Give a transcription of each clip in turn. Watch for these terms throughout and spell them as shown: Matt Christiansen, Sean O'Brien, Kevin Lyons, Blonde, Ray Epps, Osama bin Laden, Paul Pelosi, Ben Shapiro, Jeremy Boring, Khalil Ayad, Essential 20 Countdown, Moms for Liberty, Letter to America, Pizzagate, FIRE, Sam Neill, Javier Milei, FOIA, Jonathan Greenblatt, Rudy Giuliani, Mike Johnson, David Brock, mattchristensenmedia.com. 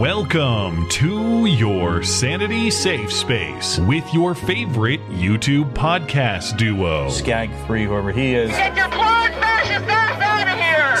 Welcome to your Sanity Safe Space with your favorite YouTube podcast duo. Skag3, whoever he is. Get your blood fascist ass out of here!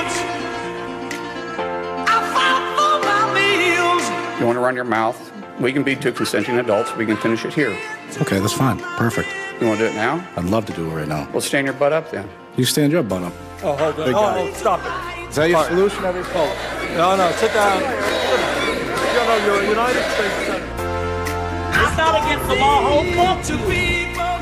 I fight for my meals. You want to run your mouth? We can be two consenting adults. We can finish it here. Okay, that's fine. Perfect. You want to do it now? I'd love to do it right now. Well, stand your butt up then. You stand your butt up. Oh, hold on. Oh, stop it. Is that your solution? No, sit down. You're a United States Senator. It's not against the law. Hold on to be.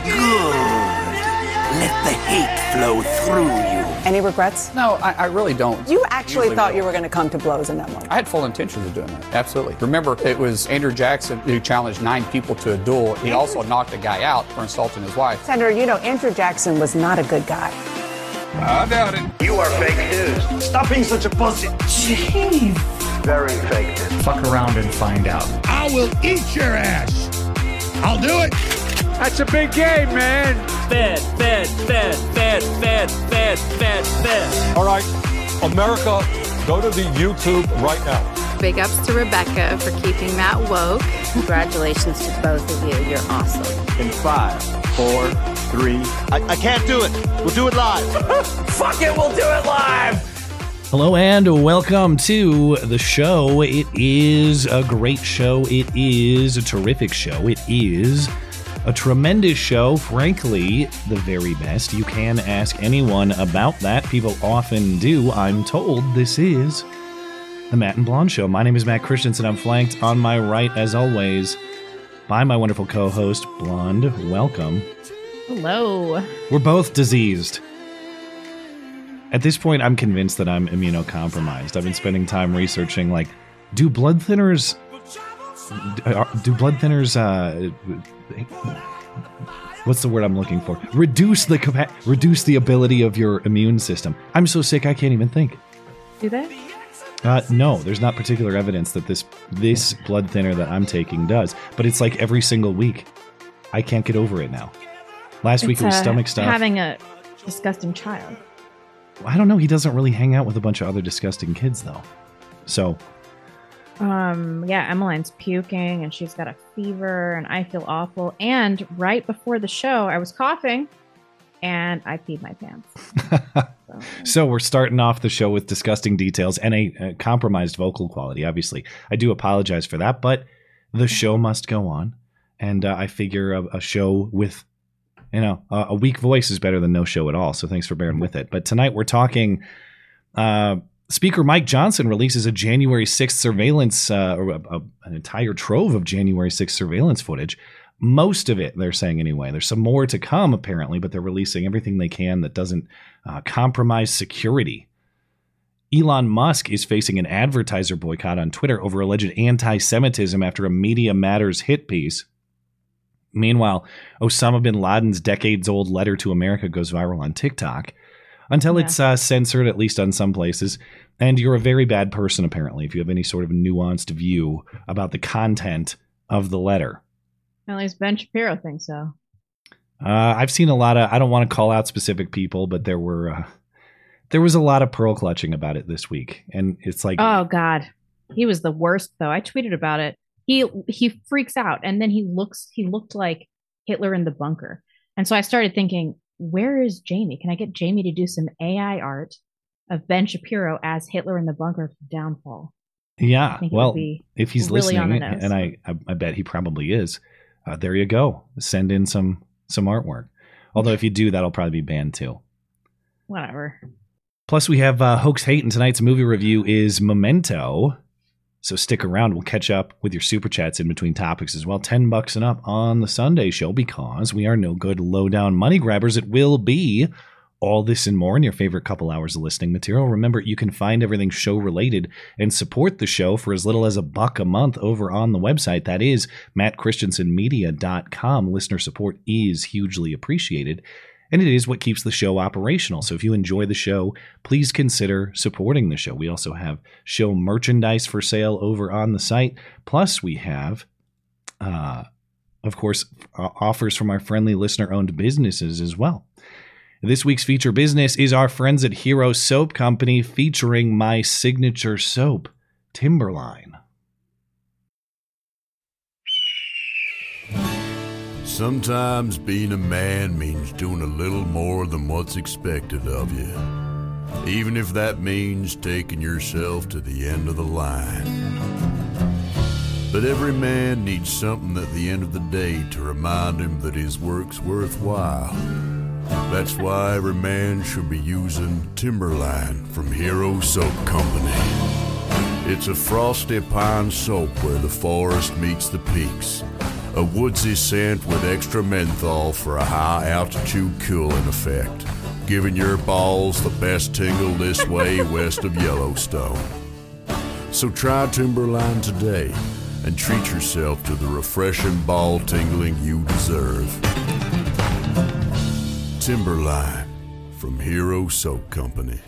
Good. Let the hate flow through you. Any regrets? No, I really don't. You actually thought you were going to come to blows in that one. I had full intentions of doing that. Absolutely. Remember, it was Andrew Jackson who challenged 9 people to a duel. He also knocked a guy out for insulting his wife. Senator, you know, Andrew Jackson was not a good guy. I doubt it. You are fake news. Stop being such a pussy. Jeez. Very fake news. Fuck around and find out. I will eat your ass. I'll do it. That's a big game, man. Fed. All right, America, go to the YouTube right now. Big ups to Rebecca for keeping Matt woke. Congratulations to both of you. You're awesome. In 5, 4, 3. I can't do it. We'll do it live. Fuck it, we'll do it live. Hello and welcome to the show. It is a great show. It is a terrific show. It is a tremendous show, frankly, the very best. You can ask anyone about that. People often do. I'm told this is the Matt and Blonde Show. My name is Matt Christiansen. I'm flanked on my right, as always, by my wonderful co-host, Blonde. Welcome. Hello. We're both diseased. At this point, I'm convinced that I'm immunocompromised. I've been spending time researching, like, do blood thinners what's the word I'm looking for? Reduce the ability of your immune system. I'm so sick I can't even think. Do they? No, there's not particular evidence that this blood thinner that I'm taking does. But it's like every single week. I can't get over it now. Last week it was stomach stuff. Having a disgusting child. I don't know. He doesn't really hang out with a bunch of other disgusting kids though. So. Yeah, Emmeline's puking and she's got a fever and I feel awful. And right before the show, I was coughing and I peed my pants. So we're starting off the show with disgusting details and a compromised vocal quality, obviously. I do apologize for that, but the show must go on. And I figure a show with, a weak voice is better than no show at all. So thanks for bearing with it. But tonight we're talking... Speaker Mike Johnson releases a January 6th surveillance, an entire trove of January 6th surveillance footage. Most of it, they're saying anyway. There's some more to come, apparently, but they're releasing everything they can that doesn't compromise security. Elon Musk is facing an advertiser boycott on Twitter over alleged anti-Semitism after a Media Matters hit piece. Meanwhile, Osama bin Laden's decades-old Letter to America goes viral on TikTok. Until it's censored, at least on some places. And you're a very bad person, apparently, if you have any sort of nuanced view about the content of the letter. At least Ben Shapiro thinks so. I've seen a lot of, I don't want to call out specific people, but there was a lot of pearl clutching about it this week. And it's like. Oh, God. He was the worst, though. I tweeted about it. He freaks out. And then he looked like Hitler in the bunker. And so I started thinking, where is Jamie? Can I get Jamie to do some AI art of Ben Shapiro as Hitler in the bunker for Downfall? Yeah, well, if he's really listening, and I bet he probably is, there you go. Send in some artwork. Although if you do, that'll probably be banned too. Whatever. Plus, we have Hoax Hate, and tonight's movie review is Memento. So stick around. We'll catch up with your super chats in between topics as well. $10 and up on the Sunday show because we are no good low down money grabbers. It will be all this and more in your favorite couple hours of listening material. Remember, you can find everything show related and support the show for as little as $1 a month over on the website. That is mattchristensenmedia.com. Listener support is hugely appreciated, and it is what keeps the show operational. So if you enjoy the show, please consider supporting the show. We also have show merchandise for sale over on the site. Plus, we have, of course, offers from our friendly listener-owned businesses as well. This week's feature business is our friends at Hero Soap Company, featuring my signature soap, Timberline. Sometimes being a man means doing a little more than what's expected of you, even if that means taking yourself to the end of the line. But every man needs something at the end of the day to remind him that his work's worthwhile. That's why every man should be using Timberline from Hero Soap Company. It's a frosty pine soap where the forest meets the peaks. A woodsy scent with extra menthol for a high-altitude cooling effect, giving your balls the best tingle this way west of Yellowstone. So try Timberline today and treat yourself to the refreshing ball tingling you deserve. Timberline from Hero Soap Company.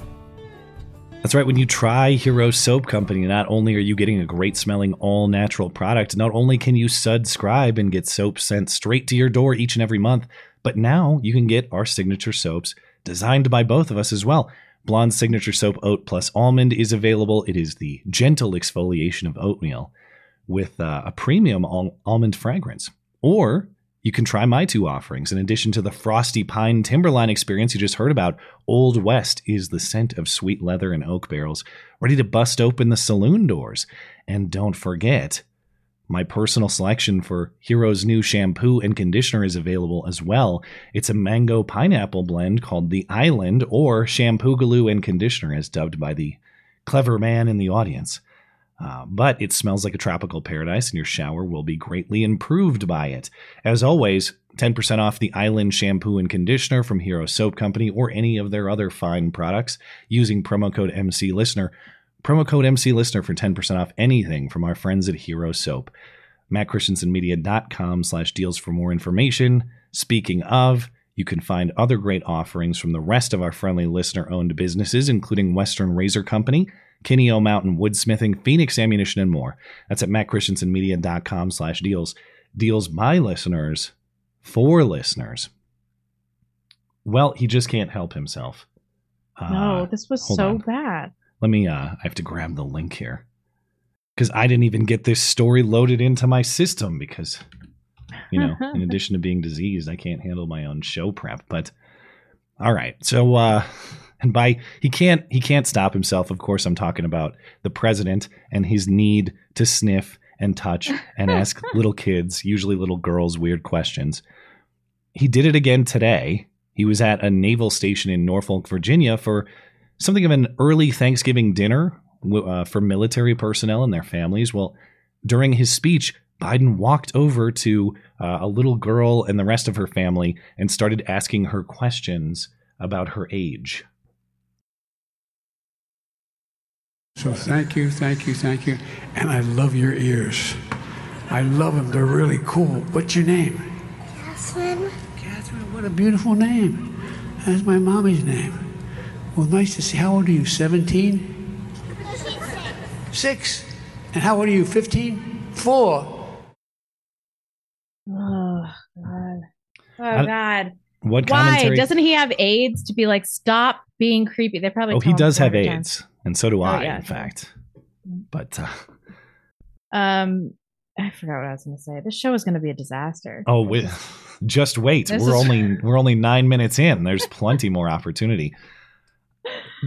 That's right. When you try Hero Soap Company, not only are you getting a great smelling all natural product, not only can you subscribe and get soap sent straight to your door each and every month, but now you can get our signature soaps designed by both of us as well. Blonde's signature soap Oat Plus Almond is available. It is the gentle exfoliation of oatmeal with a premium almond fragrance. Or you can try my two offerings. In addition to the frosty pine Timberline experience you just heard about, Old West is the scent of sweet leather and oak barrels, ready to bust open the saloon doors. And don't forget, my personal selection for Hero's new shampoo and conditioner is available as well. It's a mango pineapple blend called The Island, or Shampoo Galoo and Conditioner, as dubbed by the clever man in the audience. But it smells like a tropical paradise, and your shower will be greatly improved by it. As always, 10% off the Island shampoo and conditioner from Hero Soap Company or any of their other fine products using promo code MCListener. Promo code MCListener for 10% off anything from our friends at Hero Soap. MattChristensenMedia.com/deals for more information. Speaking of, you can find other great offerings from the rest of our friendly listener-owned businesses, including Western Razor Company, Kineo Mountain Woodsmithing, Phoenix Ammunition, and more. That's at mattchristensenmedia.com/deals. Deals by listeners for listeners. Well, he just can't help himself. No, this was so bad. Let me, I have to grab the link here, because I didn't even get this story loaded into my system because, you know, in addition to being diseased, I can't handle my own show prep. But all right. So, and by he can't stop himself. Of course, I'm talking about the president and his need to sniff and touch and ask little kids, usually little girls, weird questions. He did it again today. He was at a naval station in Norfolk, Virginia, for something of an early Thanksgiving dinner for military personnel and their families. Well, during his speech, Biden walked over to a little girl and the rest of her family and started asking her questions about her age. So thank you. And I love your ears. I love them. They're really cool. What's your name? Catherine. Catherine, what a beautiful name. That's my mommy's name. Well, nice to see. How old are you, 17? 6. And how old are you, 15? 4. Oh, God. Oh, God. What commentary? Why? Doesn't he have AIDS to be like, stop being creepy? They probably. Oh, he does have AIDS. Time. And so do I, yeah. In fact. But I forgot what I was going to say. This show is going to be a disaster. Oh, just wait. We're only 9 minutes in. There's plenty more opportunity.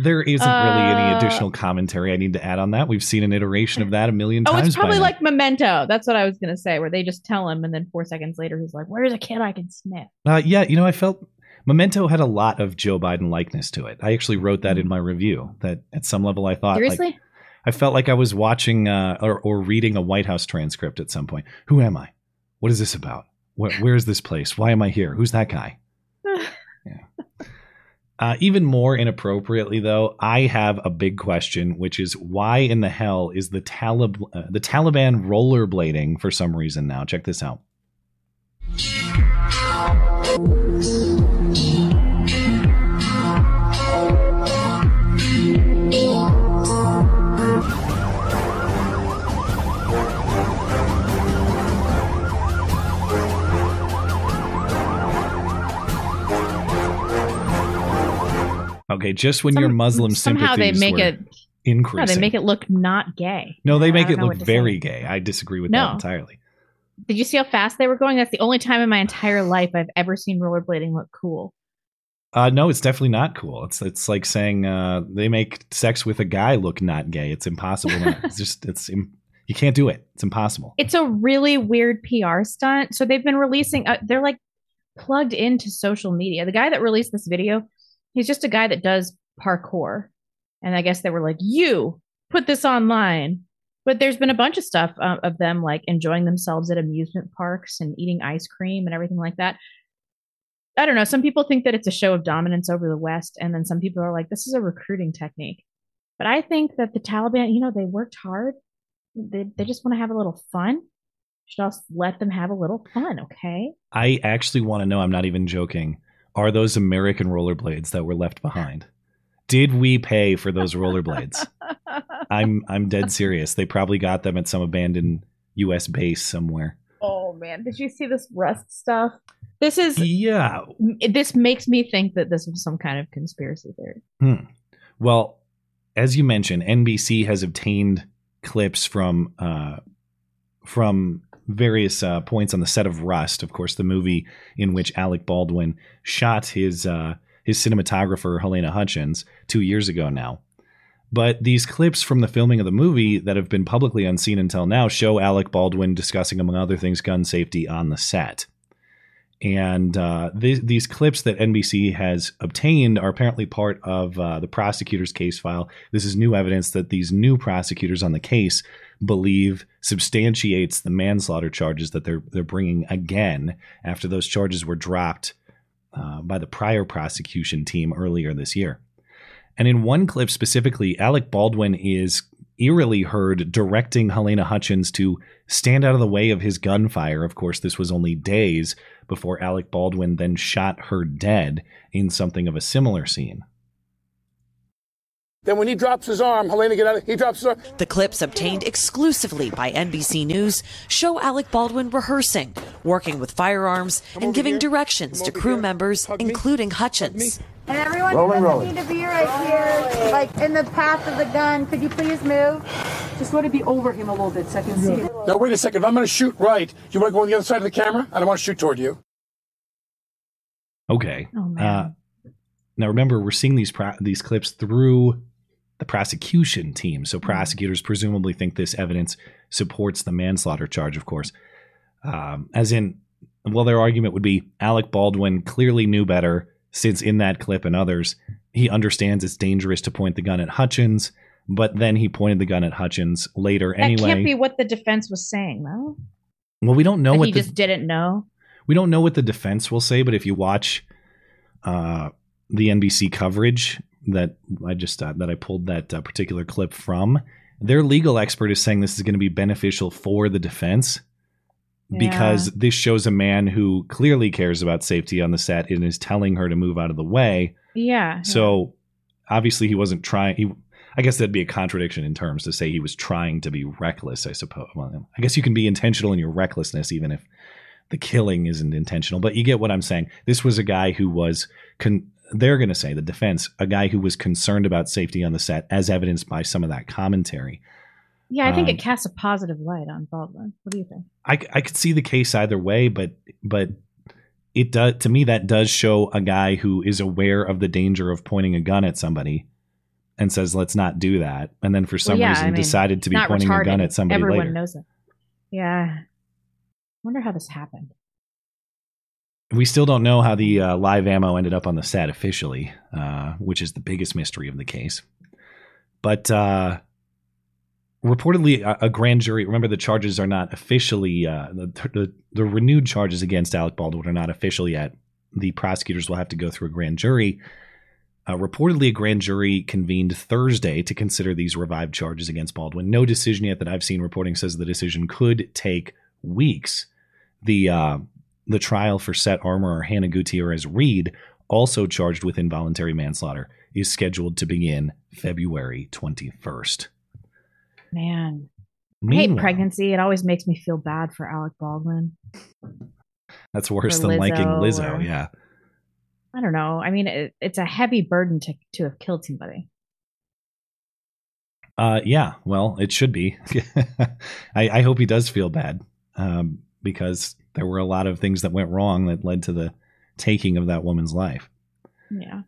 There isn't really any additional commentary I need to add on that. We've seen an iteration of that a million times. Oh, it's probably like Memento. That's what I was going to say, where they just tell him, and then 4 seconds later, he's like, "Where's a kid I can sniff?" Yeah, I felt. Memento had a lot of Joe Biden likeness to it. I actually wrote that in my review, that at some level I thought, seriously? Like, I felt like I was watching or reading a White House transcript at some point. Who am I? What is this about? Where is this place? Why am I here? Who's that guy? Yeah. Even more inappropriately, though, I have a big question, which is why in the hell is the Taliban rollerblading for some reason now? Check this out. Okay, just when your Muslim sympathies were increasing. Yeah, they make it look not gay. No, they make it look very gay. I disagree with that entirely. Did you see how fast they were going? That's the only time in my entire life I've ever seen rollerblading look cool. No, it's definitely not cool. It's like saying they make sex with a guy look not gay. It's impossible. You can't do it. It's impossible. It's a really weird PR stunt. So they've been releasing. They're like plugged into social media. The guy that released this video, he's just a guy that does parkour. And I guess they were like, you put this online. But there's been a bunch of stuff of them like enjoying themselves at amusement parks and eating ice cream and everything like that. I don't know. Some people think that it's a show of dominance over the West. And then some people are like, this is a recruiting technique. But I think that the Taliban, they worked hard. They just want to have a little fun. Just let them have a little fun. Okay. I actually want to know. I'm not even joking. Are those American rollerblades that were left behind? Did we pay for those rollerblades? I'm dead serious. They probably got them at some abandoned U.S. base somewhere. Oh, man. Did you see this rust stuff? This makes me think that this was some kind of conspiracy theory. Well, as you mentioned, NBC has obtained clips from various points on the set of Rust, of course, the movie in which Alec Baldwin shot his cinematographer, Halyna Hutchins, 2 years ago now. But these clips from the filming of the movie that have been publicly unseen until now show Alec Baldwin discussing, among other things, gun safety on the set. And these clips that NBC has obtained are apparently part of the prosecutor's case file. This is new evidence that these new prosecutors on the case believe substantiates the manslaughter charges that they're bringing again after those charges were dropped by the prior prosecution team earlier this year. And in one clip specifically, Alec Baldwin is eerily heard directing Halyna Hutchins to stand out of the way of his gunfire. Of course, this was only days before Alec Baldwin then shot her dead in something of a similar scene. Then when he drops his arm, Halyna, get out of, he drops his arm. The clips obtained exclusively by NBC News show Alec Baldwin rehearsing, working with firearms, and giving directions to crew members, including Hutchins. And everyone doesn't need to be right here, like in the path of the gun. Could you please move? Just let it be over him a little bit so I can see it. Now, wait a second. If I'm going to shoot right, you want to go on the other side of the camera? I don't want to shoot toward you. Okay. Oh, man. Now, remember, we're seeing these clips through the prosecution team. So prosecutors presumably think this evidence supports the manslaughter charge, of course. As in, well, their argument would be Alec Baldwin clearly knew better, since in that clip and others, he understands it's dangerous to point the gun at Hutchins, but then he pointed the gun at Hutchins later anyway. That can't be what the defense was saying, though. Well, we don't know what he just didn't know. We don't know what the defense will say, but if you watch the NBC coverage that I just that I pulled that particular clip from, their legal expert is saying this is going to be beneficial for the defense because this shows a man who clearly cares about safety on the set and is telling her to move out of the way. Yeah. So obviously he wasn't trying. I guess that'd be a contradiction in terms to say he was trying to be reckless, I suppose. Well, I guess you can be intentional in your recklessness, even if the killing isn't intentional. But you get what I'm saying. This was a guy who was they're going to say, the defense, a guy who was concerned about safety on the set, as evidenced by some of that commentary. Yeah, I think it casts a positive light on Baldwin. What do you think? I could see the case either way, but it does, to me, that does show a guy who is aware of the danger of pointing a gun at somebody and says, let's not do that. And then for some reason decided to be pointing a gun at somebody later. Everyone knows it. Yeah. I wonder how this happened. We still don't know how the live ammo ended up on the set officially, which is the biggest mystery of the case. But reportedly, a grand jury, remember the charges are not officially, the renewed charges against Alec Baldwin are not official yet. The prosecutors will have to go through a grand jury. Reportedly, a grand jury convened Thursday to consider these revived charges against Baldwin. No decision yet that I've seen. Reporting says the decision could take weeks. The trial for Set Armorer Hannah Gutierrez Reed, also charged with involuntary manslaughter, is scheduled to begin February 21st. Man, I hate pregnancy. It always makes me feel bad for Alec Baldwin. That's worse than Lizzo liking Lizzo. Or, yeah. I don't know. I mean, it's a heavy burden to have killed somebody. Yeah, well, it should be. I hope he does feel bad because there were a lot of things that went wrong that led to the taking of that woman's life. Yeah.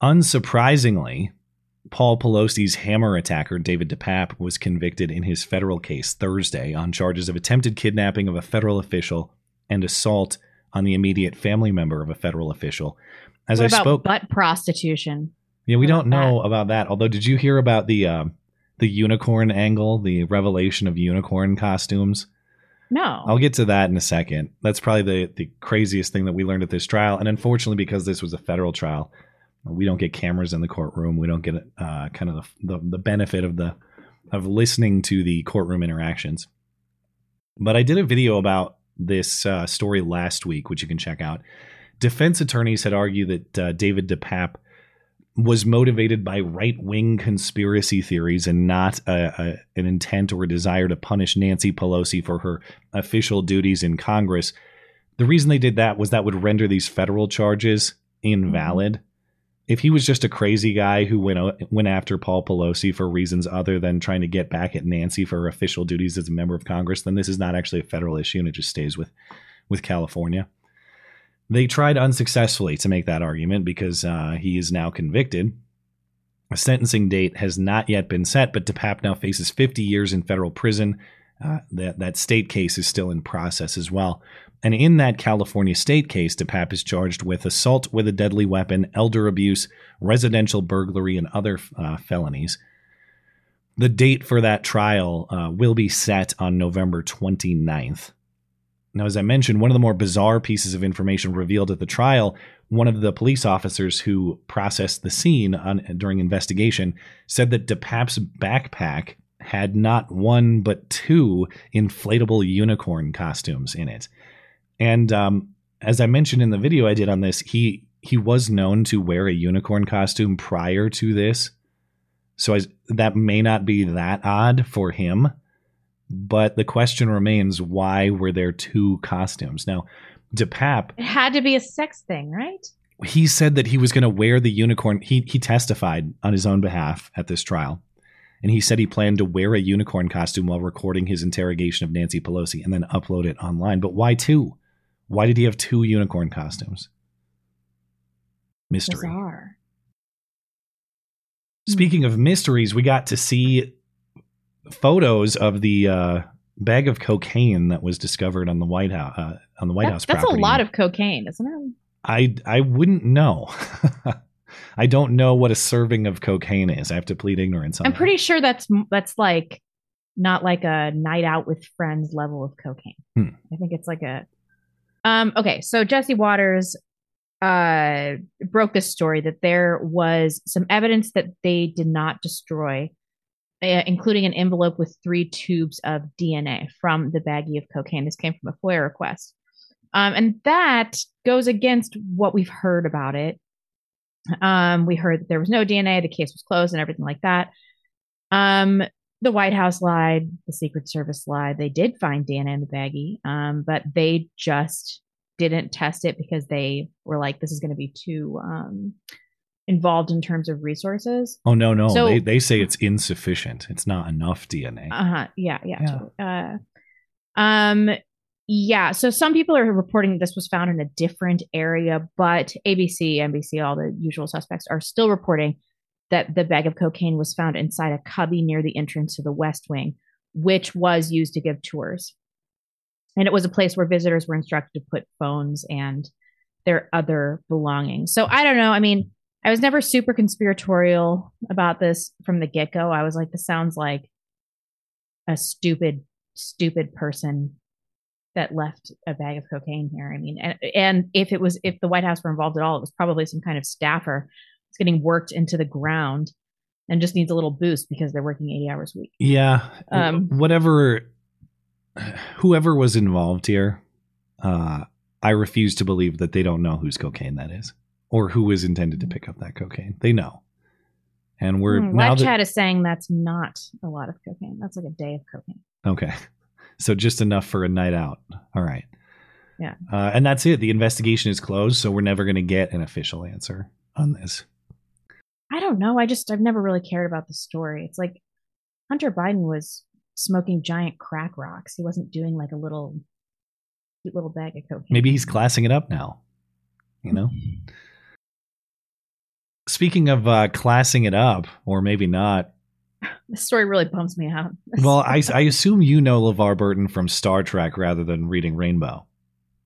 Unsurprisingly, Paul Pelosi's hammer attacker, David DePape, was convicted in his federal case Thursday on charges of attempted kidnapping of a federal official and assault on the immediate family member of a federal official. As I spoke, butt prostitution. Yeah, we don't know about that. Although, did you hear about the unicorn angle, the revelation of unicorn costumes? No. I'll get to that in a second. That's probably the craziest thing that we learned at this trial. And unfortunately, because this was a federal trial, we don't get cameras in the courtroom. We don't get kind of the benefit of listening to the courtroom interactions. But I did a video about this story last week, which you can check out. Defense attorneys had argued that David DePape was motivated by right-wing conspiracy theories and not an intent or a desire to punish Nancy Pelosi for her official duties in Congress. The reason they did that was that would render these federal charges invalid. Mm-hmm. If he was just a crazy guy who went after Paul Pelosi for reasons other than trying to get back at Nancy for her official duties as a member of Congress, then this is not actually a federal issue and it just stays with California. They tried unsuccessfully to make that argument because he is now convicted. A sentencing date has not yet been set, but DePape now faces 50 years in federal prison. That state case is still in process as well. And in that California state case, DePape is charged with assault with a deadly weapon, elder abuse, residential burglary, and other felonies. The date for that trial will be set on November 29th. Now, as I mentioned, one of the more bizarre pieces of information revealed at the trial, one of the police officers who processed the scene during investigation said that DePape's backpack had not one but two inflatable unicorn costumes in it. And as I mentioned in the video I did on this, he was known to wear a unicorn costume prior to this. So that may not be that odd for him. But the question remains, why were there two costumes? Now, DePape... It had to be a sex thing, right? He said that he was going to wear the unicorn. He testified on his own behalf at this trial. And he said he planned to wear a unicorn costume while recording his interrogation of Nancy Pelosi and then upload it online. But why two? Why did he have two unicorn costumes? Mystery. Bizarre. Speaking of mysteries, we got to see photos of the bag of cocaine that was discovered on the White House property. That's a lot of cocaine, isn't it? I wouldn't know. I don't know what a serving of cocaine is. I have to plead ignorance on that. I'm pretty sure that's like not like a night out with friends level of cocaine. I think it's like a okay, so Jesse Waters broke this story that there was some evidence that they did not destroy, including an envelope with 3 tubes of DNA from the baggie of cocaine. This came from a FOIA request. And that goes against what we've heard about it. We heard that there was no DNA, the case was closed and everything like that. The White House lied, the Secret Service lied. They did find DNA in the baggie, but they just didn't test it because they were like, this is going to be too involved in terms of resources. Oh, no. So, they say it's insufficient. It's not enough DNA. Yeah. Totally. Yeah. So some people are reporting this was found in a different area, but ABC, NBC, all the usual suspects are still reporting that the bag of cocaine was found inside a cubby near the entrance to the West Wing, which was used to give tours. And it was a place where visitors were instructed to put phones and their other belongings. So I don't know. I mean, I was never super conspiratorial about this from the get-go. I was like, this sounds like a stupid person that left a bag of cocaine here. I mean, and if the White House were involved at all, it was probably some kind of staffer. It's getting worked into the ground and just needs a little boost because they're working 80 hours a week. Yeah. Whoever was involved here, I refuse to believe that they don't know whose cocaine that is or who was intended to pick up that cocaine. They know. And we're now chat is saying that's not a lot of cocaine. That's like a day of cocaine. Okay. So just enough for a night out. All right. Yeah. And that's it. The investigation is closed. So we're never going to get an official answer on this. I don't know. I've never really cared about the story. It's like Hunter Biden was smoking giant crack rocks. He wasn't doing like a little bag of cocaine. Maybe he's classing it up now, you know? Speaking of classing it up, or maybe not. This story really bumps me out. Well, I assume you know LeVar Burton from Star Trek rather than Reading Rainbow.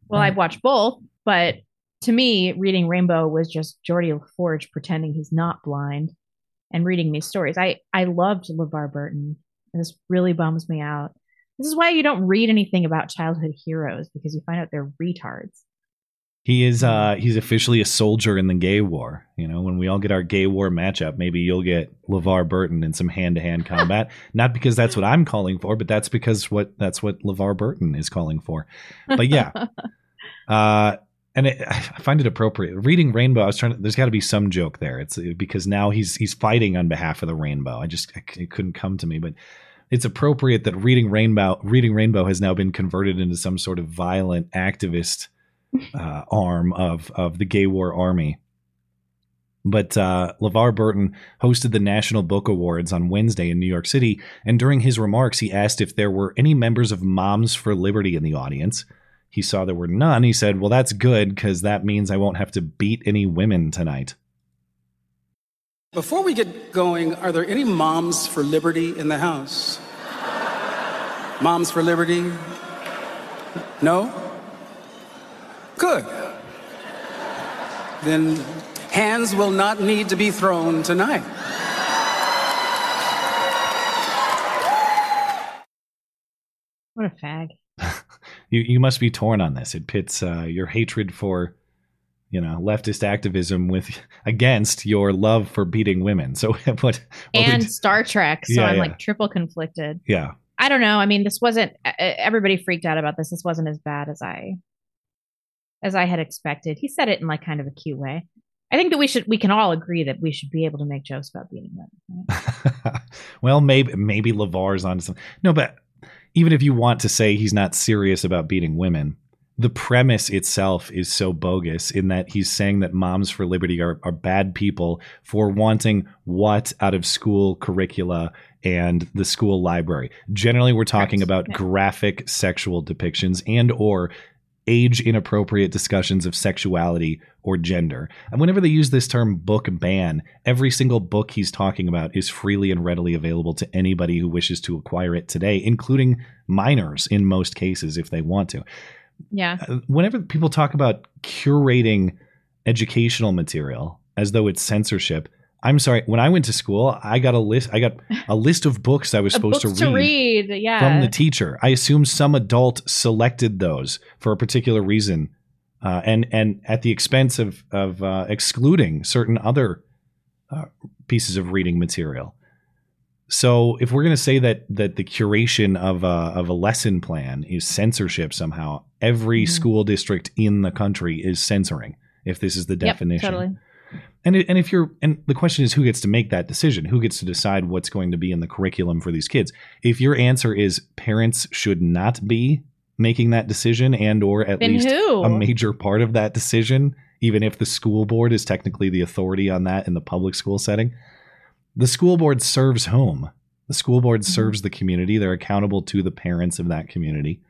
Well, I've watched both, but to me, Reading Rainbow was just Geordie LaForge pretending he's not blind and reading these stories. I loved LeVar Burton, and this really bums me out. This is why you don't read anything about childhood heroes, because you find out they're retards. He is he's officially a soldier in the gay war. You know, when we all get our gay war matchup, maybe you'll get LeVar Burton in some hand-to-hand combat. Not because that's what I'm calling for, but that's because that's what LeVar Burton is calling for. But yeah, I find it appropriate. Reading Rainbow, there's got to be some joke there. It's because now he's fighting on behalf of the rainbow. It couldn't come to me, but it's appropriate that Reading Rainbow has now been converted into some sort of violent activist arm of the gay war army. But LeVar Burton hosted the National Book Awards on Wednesday in New York City, and during his remarks, he asked if there were any members of Moms for Liberty in the audience. He saw there were none. He said, well, that's good, because that means I won't have to beat any women tonight. Before we get going, are there any Moms for Liberty in the house? Moms for Liberty? No? Good. Then hands will not need to be thrown tonight. What a fag. You must be torn on this. It pits your hatred for, you know, leftist activism against your love for beating women. So what? And Star Trek. So yeah, I'm like triple conflicted. Yeah. I don't know. I mean, this wasn't. Everybody freaked out about this. This wasn't as bad as I had expected. He said it in like kind of a cute way. I think that we can all agree that we should be able to make jokes about beating women. Right? Well, maybe LeVar's on something. No, but even if you want to say he's not serious about beating women, the premise itself is so bogus in that he's saying that Moms for Liberty are bad people for wanting what out of school curricula and the school library. Generally, we're talking about graphic sexual depictions and or age inappropriate discussions of sexuality or gender. And whenever they use this term book ban, every single book he's talking about is freely and readily available to anybody who wishes to acquire it today, including minors in most cases if they want to. Yeah. Whenever people talk about curating educational material as though it's censorship, I'm sorry, when I went to school, I got a list of books I was supposed to read yeah, from the teacher. I assume some adult selected those for a particular reason, and at the expense of excluding certain other pieces of reading material. So if we're going to say that the curation of a lesson plan is censorship somehow, every school district in the country is censoring, if this is the definition. Totally. And the question is, who gets to make that decision? Who gets to decide what's going to be in the curriculum for these kids? If your answer is parents should not be making that decision and or at then least who? A major part of that decision, even if the school board is technically the authority on that in the public school setting, the school board serves home. The school board serves the community. They're accountable to the parents of that community.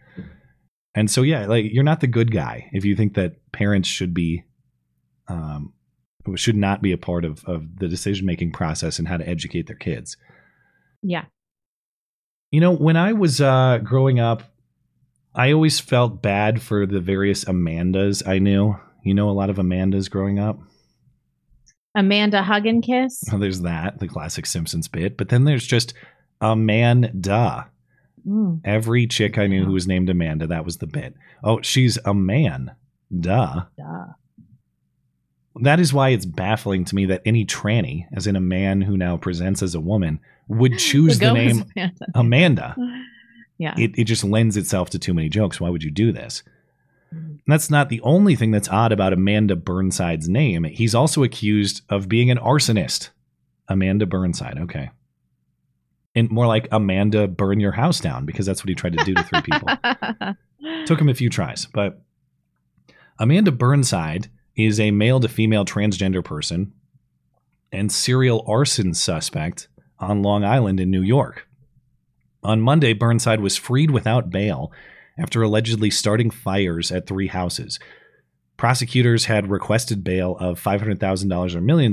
And so, yeah, like you're not the good guy if you think that parents should be should not be a part of the decision-making process and how to educate their kids. Yeah. You know, when I was growing up, I always felt bad for the various Amandas I knew. You know, a lot of Amandas growing up. Amanda Hug and Kiss. Oh, there's that, the classic Simpsons bit. But then there's just Amanda. Every chick I knew who was named Amanda, that was the bit. Oh, she's a man. Duh. That is why it's baffling to me that any tranny, as in a man who now presents as a woman, would choose the name Amanda. Yeah. It just lends itself to too many jokes. Why would you do this? And that's not the only thing that's odd about Amanda Burnside's name. He's also accused of being an arsonist. Amanda Burnside. Okay. And more like Amanda burn your house down, because that's what he tried to do to three people. Took him a few tries. But Amanda Burnside is a male to female transgender person and serial arson suspect on Long Island in New York. On Monday, Burnside was freed without bail after allegedly starting fires at three houses. Prosecutors had requested bail of $500,000 or $1 million.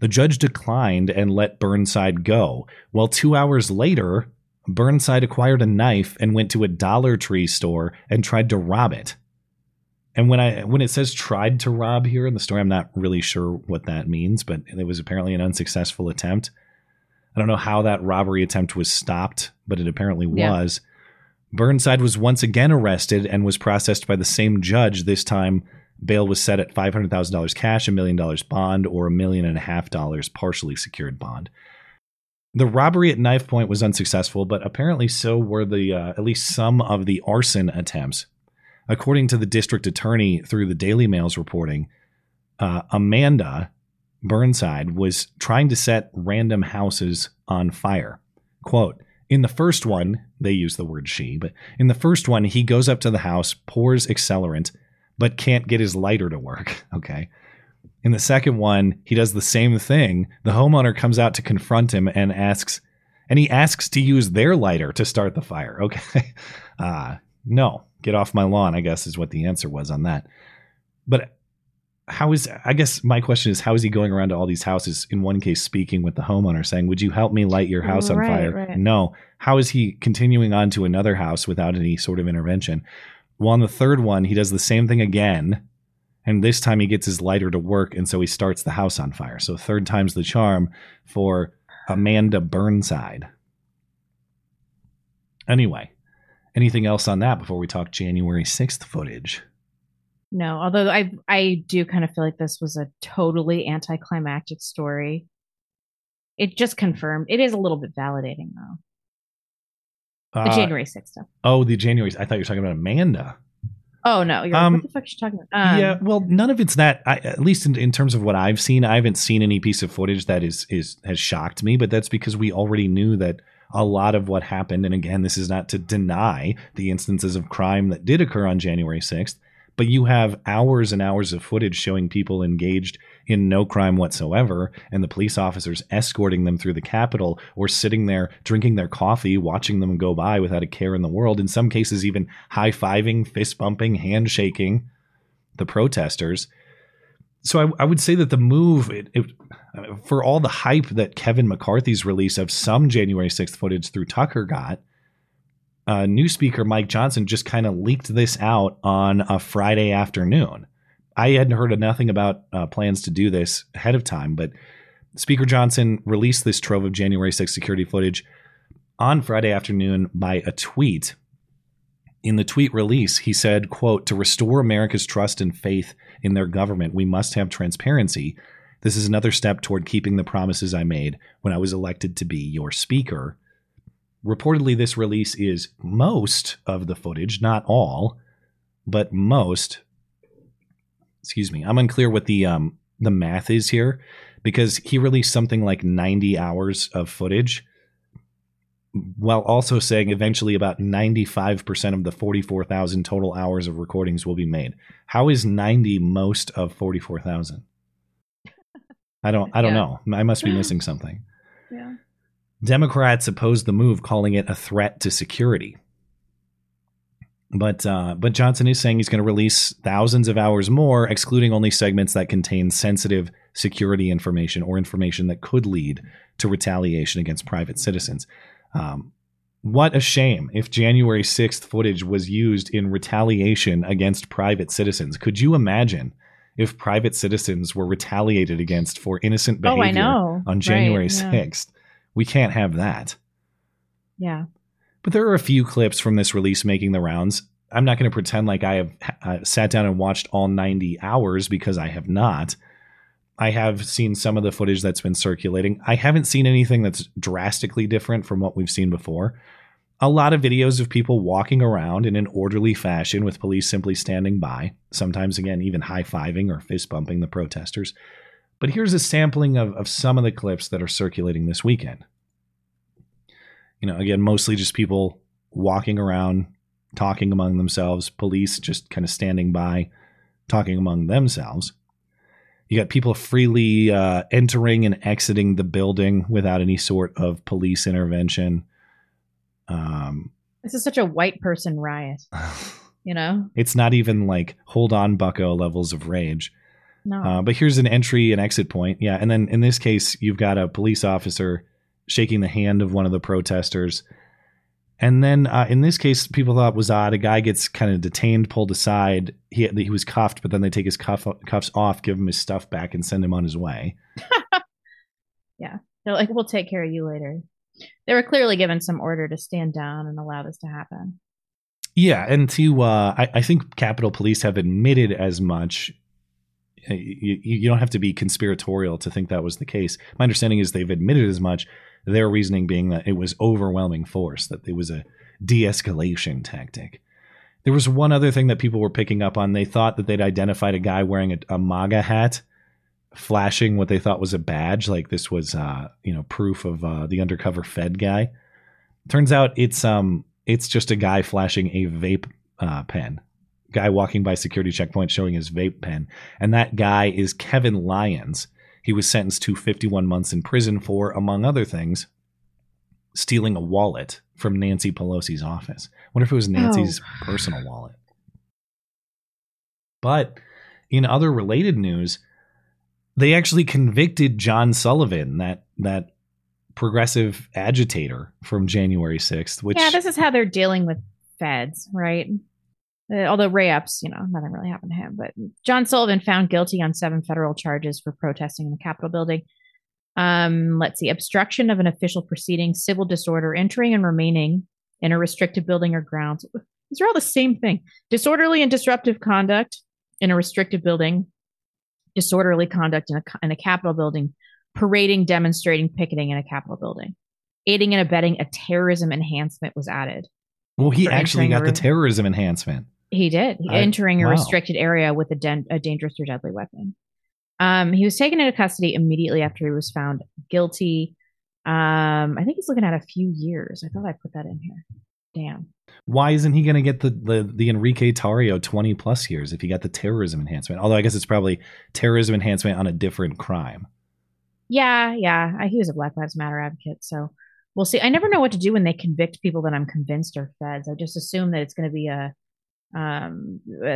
The judge declined and let Burnside go. Well, 2 hours later, Burnside acquired a knife and went to a Dollar Tree store and tried to rob it. And when it says tried to rob here in the story, I'm not really sure what that means, but it was apparently an unsuccessful attempt. I don't know how that robbery attempt was stopped, but it apparently was. Burnside was once again arrested and was processed by the same judge. This time, bail was set at $500,000 cash, $1 million bond, or $1.5 million partially secured bond. The robbery at knife point was unsuccessful, but apparently so were the at least some of the arson attempts. According to the district attorney through the Daily Mail's reporting, Amanda Burnside was trying to set random houses on fire. Quote, in the first one, they use the word she, but in the first one, he goes up to the house, pours accelerant, but can't get his lighter to work. Okay. In the second one, he does the same thing. The homeowner comes out to confront him and he asks to use their lighter to start the fire. Okay. No, get off my lawn, I guess, is what the answer was on that. But my question is, how is he going around to all these houses, in one case speaking with the homeowner saying, would you help me light your house on fire? Right. No. How is he continuing on to another house without any sort of intervention? Well, on the third one, he does the same thing again. And this time he gets his lighter to work. And so he starts the house on fire. So third time's the charm for Amanda Burnside. Anyway, anything else on that before we talk January 6th footage? No, although I do kind of feel like this was a totally anticlimactic story. It just confirmed. It is a little bit validating, though. The January 6th stuff. Oh, the January. I thought you were talking about Amanda. Oh, no. You're like, what the fuck are you talking about? Yeah, well, none of it's that. At least in terms of what I've seen, I haven't seen any piece of footage that has shocked me. But that's because we already knew that a lot of what happened. And again, this is not to deny the instances of crime that did occur on January 6th. But you have hours and hours of footage showing people engaged in no crime whatsoever, and the police officers escorting them through the Capitol or sitting there drinking their coffee, watching them go by without a care in the world. In some cases, even high-fiving, fist-bumping, handshaking the protesters. So I would say that the move, for all the hype that Kevin McCarthy's release of some January 6th footage through Tucker got, new speaker Mike Johnson just kind of leaked this out on a Friday afternoon. I hadn't heard of nothing about plans to do this ahead of time, but Speaker Johnson released this trove of January 6th security footage on Friday afternoon by a tweet. In the tweet release, he said, quote, to restore America's trust and faith in their government, we must have transparency. This is another step toward keeping the promises I made when I was elected to be your speaker. Reportedly, this release is most of the footage, not all, but most. Excuse me. I'm unclear what the math is here, because he released something like 90 hours of footage, while also saying eventually about 95% of the 44,000 total hours of recordings will be made. How is 90 most of 44,000? I don't know. I must be missing something. Yeah. Democrats opposed the move, calling it a threat to security. But Johnson is saying he's going to release thousands of hours more, excluding only segments that contain sensitive security information or information that could lead to retaliation against private citizens. What a shame if January 6th footage was used in retaliation against private citizens. Could you imagine if private citizens were retaliated against for innocent behavior on January 6th? We can't have that. Yeah. But there are a few clips from this release making the rounds. I'm not going to pretend like I have sat down and watched all 90 hours because I have not. I have seen some of the footage that's been circulating. I haven't seen anything that's drastically different from what we've seen before. A lot of videos of people walking around in an orderly fashion with police simply standing by, sometimes, again, even high-fiving or fist-bumping the protesters. But here's a sampling of some of the clips that are circulating this weekend. You know, again, mostly just people walking around, talking among themselves, police just kind of standing by, talking among themselves. You got people freely entering and exiting the building without any sort of police intervention. This is such a white person riot, you know? It's not even like hold on bucko levels of rage. No. But here's an entry and exit point. Yeah. And then in this case, you've got a police officer shaking the hand of one of the protesters. And then in this case, people thought it was odd. A guy gets kind of detained, pulled aside. He was cuffed, but then they take his cuffs off, give him his stuff back and send him on his way. Yeah. They're like, we'll take care of you later. They were clearly given some order to stand down and allow this to happen. Yeah. And to I think Capitol Police have admitted as much. You don't have to be conspiratorial to think that was the case. My understanding is they've admitted as much, their reasoning being that it was overwhelming force, that it was a de-escalation tactic. There was one other thing that people were picking up on. They thought that they'd identified a guy wearing a MAGA hat, flashing what they thought was a badge, like this was proof of the undercover Fed guy. Turns out it's just a guy flashing a vape pen. Guy walking by security checkpoint showing his vape pen, and that guy is Kevin Lyons. He was sentenced to 51 months in prison for, among other things, stealing a wallet from Nancy Pelosi's office. I wonder if it was Nancy's personal wallet. But in other related news, they actually convicted John Sullivan, that progressive agitator from January 6th. Which, yeah, this is how they're dealing with feds, right? Although Ray Epps, nothing really happened to him. But John Sullivan found guilty on 7 federal charges for protesting in the Capitol building. Let's see, obstruction of an official proceeding, civil disorder, entering and remaining in a restricted building or grounds. These are all the same thing. Disorderly and disruptive conduct in a restricted building. Disorderly conduct in a Capitol building. Parading, demonstrating, picketing in a Capitol building. Aiding and abetting a terrorism enhancement was added. Well, he actually got the terrorism enhancement. He did. Entering a restricted area with a dangerous or deadly weapon. He was taken into custody immediately after he was found guilty. I think he's looking at a few years. I thought I put that in here. Damn. Why isn't he going to get the Enrique Tarrio 20 plus years if he got the terrorism enhancement? Although I guess it's probably terrorism enhancement on a different crime. Yeah. He was a Black Lives Matter advocate, so we'll see. I never know what to do when they convict people that I'm convinced are feds. I just assume that it's going to be a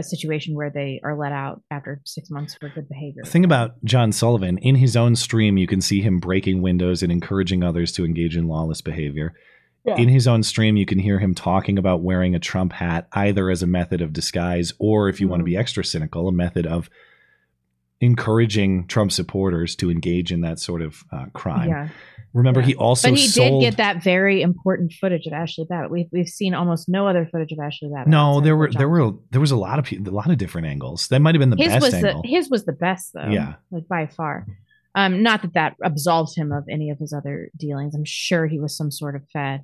situation where they are let out after 6 months for good behavior. The thing about John Sullivan, in his own stream, you can see him breaking windows and encouraging others to engage in lawless behavior. Yeah. In his own stream, you can hear him talking about wearing a Trump hat, either as a method of disguise or, if you want to be extra cynical, a method of encouraging Trump supporters to engage in that sort of crime. Yeah. Remember, he also did get that very important footage of Ashley Babbitt. We've seen almost no other footage of Ashley Babbitt. No, there was a lot of people, a lot of different angles. That might have been the best angle. His was the best, though. Yeah, like by far. Not that absolves him of any of his other dealings. I'm sure he was some sort of fed.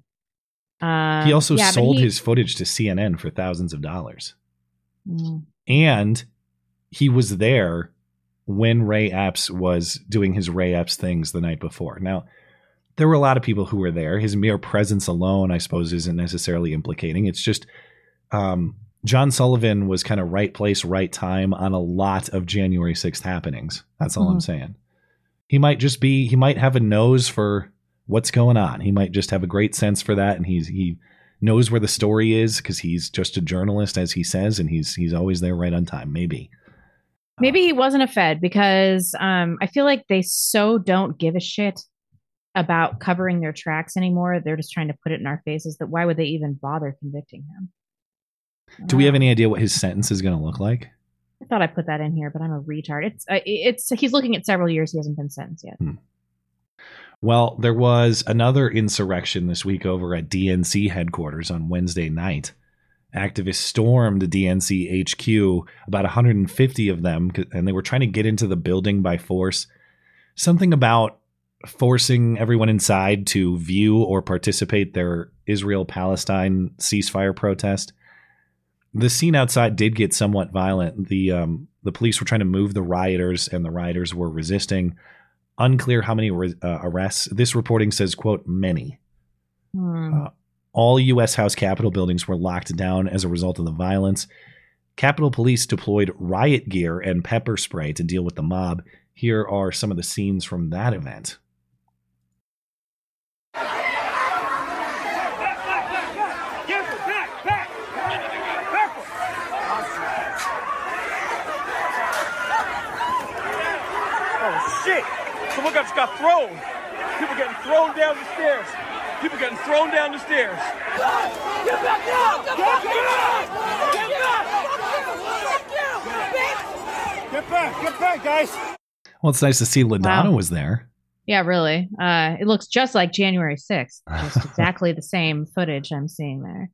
He also sold his footage to CNN for thousands of dollars, and he was there when Ray Epps was doing his Ray Epps things the night before. Now, there were a lot of people who were there. His mere presence alone, I suppose, isn't necessarily implicating. It's just John Sullivan was kind of right place, right time on a lot of January 6th happenings. That's all I'm saying. He might have a nose for what's going on. He might just have a great sense for that. And he knows where the story is because he's just a journalist, as he says, and he's always there right on time. Maybe he wasn't a Fed because I feel like they so don't give a shit about covering their tracks anymore. They're just trying to put it in our faces that why would they even bother convicting him? Do we have any idea what his sentence is going to look like? I thought I put that in here, but I'm a retard. He's looking at several years. He hasn't been sentenced yet. Well, there was another insurrection this week over at DNC headquarters on Wednesday night. Activists stormed the DNC HQ, about 150 of them, and they were trying to get into the building by force. Something about forcing everyone inside to view or participate their Israel-Palestine ceasefire protest. The scene outside did get somewhat violent. The police were trying to move the rioters, and the rioters were resisting. Unclear how many arrests. This reporting says, quote, many. All U.S. House Capitol buildings were locked down as a result of the violence. Capitol Police deployed riot gear and pepper spray to deal with the mob. Here are some of the scenes from that event. Oh, shit. Someone just got thrown. People getting thrown down the stairs. People getting thrown down the stairs. Get back down! Get back! Get back! Get back, guys! Well, it's nice to see LaDonna was there. Yeah, really. It looks just like January 6th. Just exactly the same footage I'm seeing there.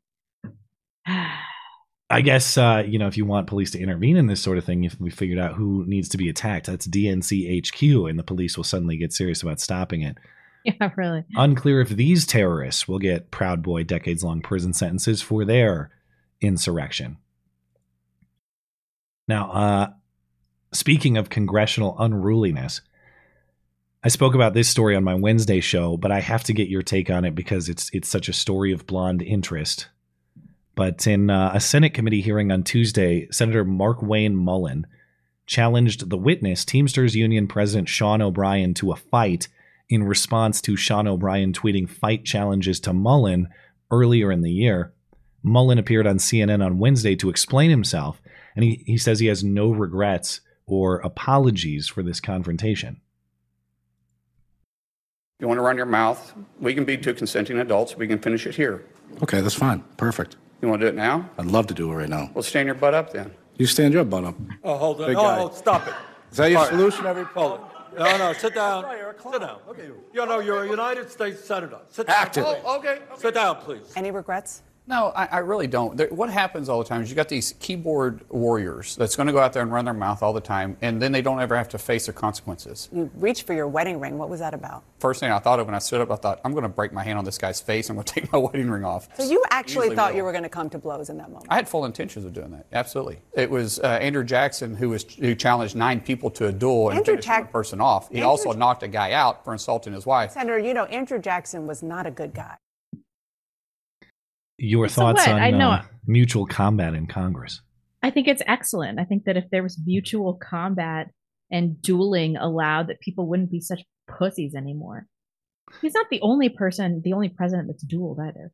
I guess, if you want police to intervene in this sort of thing, if we figured out who needs to be attacked, that's DNC HQ, and the police will suddenly get serious about stopping it. Yeah, really. Unclear if these terrorists will get Proud Boy decades-long prison sentences for their insurrection. Now, speaking of congressional unruliness, I spoke about this story on my Wednesday show, but I have to get your take on it because it's such a story of Blonde interest. But in a Senate committee hearing on Tuesday, Senator Mark Wayne Mullen challenged the witness, Teamsters Union President Sean O'Brien, to a fight in response to Sean O'Brien tweeting fight challenges to Mullen earlier in the year. Mullen appeared on CNN on Wednesday to explain himself, and he says he has no regrets or apologies for this confrontation. You want to run your mouth? We can be two consenting adults. We can finish it here. Okay, that's fine. Perfect. You want to do it now? I'd love to do it right now. Well, stand your butt up then. You stand your butt up. Oh, hold on. Oh, stop it. Is that your solution? Every poll. No, sit down. Sit down. Okay. You're a United States Senator. Sit down. Actively. Oh, okay. Sit down, please. Any regrets? No, I really don't. What happens all the time is you got these keyboard warriors that's going to go out there and run their mouth all the time, and then they don't ever have to face their consequences. You reached for your wedding ring. What was that about? First thing I thought of when I stood up, I thought, I'm going to break my hand on this guy's face. I'm going to take my wedding ring off. So you actually thought you were going to come to blows in that moment? I had full intentions of doing that. Absolutely. It was Andrew Jackson who challenged 9 people to a duel and finished one person off. He also knocked a guy out for insulting his wife. Senator, Andrew Jackson was not a good guy. Your thoughts on mutual combat in Congress? I think it's excellent. I think that if there was mutual combat and dueling allowed, that people wouldn't be such pussies anymore. He's not the only president that's dueled either.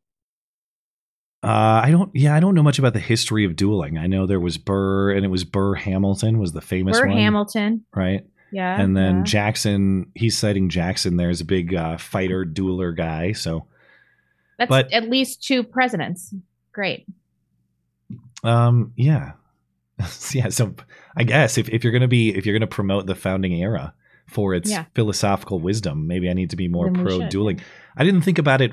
I don't know much about the history of dueling. I know there was Burr, and it was Burr Hamilton was the famous one. Burr Hamilton. Right. Yeah. And then Jackson, he's citing Jackson there as a big fighter, dueler guy, so... That's at least 2 presidents. Great. Yeah. Yeah. So I guess if you're going to promote the founding era for its philosophical wisdom, maybe I need to be more pro dueling. I didn't think about it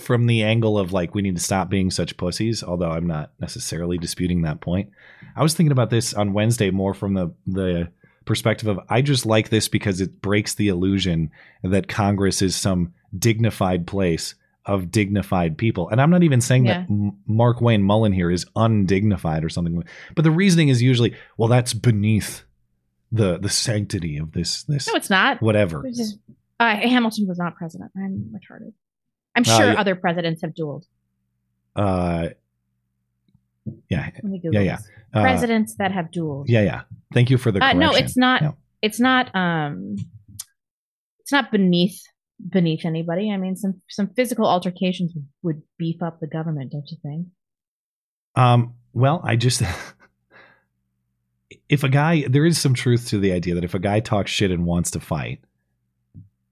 from the angle of like, we need to stop being such pussies. Although I'm not necessarily disputing that point. I was thinking about this on Wednesday, more from the perspective of, I just like this because it breaks the illusion that Congress is some dignified place of dignified people. And I'm not even saying that Mark Wayne Mullen here is undignified or something, but the reasoning is usually, well, that's beneath the sanctity of this. No, it's not. Whatever. It's just, Hamilton was not president. I'm retarded. I'm sure other presidents have dueled. Yeah. Let me Google this. Presidents that have dueled. Yeah. Yeah. Thank you for the correction. No, it's not. No. It's not beneath anybody. I mean, some physical altercations would beef up the government, don't you think? If a guy, there is some truth to the idea that if a guy talks shit and wants to fight,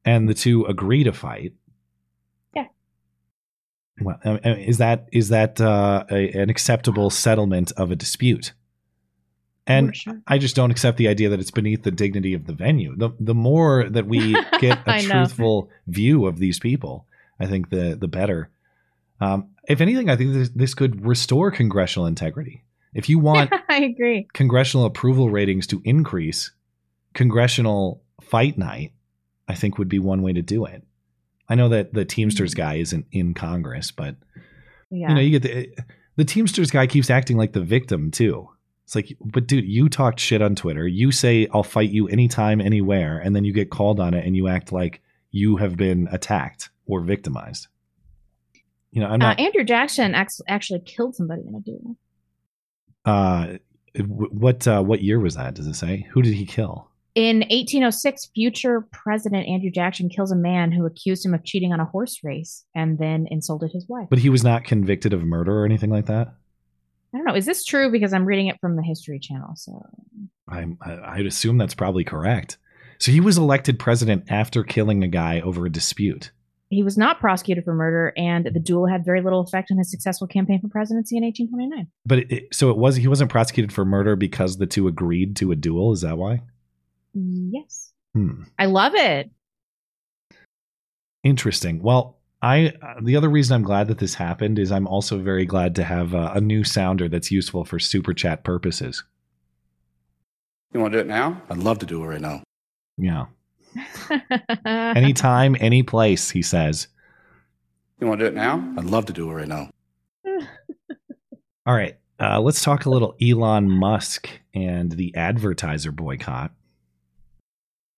and the two agree to fight, well, is that an acceptable settlement of a dispute? And sure. I just don't accept the idea that it's beneath the dignity of the venue. The more that we get a truthful view of these people, I think the better. If anything, I think this could restore congressional integrity. If you want I agree. Congressional approval ratings to increase, congressional fight night, I think would be one way to do it. I know that the Teamsters guy isn't in Congress, but yeah. You know, you get the Teamsters guy keeps acting like the victim too. It's like, but dude, you talked shit on Twitter. You say, I'll fight you anytime, anywhere. And then you get called on it and you act like you have been attacked or victimized. You know, I'm not. Andrew Jackson actually killed somebody in a duel. What year was that? Does it say? Who did he kill? In 1806, future President Andrew Jackson kills a man who accused him of cheating on a horse race and then insulted his wife. But he was not convicted of murder or anything like that? I don't know. Is this true? Because I'm reading it from the History Channel. So I'd assume that's probably correct. So he was elected president after killing a guy over a dispute. He was not prosecuted for murder, and the duel had very little effect on his successful campaign for presidency in 1829. But he wasn't prosecuted for murder because the two agreed to a duel. Is that why? Yes. I love it. Interesting. Well, the other reason I'm glad that this happened is I'm also very glad to have a new sounder that's useful for super chat purposes. You want to do it now? I'd love to do it right now. Yeah. Anytime, any place, he says. You want to do it now? I'd love to do it right now. All right. Let's talk a little Elon Musk and the advertiser boycott.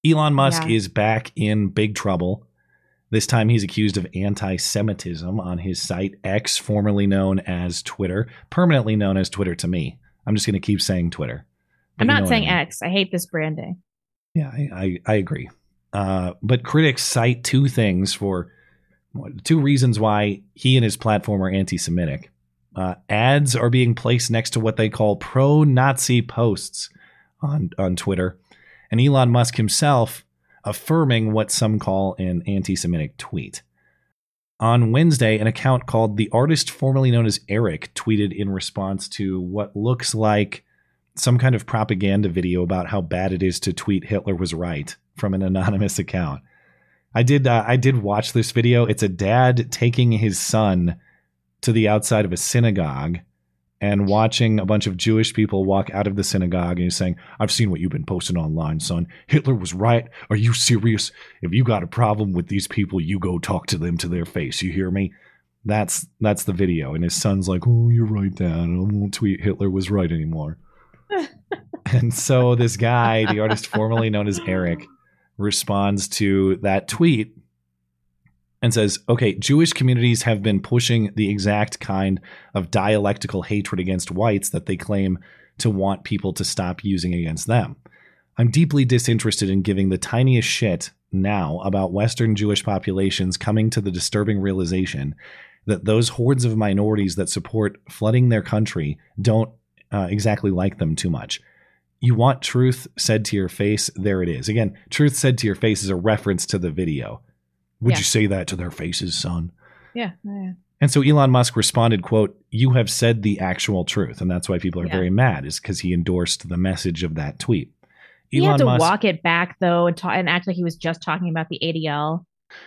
Elon Musk is back in big trouble. This time he's accused of anti-Semitism on his site, X, formerly known as Twitter, permanently known as Twitter to me. I'm just going to keep saying Twitter. I'm not saying X. I hate this branding. Yeah, I agree. But critics cite two reasons why he and his platform are anti-Semitic. Ads are being placed next to what they call pro-Nazi posts on Twitter. And Elon Musk himself affirming what some call an anti-Semitic tweet. On Wednesday, an account called The Artist Formerly Known as Eric tweeted in response to what looks like some kind of propaganda video about how bad it is to tweet Hitler was right from an anonymous account. I did watch this video. It's a dad taking his son to the outside of a synagogue and watching a bunch of Jewish people walk out of the synagogue, and he's saying, I've seen what you've been posting online, son. Hitler was right. Are you serious? If you got a problem with these people, you go talk to them to their face. You hear me? That's the video. And his son's like, oh, you're right, Dad. I won't tweet Hitler was right anymore. And so this guy, the artist formerly known as Eric, responds to that tweet and says, okay, Jewish communities have been pushing the exact kind of dialectical hatred against whites that they claim to want people to stop using against them. I'm deeply disinterested in giving the tiniest shit now about Western Jewish populations coming to the disturbing realization that those hordes of minorities that support flooding their country don't exactly like them too much. You want truth said to your face? There it is. Again, truth said to your face is a reference to the video. Would you say that to their faces, son? Yeah. And so Elon Musk responded, quote, you have said the actual truth. And that's why people are very mad, is because he endorsed the message of that tweet. Elon Musk had to walk it back, though, and act like he was just talking about the ADL.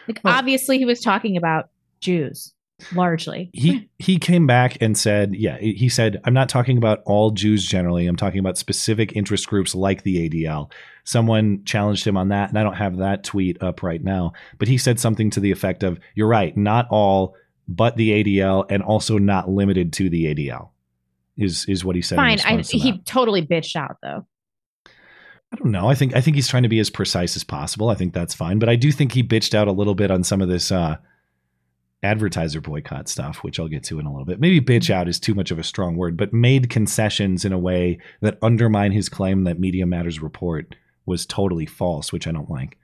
Like, obviously, he was talking about Jews, largely. He came back and said, he said, I'm not talking about all Jews generally. I'm talking about specific interest groups like the ADL. Someone challenged him on that, and I don't have that tweet up right now. But he said something to the effect of, you're right, not all, but the ADL, and also not limited to the ADL, is what he said. Fine. He totally bitched out, though. I don't know. I think he's trying to be as precise as possible. I think that's fine. But I do think he bitched out a little bit on some of this advertiser boycott stuff, which I'll get to in a little bit. Maybe bitch out is too much of a strong word, but made concessions in a way that undermine his claim that Media Matters report was totally false, which I don't like.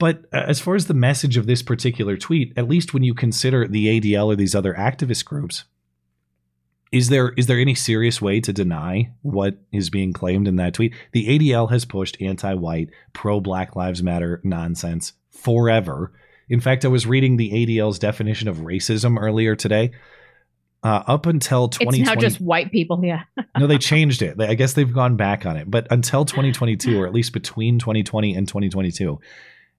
But as far as the message of this particular tweet, at least when you consider the ADL or these other activist groups, is there any serious way to deny what is being claimed in that tweet? The ADL has pushed anti-white, pro-Black Lives Matter nonsense forever. In fact, I was reading the ADL's definition of racism earlier today. Up until 2020. It's now just white people, yeah. No, they changed it. I guess they've gone back on it. But until 2022, or at least between 2020 and 2022,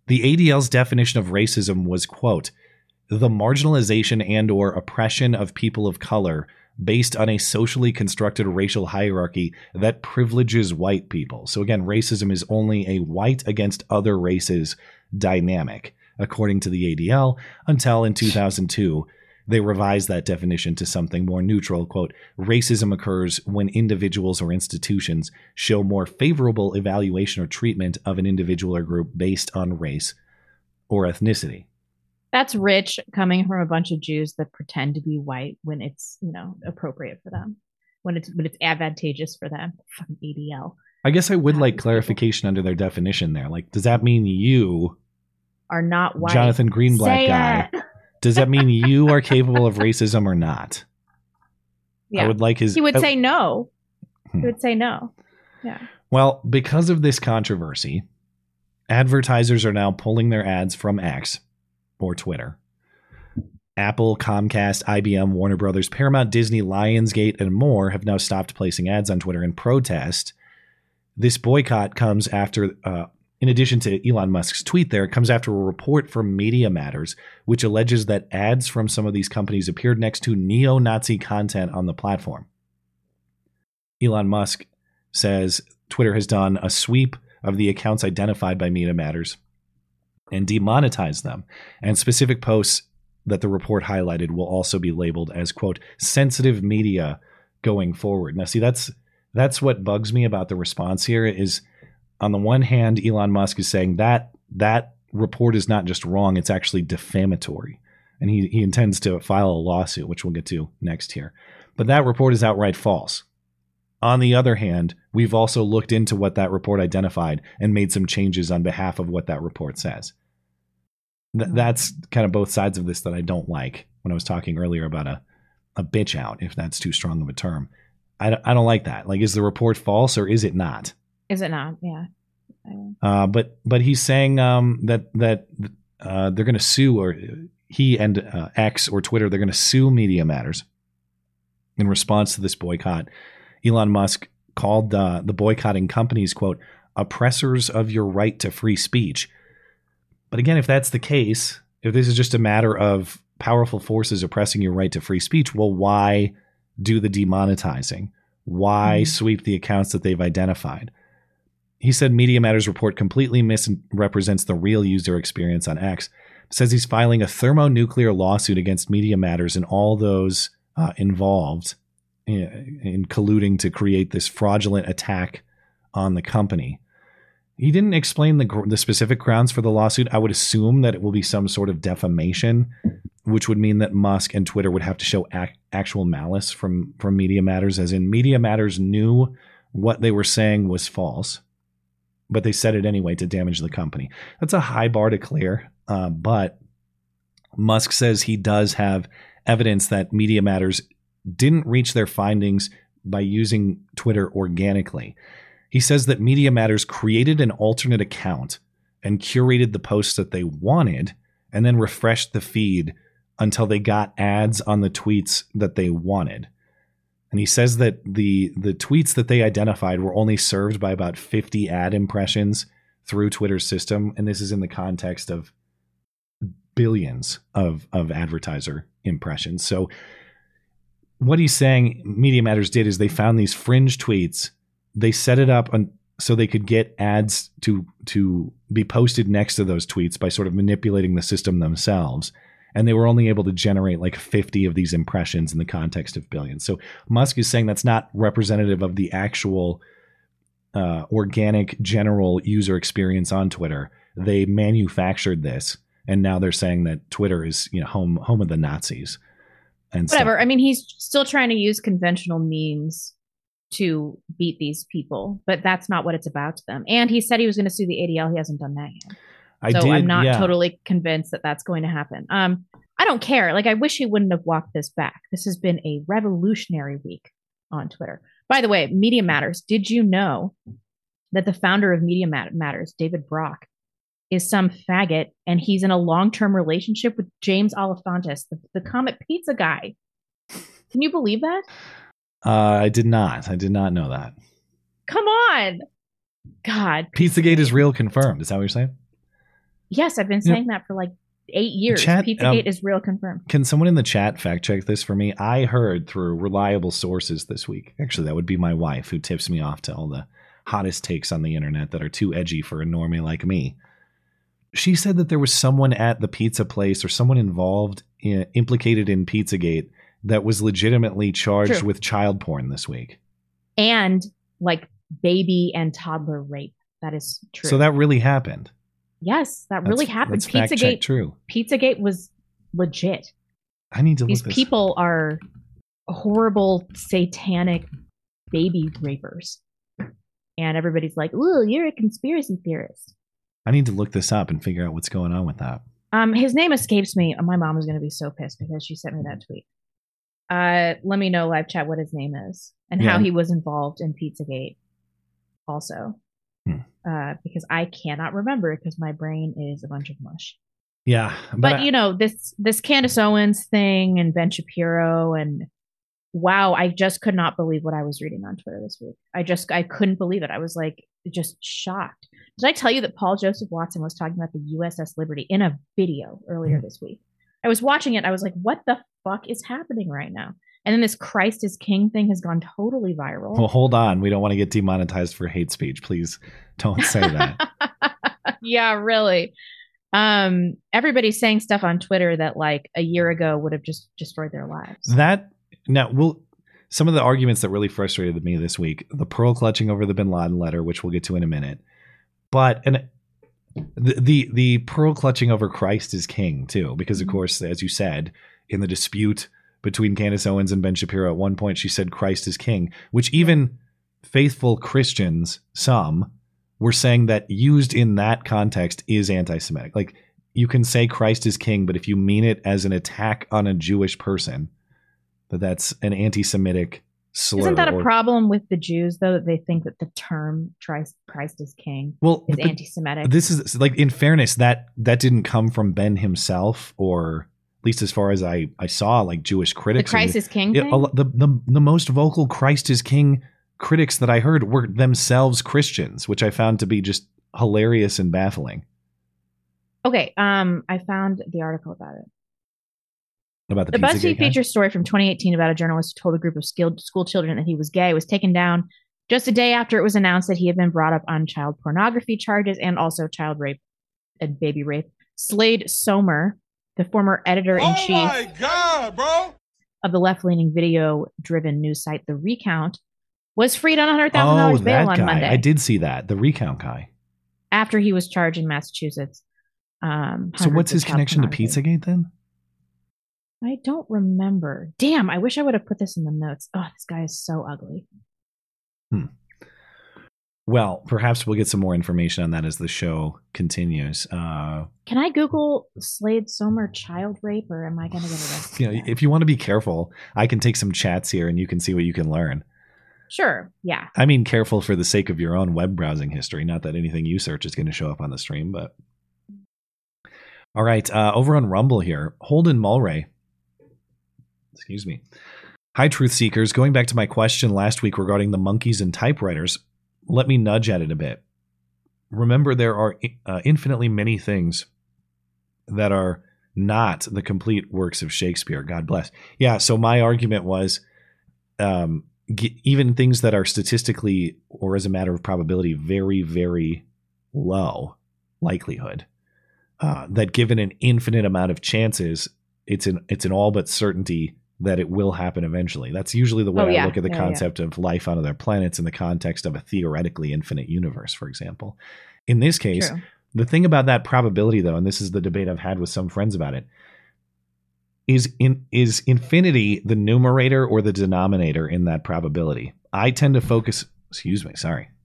the ADL's definition of racism was, quote, the marginalization and or oppression of people of color based on a socially constructed racial hierarchy that privileges white people. So again, racism is only a white against other races dynamic, according to the ADL, until in 2002, they revised that definition to something more neutral, quote, racism occurs when individuals or institutions show more favorable evaluation or treatment of an individual or group based on race or ethnicity. That's rich coming from a bunch of Jews that pretend to be white when it's, you know, appropriate for them, when it's advantageous for them. Fucking ADL. I guess I would like clarification under their definition there. Like, does that mean you are not white? Jonathan Greenblatt guy. Does that mean you are capable of racism or not? Yeah. I would like his. He would say no. He would say no. Yeah. Well, because of this controversy, advertisers are now pulling their ads from X or Twitter. Apple, Comcast, IBM, Warner Brothers, Paramount, Disney, Lionsgate, and more have now stopped placing ads on Twitter in protest. This boycott comes after. In addition to Elon Musk's tweet there, it comes after a report from Media Matters, which alleges that ads from some of these companies appeared next to neo-Nazi content on the platform. Elon Musk says Twitter has done a sweep of the accounts identified by Media Matters and demonetized them. And specific posts that the report highlighted will also be labeled as, quote, sensitive media going forward. Now, see, that's what bugs me about the response here is, on the one hand, Elon Musk is saying that report is not just wrong, it's actually defamatory. And he intends to file a lawsuit, which we'll get to next here. But that report is outright false. On the other hand, we've also looked into what that report identified and made some changes on behalf of what that report says. That's kind of both sides of this that I don't like. When I was talking earlier about a bitch out, if that's too strong of a term. I don't like that. Like, is the report false or is it not? Is it not? Yeah. But he's saying that they're going to sue, or he and X or Twitter, they're going to sue Media Matters in response to this boycott. Elon Musk called the boycotting companies, quote, oppressors of your right to free speech. But again, if that's the case, if this is just a matter of powerful forces oppressing your right to free speech, well, why do the demonetizing? Why sweep the accounts that they've identified? He said Media Matters report completely misrepresents the real user experience on X. Says he's filing a thermonuclear lawsuit against Media Matters and all those involved in colluding to create this fraudulent attack on the company. He didn't explain the specific grounds for the lawsuit. I would assume that it will be some sort of defamation, which would mean that Musk and Twitter would have to show actual malice from Media Matters, as in Media Matters knew what they were saying was false, but they said it anyway to damage the company. That's a high bar to clear. But Musk says he does have evidence that Media Matters didn't reach their findings by using Twitter organically. He says that Media Matters created an alternate account and curated the posts that they wanted and then refreshed the feed until they got ads on the tweets that they wanted. And he says that the tweets that they identified were only served by about 50 ad impressions through Twitter's system. And this is in the context of billions of advertiser impressions. So what he's saying Media Matters did is they found these fringe tweets. They set it up so they could get ads to be posted next to those tweets by sort of manipulating the system themselves. And they were only able to generate like 50 of these impressions in the context of billions. So Musk is saying that's not representative of the actual organic general user experience on Twitter. They manufactured this. And now they're saying that Twitter is, you know, home of the Nazis. And whatever. Stuff. I mean, he's still trying to use conventional means to beat these people. But that's not what it's about to them. And he said he was going to sue the ADL. He hasn't done that yet. I'm not totally convinced that that's going to happen. I don't care. Like, I wish he wouldn't have walked this back. This has been a revolutionary week on Twitter. By the way, Media Matters. Did you know that the founder of Media Matters, David Brock, is some faggot, and he's in a long-term relationship with James Olifantis, the comic pizza guy? Can you believe that? I did not. I did not know that. Come on. God. Pizzagate is real confirmed. Is that what you're saying? Yes, I've been saying that for like 8 years. Pizzagate is real confirmed. Can someone in the chat fact check this for me? I heard through reliable sources this week. Actually, that would be my wife, who tips me off to all the hottest takes on the internet that are too edgy for a normie like me. She said that there was someone at the pizza place or someone involved implicated in Pizzagate that was legitimately charged with child porn this week. And like baby and toddler rape. That is true. So that really happened. Yes, that really happened. Pizzagate, true. Pizzagate was legit. I need to look this up. These people are horrible, satanic baby rapers. And everybody's like, ooh, you're a conspiracy theorist. I need to look this up and figure out what's going on with that. His name escapes me. My mom is going to be so pissed because she sent me that tweet. Let me know, live chat, what his name is and how he was involved in Pizzagate also. Because I cannot remember because my brain is a bunch of mush. Yeah. But you know, this Candace Owens thing and Ben Shapiro and wow, I just could not believe what I was reading on Twitter this week. I couldn't believe it. I was like just shocked. Did I tell you that Paul Joseph Watson was talking about the USS Liberty in a video earlier this week? I was watching it. I was like, what the fuck is happening right now? And then this Christ is King thing has gone totally viral. Well, hold on. We don't want to get demonetized for hate speech. Please don't say that. Yeah, really. Everybody's saying stuff on Twitter that like a year ago would have just destroyed their lives. Some of the arguments that really frustrated me this week, the pearl clutching over the Bin Laden letter, which we'll get to in a minute. But the pearl clutching over Christ is King, too, because, of course, as you said, in the dispute between Candace Owens and Ben Shapiro, at one point she said Christ is King, which even faithful Christians, some, were saying that used in that context is anti-Semitic. Like, you can say Christ is King, but if you mean it as an attack on a Jewish person, that's an anti-Semitic slur. Isn't that a problem with the Jews, though, that they think that the term Christ is King is anti-Semitic? This is like, in fairness, that didn't come from Ben himself, or at least as far as I saw, like Jewish critics. The Christ is King thing? The most vocal Christ is King critics that I heard were themselves Christians, which I found to be just hilarious and baffling. Okay, I found the article about it. About the BuzzFeed feature story from 2018 about a journalist who told a group of school children that he was gay was taken down just a day after it was announced that he had been brought up on child pornography charges and also child rape and baby rape. Slade Somer, the former editor-in-chief of the left-leaning video-driven news site The Recount, was freed on $100,000 bail on Monday. I did see that. The Recount guy. After he was charged in Massachusetts. So what's his connection to Pizzagate then? I don't remember. Damn, I wish I would have put this in the notes. Oh, this guy is so ugly. Well, perhaps we'll get some more information on that as the show continues. Can I Google Slade Somer child rape, or am I going to get arrested? You know, if you want to be careful, I can take some chats here and you can see what you can learn. Sure, yeah. I mean, careful for the sake of your own web browsing history. Not that anything you search is going to show up on the stream, but... All right, over on Rumble here, Holden Mulray. Excuse me. Hi, Truth Seekers. Going back to my question last week regarding the monkeys and typewriters, let me nudge at it a bit. Remember, there are infinitely many things that are not the complete works of Shakespeare. God bless. Yeah, so my argument was even things that are statistically or as a matter of probability very, very low likelihood, that given an infinite amount of chances, it's an all but certainty that it will happen eventually. That's usually the way I look at the concept of life on other planets in the context of a theoretically infinite universe, for example. In this case, the thing about that probability, though, and this is the debate I've had with some friends about it, is infinity the numerator or the denominator in that probability? I tend to focus,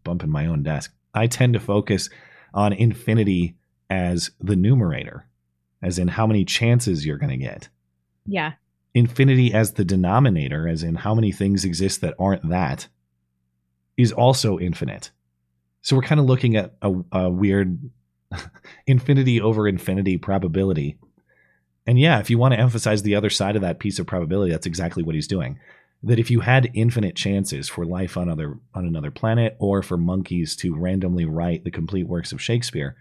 bumping my own desk. I tend to focus on infinity as the numerator, as in how many chances you're going to get. Yeah. Infinity as the denominator, as in how many things exist that aren't that, is also infinite. So we're kind of looking at a weird infinity over infinity probability And yeah, if you want to emphasize the other side of that piece of probability, that's exactly what he's doing. That if you had infinite chances for life on another planet, or for monkeys to randomly write the complete works of Shakespeare,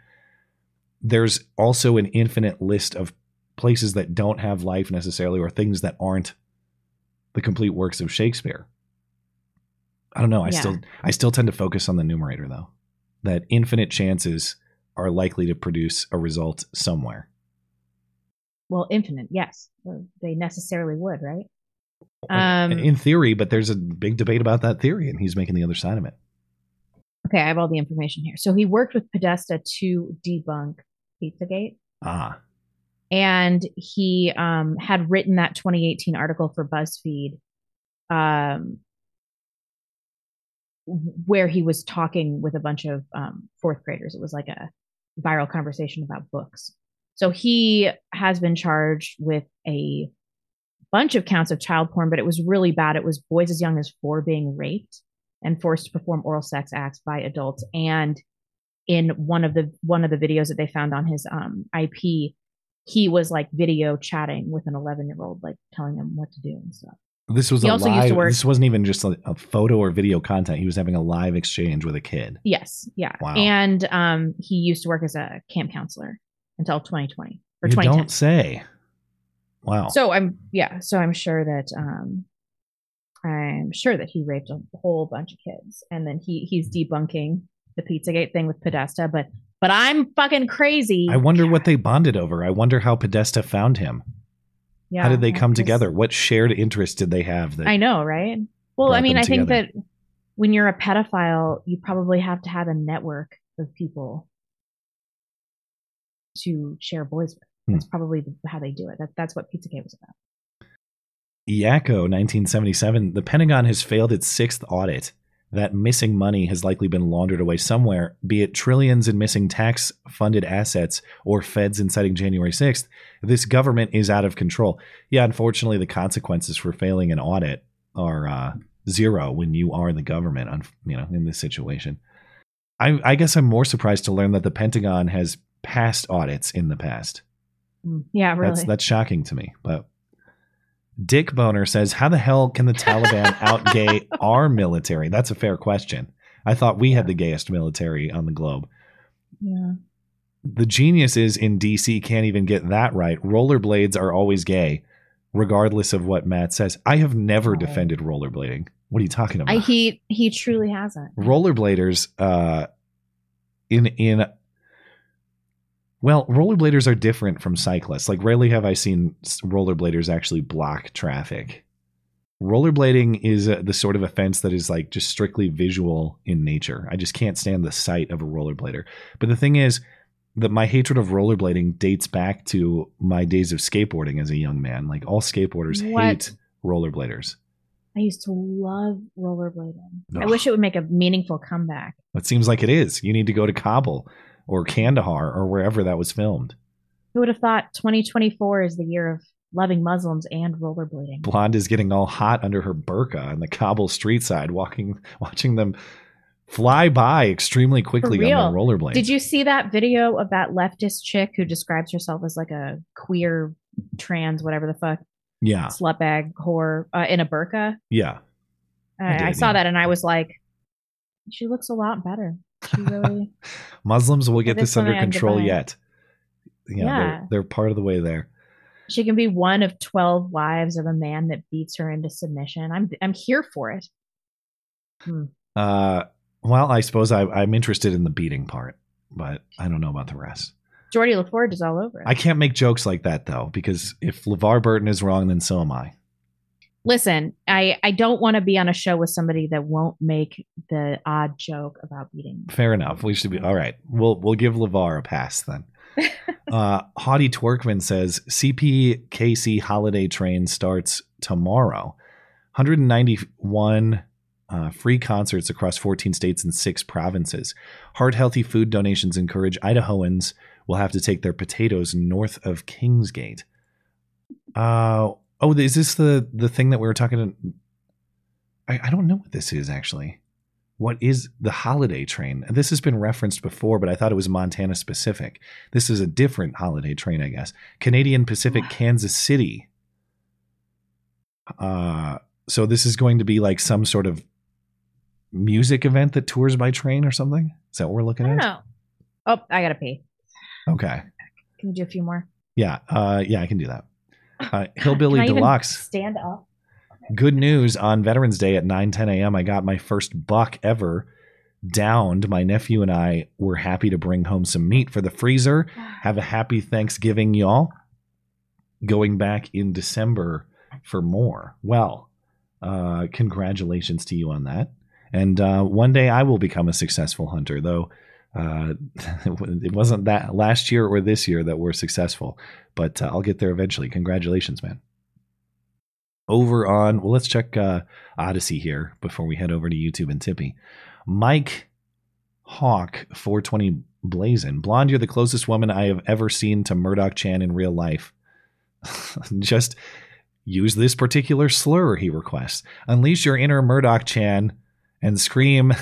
there's also an infinite list of places that don't have life necessarily, or things that aren't the complete works of Shakespeare. I don't know. I still tend to focus on the numerator, though, that infinite chances are likely to produce a result somewhere. Well, infinite. Yes, they necessarily would. Right. In theory, but there's a big debate about that theory, and he's making the other side of it. Okay, I have all the information here. So he worked with Podesta to debunk Pizzagate. And he had written that 2018 article for BuzzFeed where he was talking with a bunch of fourth graders. It was like a viral conversation about books. So he has been charged with a bunch of counts of child porn, but it was really bad. It was boys as young as 4 being raped and forced to perform oral sex acts by adults. And in one of the videos that they found on his IP, he was like video chatting with an 11-year-old, like telling him what to do and stuff. This was This wasn't even just a photo or video content. He was having a live exchange with a kid. Yes. Yeah. Wow. And he used to work as a camp counselor until 2020 or 2010. Don't say. Wow. So I'm sure that he raped a whole bunch of kids, and then he's debunking the Pizzagate thing with Podesta, but I'm fucking crazy. I wonder what they bonded over. I wonder how Podesta found him. Yeah. How did they come together? What shared interest did they have? I know, right? Well, I mean, I think that when you're a pedophile, you probably have to have a network of people to share boys with. That's probably how they do it. That's what Pizzagate was about. Yakko, 1977. The Pentagon has failed its 6th audit. That missing money has likely been laundered away somewhere, be it trillions in missing tax-funded assets or feds inciting January 6th. This government is out of control. Yeah, unfortunately, the consequences for failing an audit are zero when you are the government, in this situation. I guess I'm more surprised to learn that the Pentagon has passed audits in the past. Yeah, really. That's shocking to me. But Dick Boner says, how the hell can the Taliban outgay our military? That's a fair question. I thought we had the gayest military on the globe. Yeah. The geniuses in DC can't even get that right. Rollerblades are always gay, regardless of what Matt says. I have never defended rollerblading. What are you talking about? He truly hasn't. Rollerbladers, Well, rollerbladers are different from cyclists. Like, rarely have I seen rollerbladers actually block traffic. Rollerblading is the sort of offense that is like just strictly visual in nature. I just can't stand the sight of a rollerblader. But the thing is that my hatred of rollerblading dates back to my days of skateboarding as a young man. Like, all skateboarders hate rollerbladers. I used to love rollerblading. Ugh. I wish it would make a meaningful comeback. It seems like it is. You need to go to Kabul. Or Kandahar, or wherever that was filmed. Who would have thought 2024 is the year of loving Muslims and rollerblading? Blonde is getting all hot under her burqa on the Kabul street side, watching them fly by extremely quickly on the rollerblades. Did you see that video of that leftist chick who describes herself as like a queer, trans, whatever the fuck, slutbag, whore, in a burqa? Yeah. I saw that, and I was like, she looks a lot better. Really, Muslims will get this under control yet. They're part of the way there. She can be one of 12 wives of a man that beats her into submission. I'm here for it. Well, I suppose I'm interested in the beating part, but I don't know about the rest. Geordie LaForge is all over it. I can't make jokes like that, though, because if LeVar Burton is wrong, then so am I. Listen, I don't want to be on a show with somebody that won't make the odd joke about beating. Fair enough. We should be all right. We'll give LeVar a pass then. Hottie Twerkman says CPKC holiday train starts tomorrow. 191 free concerts across 14 states and 6 provinces. Heart healthy food donations encourage Idahoans will have to take their potatoes north of Kingsgate. Oh, is this the thing that we were talking to? I don't know what this is, actually. what is the holiday train? And this has been referenced before, but I thought it was Montana specific. This is a different holiday train, I guess. Canadian Pacific, Kansas City. So this is going to be like some sort of music event that tours by train or something? Is that what we're looking at? I don't know. Oh, I got to pee. Okay. Can you do a few more? Yeah. Yeah, I can do that. Hillbilly can I Deluxe. Even stand up. Good news on Veterans Day at 9:10 a.m. I got my first buck ever downed. My nephew and I were happy to bring home some meat for the freezer. Have a happy Thanksgiving, y'all. Going back in December for more. Well, congratulations to you on that. And one day I will become a successful hunter, though. It wasn't that last year or this year that we're successful, but I'll get there eventually. Congratulations, man. Over on, well, let's check Odyssey here before we head over to YouTube and Tippy. Mike Hawk 420 Blazin. Blonde, you're the closest woman I have ever seen to Murdoch Chan in real life. Just use this particular slur, he requests. Unleash your inner Murdoch Chan and scream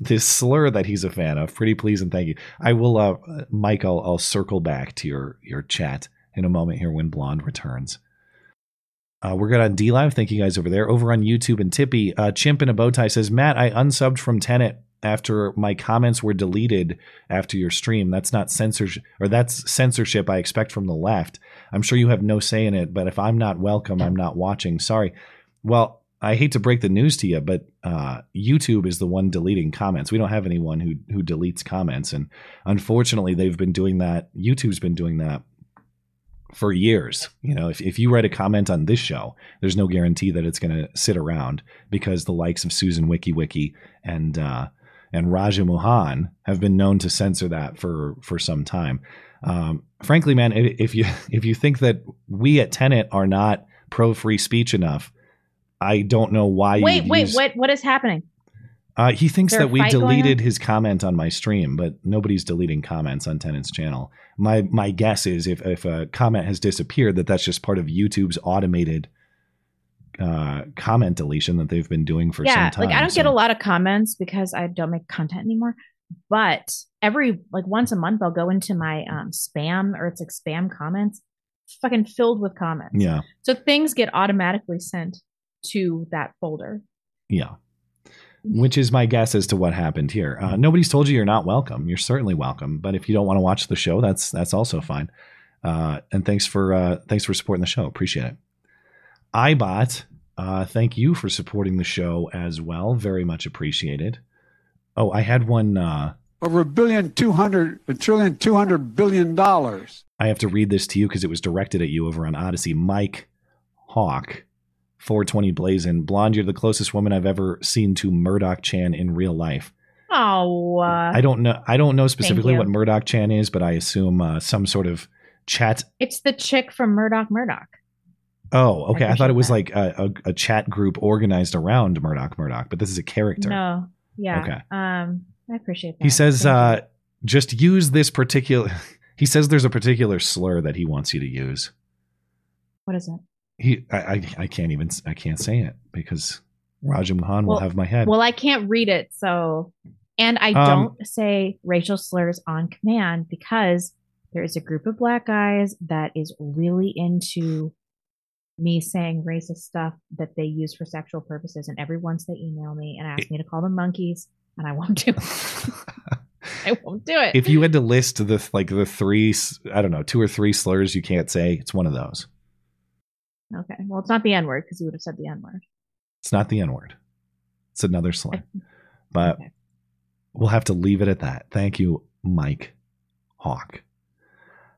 this slur that he's a fan of. Pretty please and thank you. I will, Mike, I'll circle back to your chat in a moment here when Blonde returns. We're good on D Live. Thank you guys over there. Over on YouTube and Tippy, Chimp in a Bowtie says, Matt, I unsubbed from Tenet after my comments were deleted after your stream. That's not censorship, or that's censorship I expect from the left. I'm sure you have no say in it, but if I'm not welcome, I'm not watching. Sorry. Well, I hate to break the news to you, but YouTube is the one deleting comments. We don't have anyone who deletes comments. And unfortunately, they've been doing that. YouTube's been doing that for years. You know, if you write a comment on this show, there's no guarantee that it's going to sit around because the likes of Susan WikiWiki and Raja Mohan have been known to censor that for some time. Frankly, man, if you think that we at Tenet are not pro free speech enough, I don't know why. Wait, what is happening? He thinks that we deleted his comment on my stream, but nobody's deleting comments on Tenet's channel. My guess is if a comment has disappeared, that's just part of YouTube's automated comment deletion that they've been doing for some time. Like I don't get a lot of comments because I don't make content anymore. But every once a month, I'll go into my spam, or it's like spam comments, fucking filled with comments. Yeah. So things get automatically sent to that folder. Yeah. Which is my guess as to what happened here. Nobody's told you you're not welcome. You're certainly welcome. But if you don't want to watch the show, that's also fine. And thanks for supporting the show. Appreciate it. iBot, thank you for supporting the show as well. Very much appreciated. Oh, I had one. Over $200 billion. I have to read this to you because it was directed at you over on Odyssey. Mike Hawk. 420 Blazin. Blonde, you're the closest woman I've ever seen to Murdoch Chan in real life. Oh, I don't know specifically what Murdoch Chan is, but I assume some sort of chat. It's the chick from Murdoch. Oh, okay. I thought it was like a chat group organized around Murdoch, but this is a character. No. Yeah. Okay. I appreciate that. He says, just use this particular, he says there's a particular slur that he wants you to use. What is it? I can't say it because Raja Mohan will have my head. Well, I can't read it. So, and I don't say racial slurs on command because there is a group of black guys that is really into me saying racist stuff that they use for sexual purposes. And every once they email me and ask me to call them monkeys, and I won't do it. I won't do it. If you had to list the three, I don't know, two or three slurs you can't say, it's one of those. Okay. Well, it's not the N-word because you would have said the N-word. It's not the N-word. It's another slang. But okay. We'll have to leave it at that. Thank you, Mike Hawk.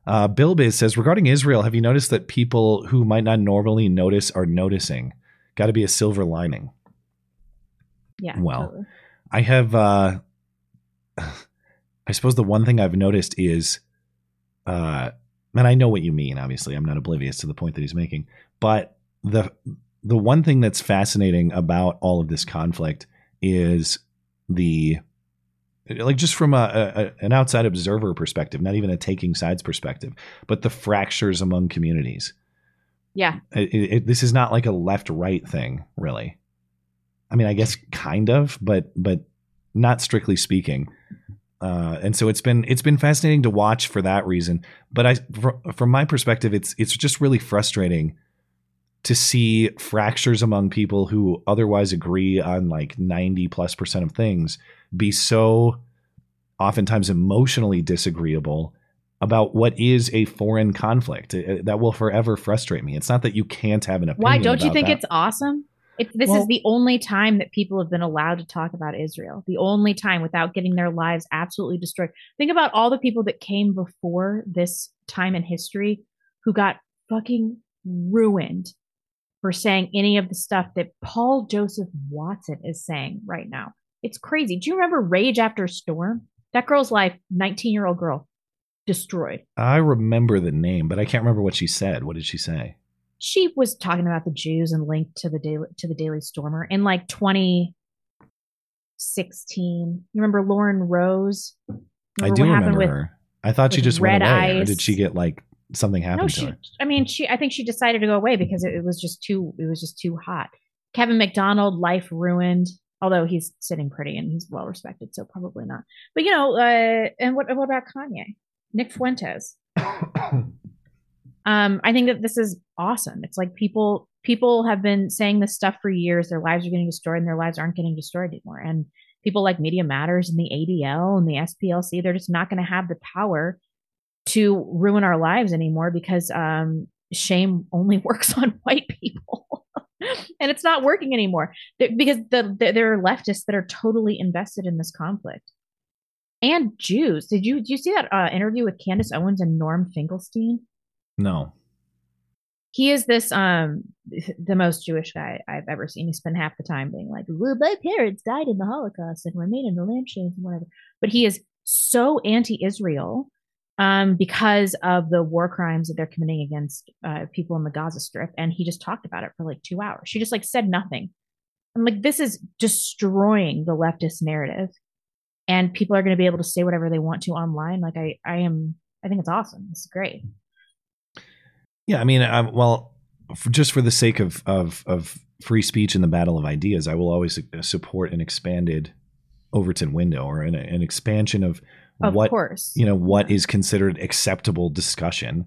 Bilbiz says, regarding Israel, have you noticed that people who might not normally notice are noticing? Got to be a silver lining. Yeah. Well, totally. I have, I suppose the one thing I've noticed is, and I know what you mean, obviously. I'm not oblivious to the point that he's making. But the one thing that's fascinating about all of this conflict is just from an outside observer perspective, not even a taking sides perspective, but the fractures among communities. Yeah. This is not like a left-right thing, really. I mean, I guess kind of, but not strictly speaking. And so it's been fascinating to watch for that reason. But from my perspective, it's just really frustrating to see fractures among people who otherwise agree on like 90+% of things be so oftentimes emotionally disagreeable about what is a foreign conflict. That will forever frustrate me. It's not that you can't have an opinion. Why don't you think that. It's awesome? This is the only time that people have been allowed to talk about Israel, the only time without getting their lives absolutely destroyed. Think about all the people that came before this time in history who got fucking ruined for saying any of the stuff that Paul Joseph Watson is saying right now. It's crazy. Do you remember Rage After Storm? That girl's life, 19-year-old girl, destroyed. I remember the name, but I can't remember what she said. What did she say? She was talking about the Jews and linked to the Daily Stormer in like 2016. You remember Lauren Rose? I do remember her. I thought she just went away. Ice. Or did she get like something happened to her? I mean, I think she decided to go away because it was just too hot. Kevin McDonald, life ruined. Although he's sitting pretty and he's well respected, so probably not. But you know, and what about Kanye? Nick Fuentes. I think that this is awesome. It's like people have been saying this stuff for years. Their lives are getting destroyed, and their lives aren't getting destroyed anymore. And people like Media Matters and the ADL and the SPLC, they're just not going to have the power to ruin our lives anymore because shame only works on white people. And it's not working anymore because there are leftists that are totally invested in this conflict. And Jews. Did you see that interview with Candace Owens and Norm Finkelstein? No. He is the most Jewish guy I've ever seen. He spent half the time being like, well, my parents died in the Holocaust and were made in the lampshades and whatever. But he is so anti-Israel because of the war crimes that they're committing against people in the Gaza Strip. And he just talked about it for like 2 hours. She just like said nothing. I'm like, this is destroying the leftist narrative. And people are going to be able to say whatever they want to online. Like I think it's awesome. It's great. Yeah, I mean, just for the sake of free speech and the battle of ideas, I will always support an expanded Overton window or an expansion of what, course. You know, what is considered acceptable discussion,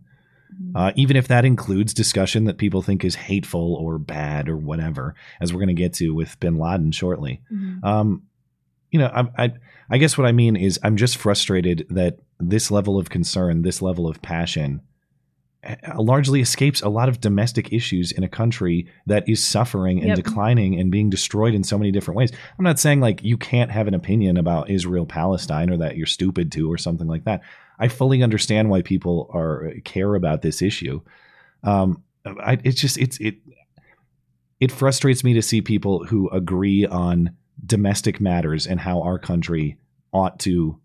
mm-hmm. Even if that includes discussion that people think is hateful or bad or whatever, as we're going to get to with bin Laden shortly. Mm-hmm. You know, I guess what I mean is I'm just frustrated that this level of concern, this level of passion largely escapes a lot of domestic issues in a country that is suffering and declining and being destroyed in so many different ways. I'm not saying like you can't have an opinion about Israel, Palestine, or that you're stupid to or something like that. I fully understand why people care about this issue. It frustrates me to see people who agree on domestic matters and how our country ought to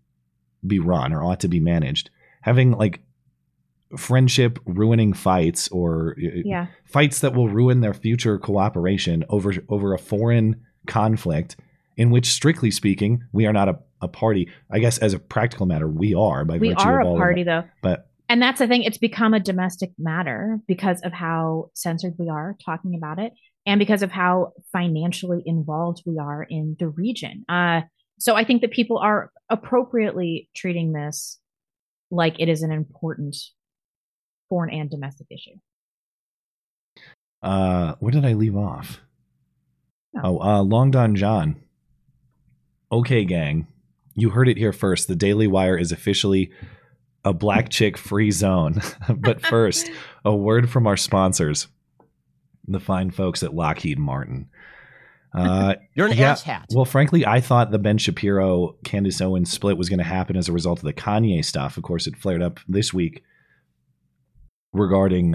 be run or ought to be managed, having like friendship ruining fights or fights that will ruin their future cooperation over a foreign conflict in which, strictly speaking, we are not a party. I guess as a practical matter, we are by virtue of all. We are a party, though. And that's the thing. It's become a domestic matter because of how censored we are talking about it and because of how financially involved we are in the region. So I think that people are appropriately treating this like it is an important foreign and domestic issue. Where did I leave off? Long Don John. Okay, gang, you heard it here first. The Daily Wire is officially a black chick free zone. But first, a word from our sponsors, the fine folks at Lockheed Martin. You're an asshat. Well, frankly, I thought the Ben Shapiro, Candace Owens split was going to happen as a result of the Kanye stuff. Of course, it flared up this week regarding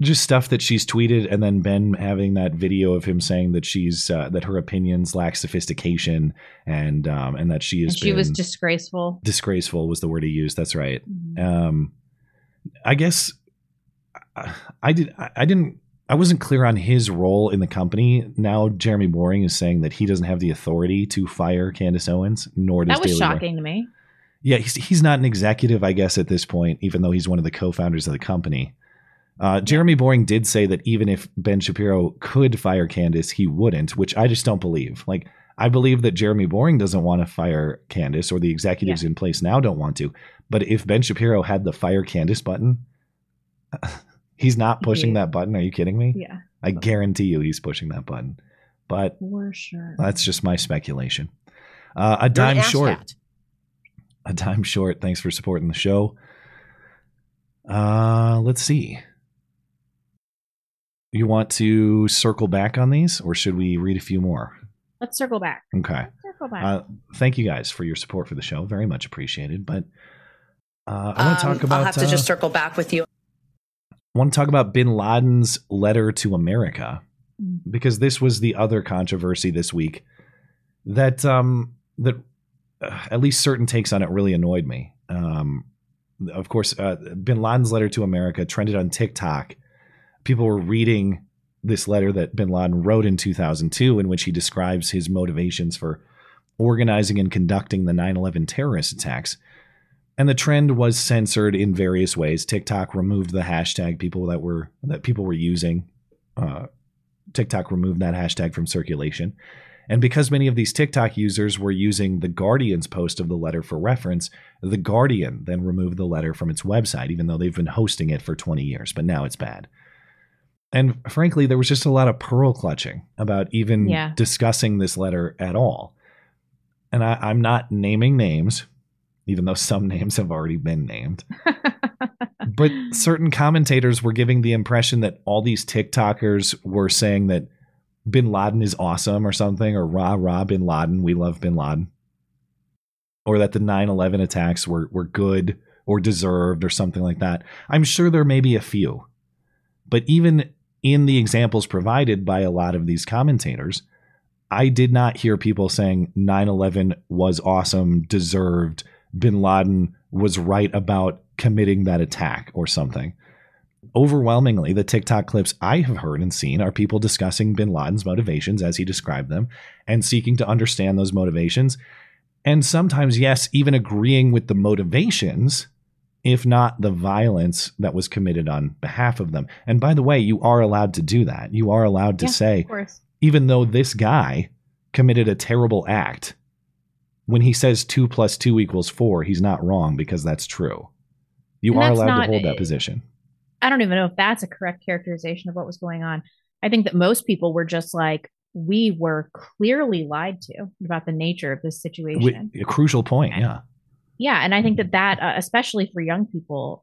just stuff that she's tweeted, and then Ben having that video of him saying that she's that her opinions lack sophistication and that she was disgraceful. Disgraceful was the word he used. That's right. Mm-hmm. I guess I wasn't clear on his role in the company. Now Jeremy Boring is saying that he doesn't have the authority to fire Candace Owens, nor does. That was shocking to me. Yeah, he's not an executive, I guess, at this point, even though he's one of the co-founders of the company. Jeremy Boring did say that even if Ben Shapiro could fire Candace, he wouldn't, which I just don't believe. Like, I believe that Jeremy Boring doesn't want to fire Candace, or the executives in place now don't want to. But if Ben Shapiro had the fire Candace button, he's not pushing that button. Are you kidding me? Yeah. I guarantee you he's pushing that button. But for sure. That's just my speculation. A dime short. A dime short. Thanks for supporting the show. Let's see. You want to circle back on these, or should we read a few more? Let's circle back. Okay. Circle back. Thank you guys for your support for the show. Very much appreciated. But I want to talk about. I'll have to just circle back with you. I want to talk about Bin Laden's letter to America, because this was the other controversy this week that at least certain takes on it really annoyed me. Of course, Bin Laden's letter to America trended on TikTok. People were reading this letter that Bin Laden wrote in 2002, in which he describes his motivations for organizing and conducting the 9/11 terrorist attacks. And the trend was censored in various ways. TikTok removed the hashtag people were using. TikTok removed that hashtag from circulation. And because many of these TikTok users were using The Guardian's post of the letter for reference, The Guardian then removed the letter from its website, even though they've been hosting it for 20 years. But now it's bad. And frankly, there was just a lot of pearl clutching about even discussing this letter at all. And I'm not naming names, even though some names have already been named. But certain commentators were giving the impression that all these TikTokers were saying that Bin Laden is awesome or something, or rah, rah, Bin Laden, we love Bin Laden. Or that the 9/11 attacks were good or deserved or something like that. I'm sure there may be a few. But even in the examples provided by a lot of these commentators, I did not hear people saying 9/11 was awesome, deserved, Bin Laden was right about committing that attack or something. Overwhelmingly, the TikTok clips I have heard and seen are people discussing Bin Laden's motivations as he described them and seeking to understand those motivations. And sometimes, yes, even agreeing with the motivations, if not the violence that was committed on behalf of them. And by the way, you are allowed to do that. You are allowed to say, even though this guy committed a terrible act, when he says 2 + 2 = 4, he's not wrong, because that's true. You are allowed to hold that position. I don't even know if that's a correct characterization of what was going on. I think that most people were just like, we were clearly lied to about the nature of this situation. A crucial point. Yeah. Yeah. And I think that especially for young people,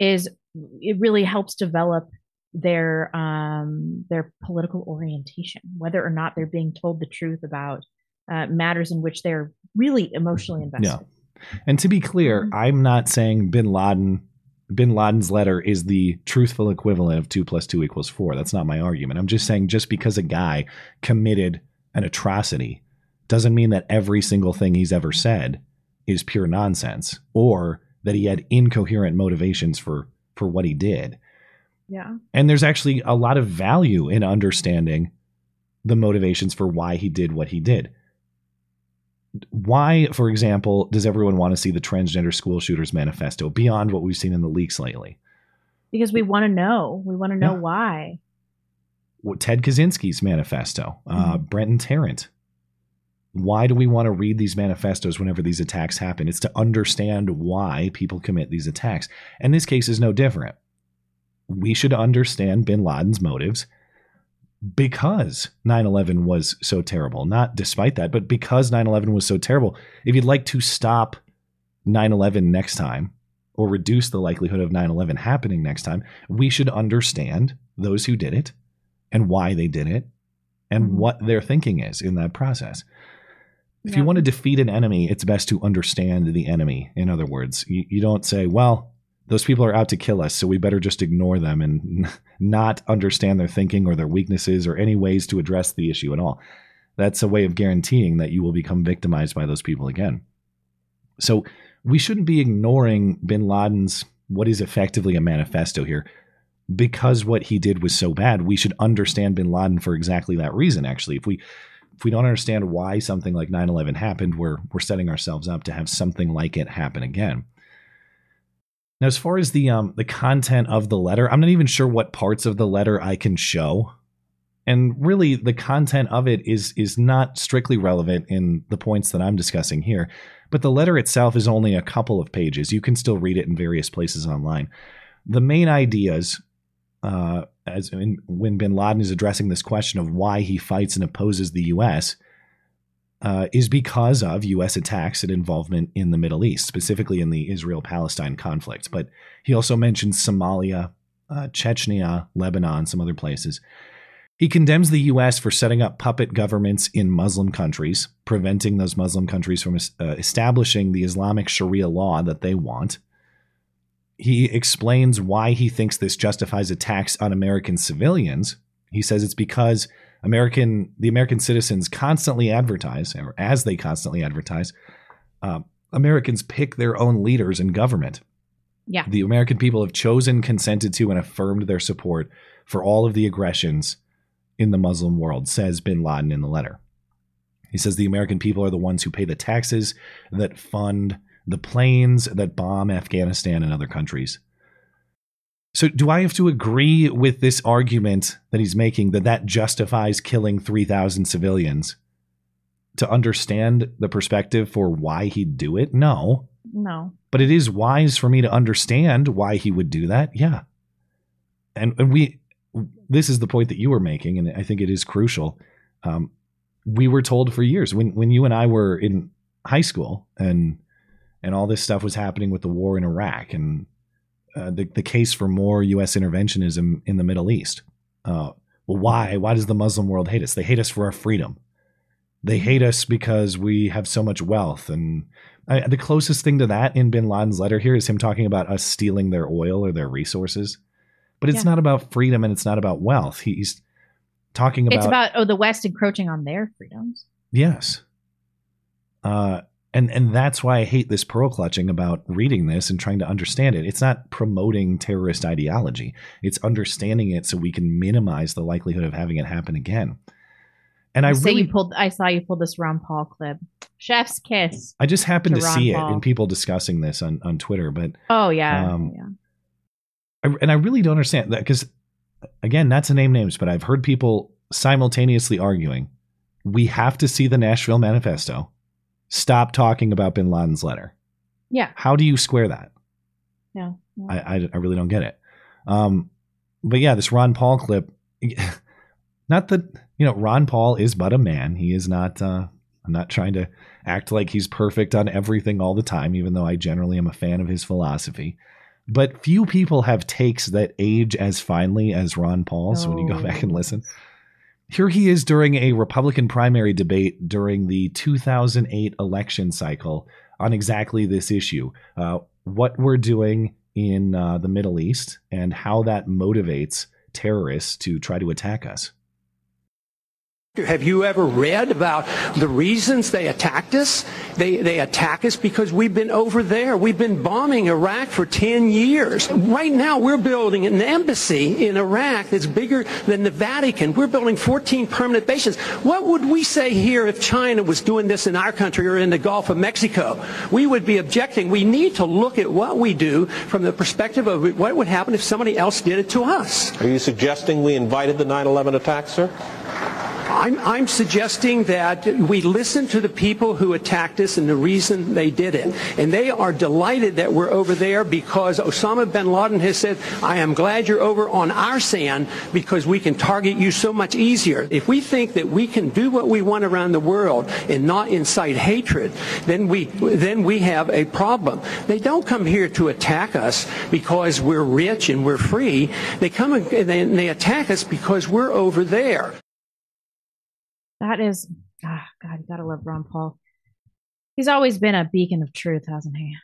it really helps develop their political orientation, whether or not they're being told the truth about matters in which they're really emotionally invested. Yeah. And to be clear, I'm not saying Bin Laden's letter is the truthful equivalent of 2 + 2 = 4. That's not my argument. I'm just saying, just because a guy committed an atrocity doesn't mean that every single thing he's ever said is pure nonsense, or that he had incoherent motivations for what he did. Yeah. And there's actually a lot of value in understanding the motivations for why he did what he did. Why, for example, does everyone want to see the transgender school shooters manifesto beyond what we've seen in the leaks lately? Because we want to know. We want to know why. Well, Ted Kaczynski's manifesto, Brenton Tarrant. Why do we want to read these manifestos whenever these attacks happen? It's to understand why people commit these attacks. And this case is no different. We should understand Bin Laden's motives, because 9/11 was so terrible, not despite that, but because 9/11 was so terrible. If you'd like to stop 9/11 next time, or reduce the likelihood of 9/11 happening next time, we should understand those who did it and why they did it and what their thinking is in that process. If you want to defeat an enemy, it's best to understand the enemy. In other words, you don't say, well, those people are out to kill us, so we better just ignore them and not understand their thinking or their weaknesses or any ways to address the issue at all. That's a way of guaranteeing that you will become victimized by those people again. So we shouldn't be ignoring Bin Laden's, what is effectively a manifesto here, because what he did was so bad. We should understand Bin Laden for exactly that reason, actually. If we don't understand why something like 9/11 happened, we're setting ourselves up to have something like it happen again. Now, as far as the content of the letter, I'm not even sure what parts of the letter I can show. And really, the content of it is not strictly relevant in the points that I'm discussing here. But the letter itself is only a couple of pages. You can still read it in various places online. The main ideas, when bin Laden is addressing this question of why he fights and opposes the U.S., is because of U.S. attacks and involvement in the Middle East, specifically in the Israel-Palestine conflict. But he also mentions Somalia, Chechnya, Lebanon, some other places. He condemns the U.S. for setting up puppet governments in Muslim countries, preventing those Muslim countries from establishing the Islamic Sharia law that they want. He explains why he thinks this justifies attacks on American civilians. He says it's because the American citizens constantly advertise, or as they constantly advertise, Americans pick their own leaders in government. Yeah. The American people have chosen, consented to, and affirmed their support for all of the aggressions in the Muslim world, says bin Laden in the letter. He says the American people are the ones who pay the taxes that fund the planes that bomb Afghanistan and other countries. So do I have to agree with this argument that he's making, that justifies killing 3,000 civilians, to understand the perspective for why he'd do it? No. No. But it is wise for me to understand why he would do that. Yeah. And this is the point that you were making, and I think it is crucial. We were told for years when you and I were in high school and all this stuff was happening with the war in Iraq and the case for more U.S. interventionism in the Middle East. Well, why? Why does the Muslim world hate us? They hate us for our freedom. They hate us because we have so much wealth. And the closest thing to that in bin Laden's letter here is him talking about us stealing their oil or their resources. But it's not about freedom and it's not about wealth. He's talking about... It's about, the West encroaching on their freedoms. Yes. And that's why I hate this pearl clutching about reading this and trying to understand it. It's not promoting terrorist ideology. It's understanding it so we can minimize the likelihood of having it happen again. And I saw you pulled this Ron Paul clip. Chef's kiss. I just happened to see it in people discussing this on Twitter. But oh, yeah. And I really don't understand that because, again, not to name names, but I've heard people simultaneously arguing, we have to see the Nashville Manifesto. Stop talking about bin Laden's letter. Yeah. How do you square that? Yeah. No. I really don't get it. But yeah, this Ron Paul clip, not that, Ron Paul is but a man. He is not, I'm not trying to act like he's perfect on everything all the time, even though I generally am a fan of his philosophy. But few people have takes that age as finely as Ron Paul. So when you go back and listen, here he is during a Republican primary debate during the 2008 election cycle on exactly this issue, what we're doing in the Middle East and how that motivates terrorists to try to attack us. Have you ever read about the reasons they attacked us? They attack us because we've been over there. We've been bombing Iraq for 10 years. Right now, we're building an embassy in Iraq that's bigger than the Vatican. We're building 14 permanent bases. What would we say here if China was doing this in our country or in the Gulf of Mexico? We would be objecting. We need to look at what we do from the perspective of what would happen if somebody else did it to us. Are you suggesting we invited the 9/11 attack, sir? I'm suggesting that we listen to the people who attacked us and the reason they did it. And they are delighted that we're over there because Osama bin Laden has said, I am glad you're over on our sand because we can target you so much easier. If we think that we can do what we want around the world and not incite hatred, then we have a problem. They don't come here to attack us because we're rich and we're free. They come and they attack us because we're over there. That is, God, you gotta love Ron Paul. He's always been a beacon of truth, hasn't he?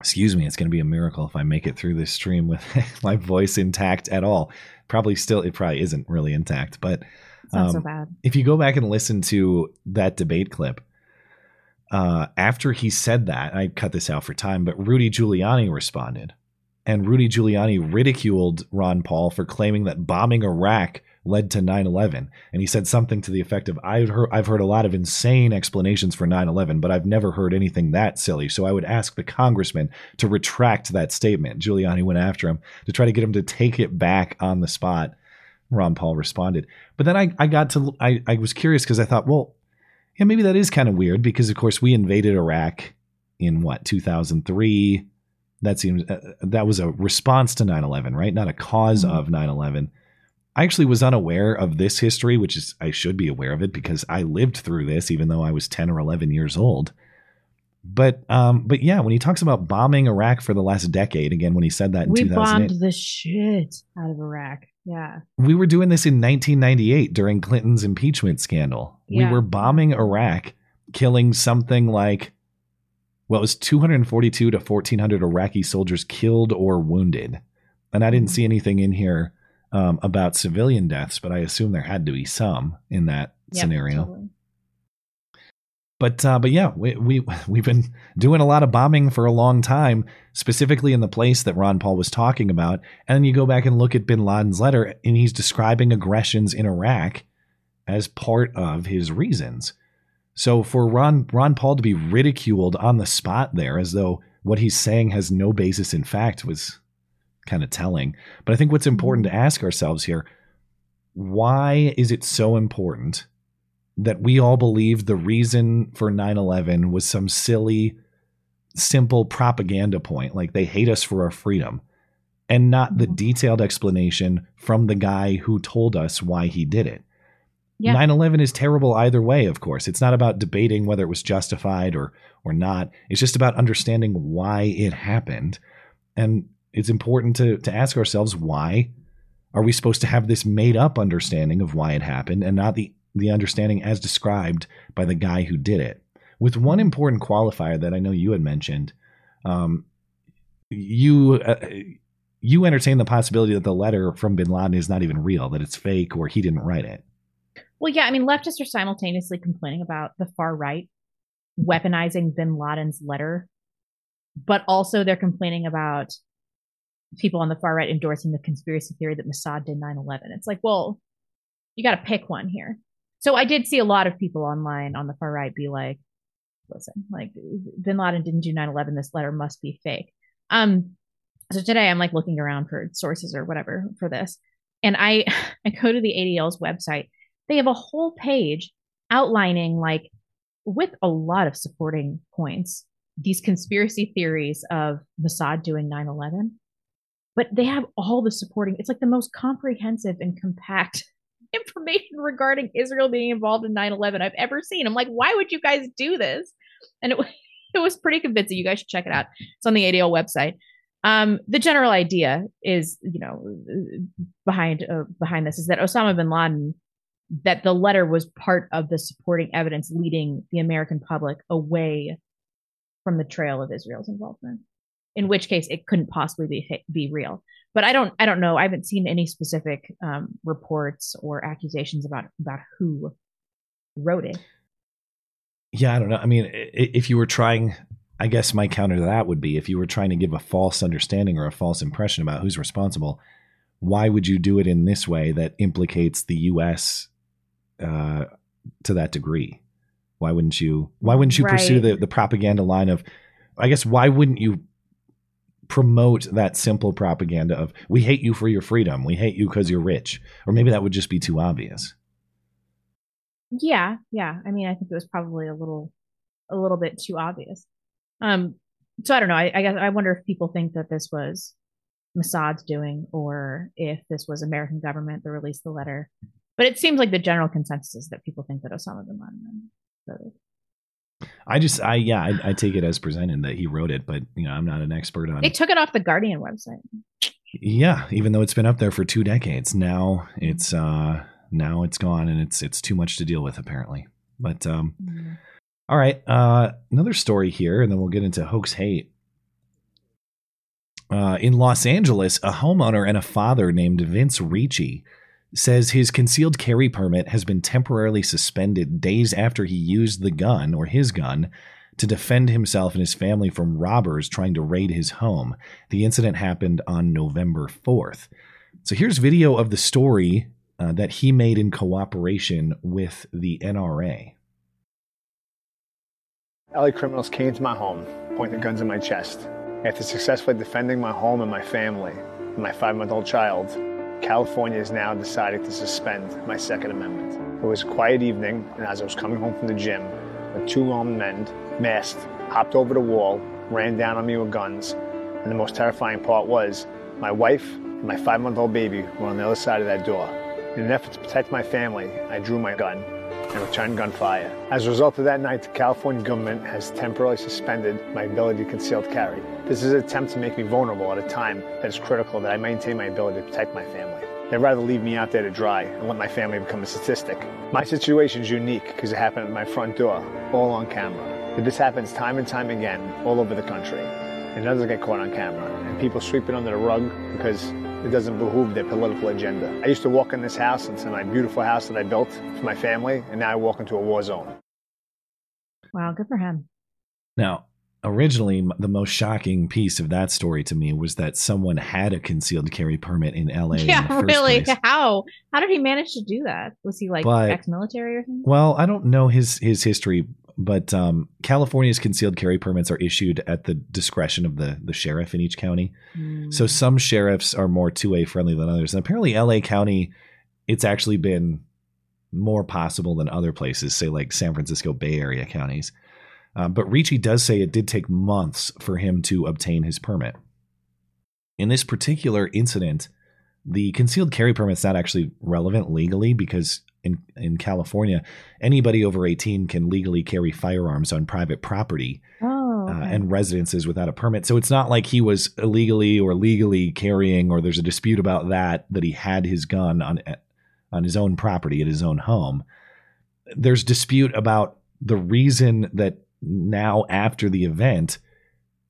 Excuse me, it's gonna be a miracle if I make it through this stream with my voice intact at all. It probably isn't really intact, but it's not so bad. If you go back and listen to that debate clip, after he said that, I cut this out for time, but Rudy Giuliani responded. and Rudy Giuliani ridiculed Ron Paul for claiming that bombing Iraq led to 9/11. And he said something to the effect of, I've heard a lot of insane explanations for 9/11, but I've never heard anything that silly. So I would ask the congressman to retract that statement. Giuliani went after him to try to get him to take it back on the spot. Ron Paul responded. But then I was curious because I thought, well, yeah, maybe that is kind of weird because, of course, we invaded Iraq in, 2003? That was a response to 9/11, right? Not a cause of 9/11. I actually was unaware of this history, which is, I should be aware of it because I lived through this, even though I was 10 or 11 years old. But yeah, when he talks about bombing Iraq for the last decade, again, when he said that in 2008. We bombed the shit out of Iraq. Yeah. We were doing this in 1998 during Clinton's impeachment scandal. Yeah. We were bombing Iraq, killing something like, it was 242 to 1,400 Iraqi soldiers killed or wounded. And I didn't see anything in here about civilian deaths, but I assume there had to be some in that scenario. Totally. But yeah, we've been doing a lot of bombing for a long time, specifically in the place that Ron Paul was talking about. And then you go back and look at bin Laden's letter, and he's describing aggressions in Iraq as part of his reasons. So for Ron Paul to be ridiculed on the spot there as though what he's saying has no basis in fact was kind of telling. But I think what's important to ask ourselves here, why is it so important that we all believe the reason for 9/11 was some silly, simple propaganda point, like they hate us for our freedom, and not the detailed explanation from the guy who told us why he did it? Yeah. 9/11 is terrible either way, of course. It's not about debating whether it was justified or not. It's just about understanding why it happened. And it's important to ask ourselves, why are we supposed to have this made up understanding of why it happened and not the understanding as described by the guy who did it? With one important qualifier that I know you had mentioned, you entertain the possibility that the letter from bin Laden is not even real, that it's fake or he didn't write it. Well, yeah, I mean, leftists are simultaneously complaining about the far right weaponizing bin Laden's letter, but also they're complaining about people on the far right endorsing the conspiracy theory that Mossad did 9/11. It's like, well, you got to pick one here. So I did see a lot of people online on the far right be like, listen, like bin Laden didn't do 9/11. This letter must be fake. So today I'm like looking around for sources or whatever for this. And I go to the ADL's website. They have a whole page outlining, like, with a lot of supporting points, these conspiracy theories of Mossad doing 9/11. But they have all the supporting. It's like the most comprehensive and compact information regarding Israel being involved in 9/11 I've ever seen. I'm like, why would you guys do this? And it was pretty convincing. You guys should check it out. It's on the ADL website. The general idea is, behind this is that Osama bin Laden, that the letter was part of the supporting evidence leading the American public away from the trail of Israel's involvement, in which case it couldn't possibly be real. But I don't know. I haven't seen any specific reports or accusations about who wrote it. Yeah, I don't know. I mean, if you were trying, I guess my counter to that would be, if you were trying to give a false understanding or a false impression about who's responsible, why would you do it in this way that implicates the U.S. To that degree? Why wouldn't you right. pursue the propaganda line of, I guess, why wouldn't you promote that simple propaganda of, we hate you for your freedom, we hate you because you're rich? Or maybe that would just be too obvious. Yeah. I mean, I think it was probably a little bit too obvious. So I don't know. I guess I wonder if people think that this was Mossad's doing, or if this was American government that released the letter. But it seems like the general consensus is that people think that Osama bin Laden wrote it. I take it as presented that he wrote it, but I'm not an expert on it. They took it off the Guardian website. Yeah, even though it's been up there for 2 decades. Now it's gone, and it's too much to deal with, apparently. But all right, another story here, and then we'll get into hoax hate. In Los Angeles, a homeowner and a father named Vince Ricci says his concealed carry permit has been temporarily suspended days after he used the gun, or his gun, to defend himself and his family from robbers trying to raid his home. The incident happened on November 4th. So here's video of the story that he made in cooperation with the NRA. LA criminals came to my home, pointing their guns at my chest. After successfully defending my home and my family and my 5-month-old child, California is now deciding to suspend my Second Amendment. It was a quiet evening, and as I was coming home from the gym, the two armed men, masked, hopped over the wall, ran down on me with guns, and the most terrifying part was my wife and my 5-month-old baby were on the other side of that door. In an effort to protect my family, I drew my gun and returned gunfire. As a result of that night, the California government has temporarily suspended my ability to concealed carry. This is an attempt to make me vulnerable at a time that is critical that I maintain my ability to protect my family. They'd rather leave me out there to dry and let my family become a statistic. My situation is unique because it happened at my front door, all on camera. But this happens time and time again all over the country. It doesn't get caught on camera, and people sweep it under the rug because it doesn't behoove their political agenda. I used to walk in this house, it's my beautiful house that I built for my family, and now I walk into a war zone. Wow, good for him. Now, originally, the most shocking piece of that story to me was that someone had a concealed carry permit in LA. Yeah, in the first really? Place. How did he manage to do that? Was he ex-military or something? Well, I don't know his history, but California's concealed carry permits are issued at the discretion of the sheriff in each county. Mm. So some sheriffs are more 2A friendly than others. And apparently LA County, it's actually been more possible than other places, say like San Francisco Bay Area counties. But Ricci does say it did take months for him to obtain his permit. In this particular incident, the concealed carry permit's not actually relevant legally because in California, anybody over 18 can legally carry firearms on private property and residences without a permit. So it's not like he was illegally or legally carrying, or there's a dispute about that he had his gun on his own property at his own home. There's dispute about the reason that now, after the event,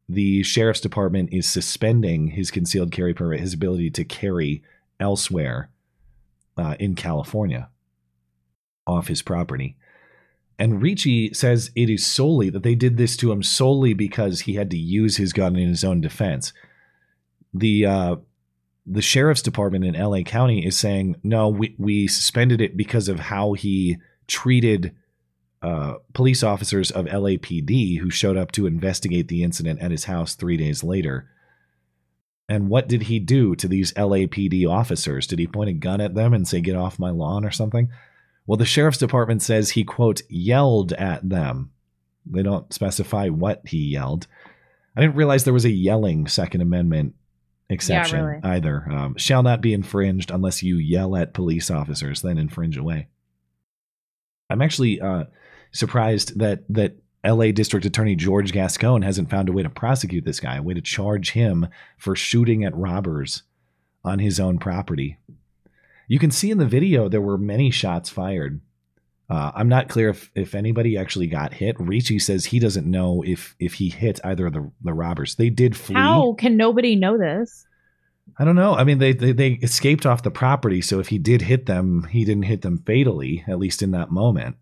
the sheriff's department is suspending his concealed carry permit, his ability to carry elsewhere in California off his property. And Ricci says it is solely that they did this to him solely because he had to use his gun in his own defense. The sheriff's department in LA County is saying, no, we suspended it because of how he treated police officers of LAPD who showed up to investigate the incident at his house 3 days later. And what did he do to these LAPD officers? Did he point a gun at them and say, get off my lawn or something? Well, the sheriff's department says he, quote, yelled at them. They don't specify what he yelled. I didn't realize there was a yelling Second Amendment exception either. Shall not be infringed unless you yell at police officers, then infringe away. I'm actually surprised that L.A. District Attorney George Gascon hasn't found a way to prosecute this guy, a way to charge him for shooting at robbers on his own property. You can see in the video there were many shots fired. I'm not clear if anybody actually got hit. Ricci says he doesn't know if he hit either of the robbers. They did flee. How can nobody know this? I don't know. I mean, they escaped off the property. So if he did hit them, he didn't hit them fatally, at least in that moment.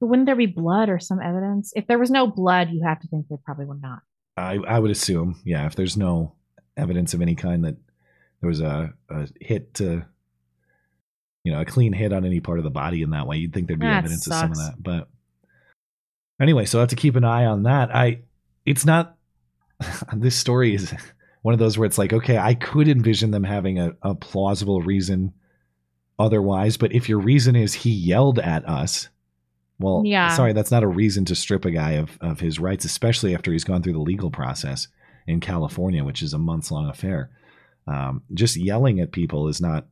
But wouldn't there be blood or some evidence? If there was no blood, you have to think they probably were not. I would assume. Yeah. If there's no evidence of any kind that there was a hit to, a clean hit on any part of the body in that way, you'd think there'd be evidence of some of that. But anyway, so I have to keep an eye on that. It's not, this story is one of those where it's like, okay, I could envision them having a plausible reason otherwise, but if your reason is he yelled at us, well, sorry, that's not a reason to strip a guy of his rights, especially after he's gone through the legal process in California, which is a months-long affair. Just yelling at people is not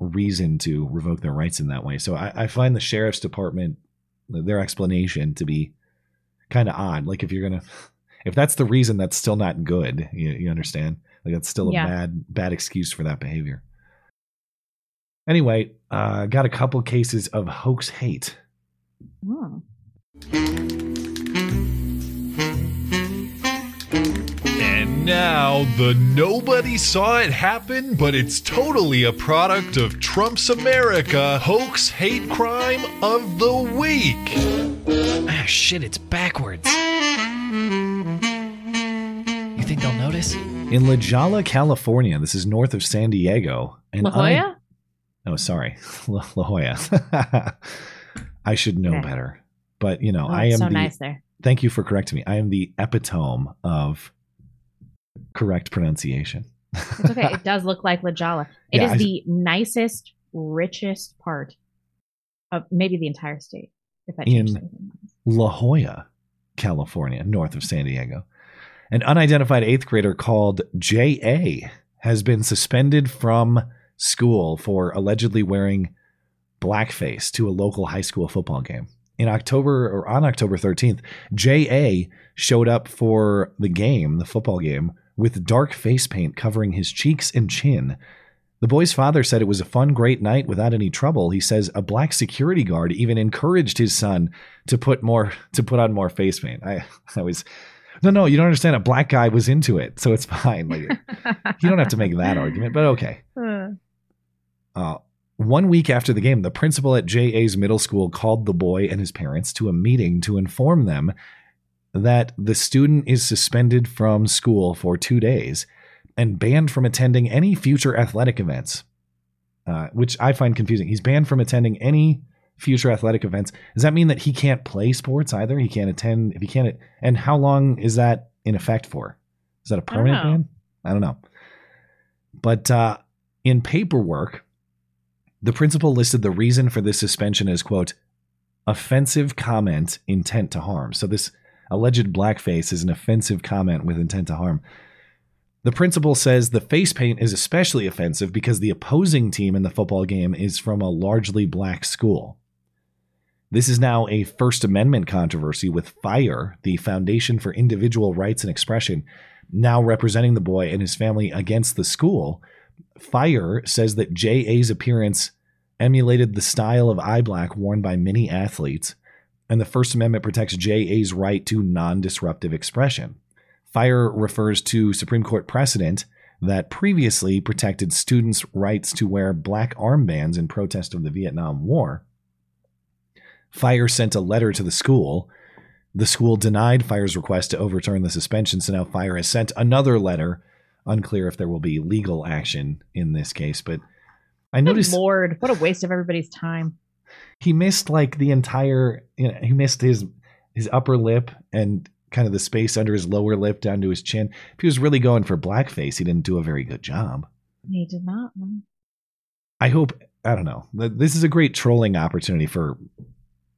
reason to revoke their rights in that way. So I find the sheriff's department, their explanation to be kind of odd. Like if you're going to... If that's the reason, that's still not good. You understand? Like that's still a bad excuse for that behavior. Anyway, got a couple cases of hoax hate. Oh. And now the nobody saw it happen, but it's totally a product of Trump's America hoax hate crime of the week. Ah, shit, it's backwards. You think they'll notice? In La Jolla, California. This is north of San Diego. And La Jolla? Oh, sorry. La Jolla. I should know better. But, you know, I am so nice there. Thank you for correcting me. I am the epitome of correct pronunciation. It's okay. It does look like La Jolla. It is the nicest, richest part of maybe the entire state. If that in La Jolla, California, north of San Diego, an unidentified 8th grader called J.A. has been suspended from school for allegedly wearing blackface to a local high school football game. On October 13th, J.A. showed up for the football game, with dark face paint covering his cheeks and chin. The boy's father said it was a fun, great night without any trouble. He says a black security guard even encouraged his son to put on more face paint. No, you don't understand. A black guy was into it, so it's fine. Like, you don't have to make that argument, but okay. 1 week after the game, the principal at J.A.'s middle school called the boy and his parents to a meeting to inform them that the student is suspended from school for 2 days and banned from attending any future athletic events, which I find confusing. He's banned from attending any future athletic events. Does that mean that he can't play sports either? He can't attend if he can't. And how long is that in effect for? Is that a permanent ban? I don't know. But in paperwork, the principal listed the reason for this suspension as, quote, offensive comment, intent to harm. So this alleged blackface is an offensive comment with intent to harm. The principal says the face paint is especially offensive because the opposing team in the football game is from a largely black school. This is now a First Amendment controversy, with FIRE, the Foundation for Individual Rights and Expression, now representing the boy and his family against the school. FIRE says that J.A.'s appearance emulated the style of eye black worn by many athletes, and the First Amendment protects J.A.'s right to non-disruptive expression. FIRE refers to Supreme Court precedent that previously protected students' rights to wear black armbands in protest of the Vietnam War. FIRE sent a letter to the school. The school denied FIRE's request to overturn the suspension, so now FIRE has sent another letter. Unclear if there will be legal action in this case, but I noticed... Good Lord, what a waste of everybody's time. He missed he missed his upper lip and kind of the space under his lower lip down to his chin. If he was really going for blackface, he didn't do a very good job. He did not. I don't know. This is a great trolling opportunity for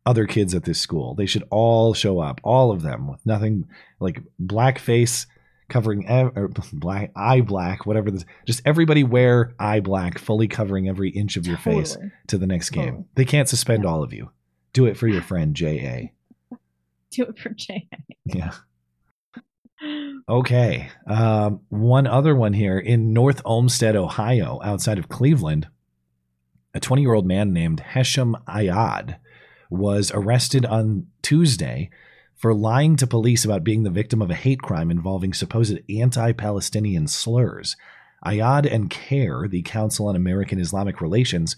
other kids at this school. They should all show up, all of them, with nothing like blackface covering eye black, whatever. Just everybody wear eye black, fully covering every inch of your face to the next game. Totally. They can't suspend all of you. Do it for your friend J.A. Do it for J.A. Yeah. Okay. One other one here in North Olmsted, Ohio, outside of Cleveland. A 20-year-old man named Hesham Ayad was arrested on Tuesday for lying to police about being the victim of a hate crime involving supposed anti-Palestinian slurs. Ayad and CARE, the Council on American-Islamic Relations,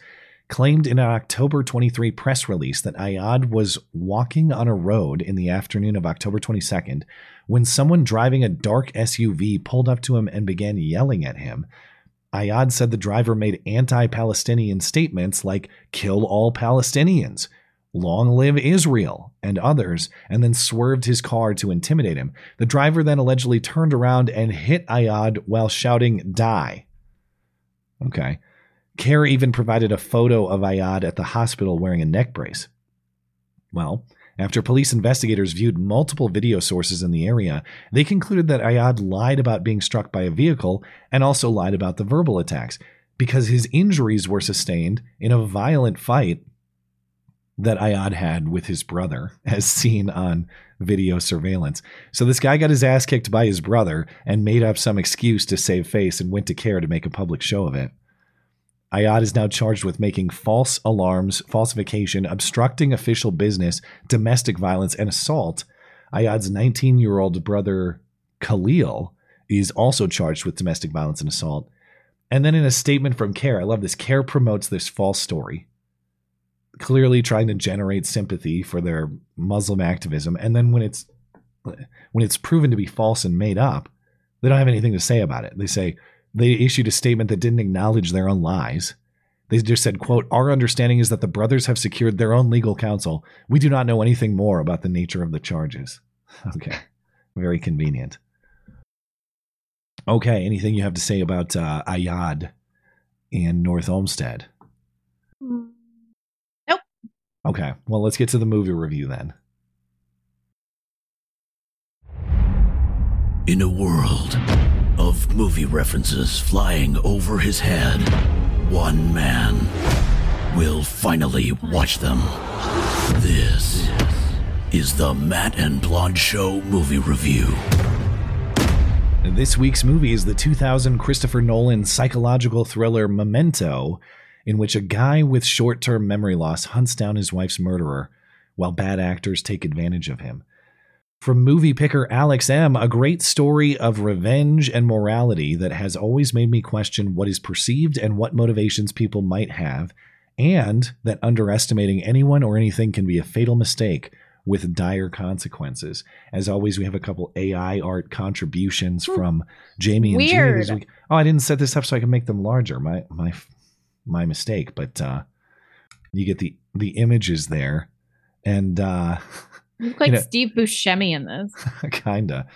claimed in an October 23 press release that Ayad was walking on a road in the afternoon of October 22nd when someone driving a dark SUV pulled up to him and began yelling at him. Ayad said the driver made anti-Palestinian statements like, "Kill all Palestinians," "Long live Israel," and others, and then swerved his car to intimidate him. The driver then allegedly turned around and hit Ayad while shouting, "Die." Okay. CARE even provided a photo of Ayad at the hospital wearing a neck brace. Well, after police investigators viewed multiple video sources in the area, they concluded that Ayad lied about being struck by a vehicle and also lied about the verbal attacks because his injuries were sustained in a violent fight that Ayad had with his brother, as seen on video surveillance. So this guy got his ass kicked by his brother and made up some excuse to save face and went to CARE to make a public show of it. Ayad is now charged with making false alarms, falsification, obstructing official business, domestic violence, and assault. Ayad's 19-year-old brother, Khalil, is also charged with domestic violence and assault. And then in a statement from CARE, I love this, CARE promotes this false story. clearly trying to generate sympathy for their Muslim activism. And then when it's proven to be false and made up, they don't have anything to say about it. They say they issued a statement that didn't acknowledge their own lies. They just said, quote, "Our understanding is that the brothers have secured their own legal counsel. We do not know anything more about the nature of the charges." Okay. Very convenient. Okay. Anything you have to say about Ayad and North Olmsted? Nope. Okay. Well, let's get to the movie review then. In a world of movie references flying over his head, one man will finally watch them. This is the Matt and Blonde Show movie review. This week's movie is the 2000 Christopher Nolan psychological thriller Memento, in which a guy with short-term memory loss hunts down his wife's murderer while bad actors take advantage of him. From movie picker Alex M., a great story of revenge and morality that has always made me question what is perceived and what motivations people might have, and that underestimating anyone or anything can be a fatal mistake with dire consequences. As always, we have a couple AI art contributions from Jamie and Jimmy this week. Oh, I didn't set this up so I can make them larger. My mistake. But you get the images there. And... You look like Steve Buscemi in this. Kinda.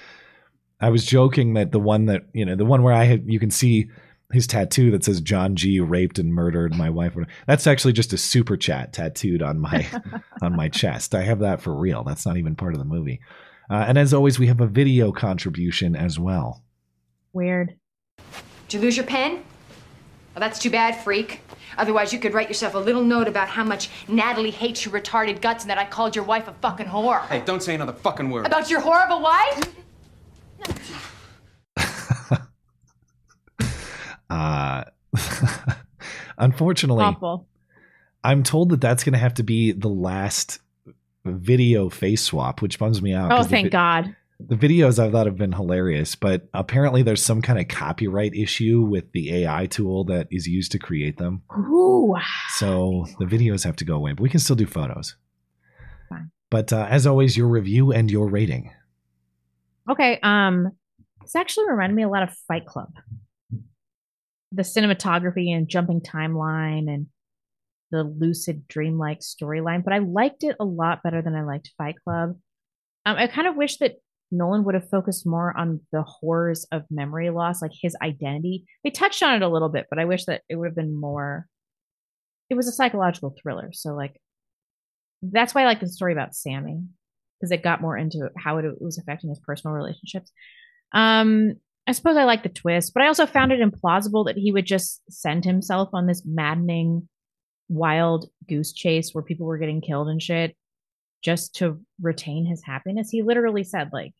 I was joking that the one where you can see his tattoo that says John G. raped and murdered my wife. That's actually just a super chat tattooed on my on my chest. I have that for real. That's not even part of the movie. And as always, we have a video contribution as well. Weird. Did you lose your pen? Well, that's too bad, freak. Otherwise, you could write yourself a little note about how much Natalie hates your retarded guts and that I called your wife a fucking whore. Hey, don't say another fucking word. About your whore of a wife? Unfortunately, awful. I'm told that that's going to have to be the last video face swap, which bums me out. Oh, thank God. The videos I thought have been hilarious, but apparently there's some kind of copyright issue with the AI tool that is used to create them. Ooh. So the videos have to go away, but we can still do photos. Fine. But as always, your review and your rating. Okay. This actually reminded me a lot of Fight Club. The cinematography and jumping timeline and the lucid dreamlike storyline, but I liked it a lot better than I liked Fight Club. I kind of wish that Nolan would have focused more on the horrors of memory loss, like his identity. They touched on it a little bit, but I wish that it would have been more. It was a psychological thriller. So like, that's why I like the story about Sammy, because it got more into how it was affecting his personal relationships. I suppose I like the twist, but I also found it implausible that he would just send himself on this maddening wild goose chase where people were getting killed and shit, just to retain his happiness. He literally said, like,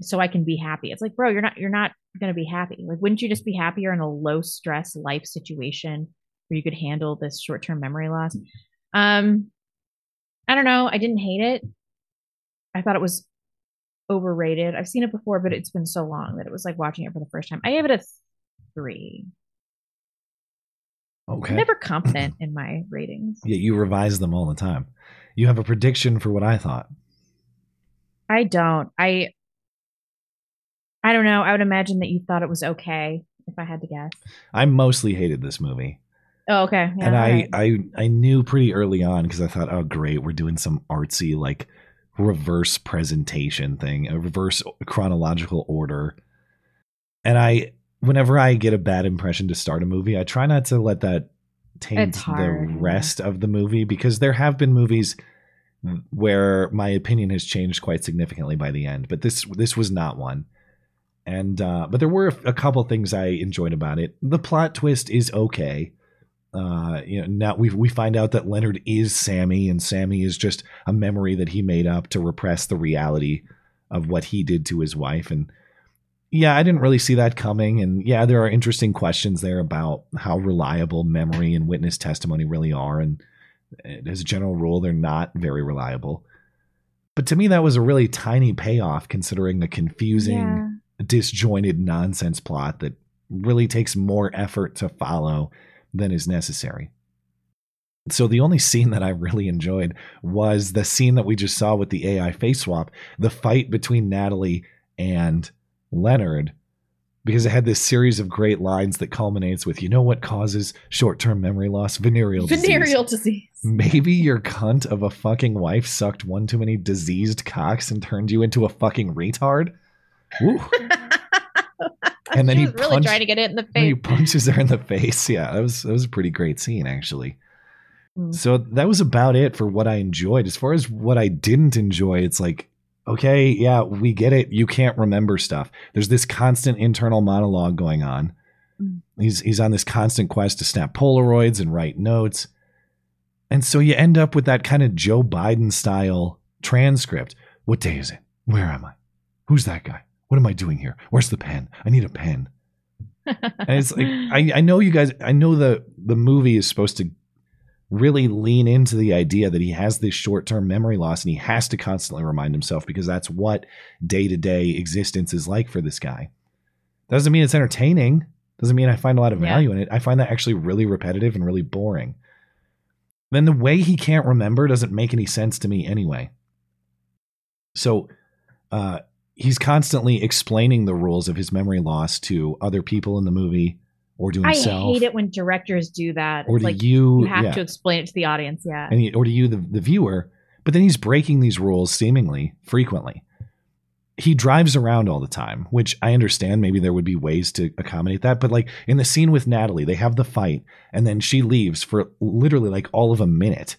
so I can be happy. It's like, bro, you're not going to be happy. Like, wouldn't you just be happier in a low stress life situation where you could handle this short-term memory loss? I don't know. I didn't hate it. I thought it was overrated. I've seen it before, but it's been so long that it was like watching it for the first time. I gave it a 3. Okay. I'm never confident in my ratings. Yeah, you revise them all the time. You have a prediction for what I thought. I don't. I don't know. I would imagine that you thought it was okay, if I had to guess. I mostly hated this movie. Oh, okay. Yeah, and right. I knew pretty early on, because I thought, oh, great, we're doing some artsy, like, reverse presentation thing, a reverse chronological order. And whenever I get a bad impression to start a movie, I try not to let that taint the rest of the movie, because there have been movies where my opinion has changed quite significantly by the end. But this was not one. And but there were a couple things I enjoyed about it. The plot twist is okay. Now we find out that Leonard is Sammy, and Sammy is just a memory that he made up to repress the reality of what he did to his wife. And yeah, I didn't really see that coming. And yeah, there are interesting questions there about how reliable memory and witness testimony really are. And as a general rule, they're not very reliable. But to me, that was a really tiny payoff, considering the confusing, disjointed nonsense plot that really takes more effort to follow than is necessary. So the only scene that I really enjoyed was the scene that we just saw with the AI face swap, the fight between Natalie and Leonard, because it had this series of great lines that culminates with, you know what causes short-term memory loss? Venereal disease. Maybe your cunt of a fucking wife sucked one too many diseased cocks and turned you into a fucking retard. Woo. And then he really tried to get it in the face. He punches her in the face. Yeah, that was a pretty great scene, actually. So that was about it for what I enjoyed. As far as what I didn't enjoy, it's like, okay, yeah, we get it. You can't remember stuff. There's this constant internal monologue going on. He's on this constant quest to snap Polaroids and write notes. And so you end up with that kind of Joe Biden style transcript. What day is it? Where am I? Who's that guy? What am I doing here? Where's the pen? I need a pen. And it's like, I know you guys, I know the movie is supposed to really lean into the idea that he has this short-term memory loss and he has to constantly remind himself because that's what day-to-day existence is like for this guy. Doesn't mean it's entertaining. Doesn't mean I find a lot of value in it. I find that actually really repetitive and really boring. Then the way he can't remember doesn't make any sense to me anyway. So he's constantly explaining the rules of his memory loss to other people in the movie. Or to himself. I hate it when directors do that. Or it's like you have to explain it to the audience, and or to you, the viewer. But then he's breaking these rules seemingly frequently. He drives around all the time, which I understand. Maybe there would be ways to accommodate that. But like in the scene with Natalie, they have the fight, and then she leaves for literally like all of a minute.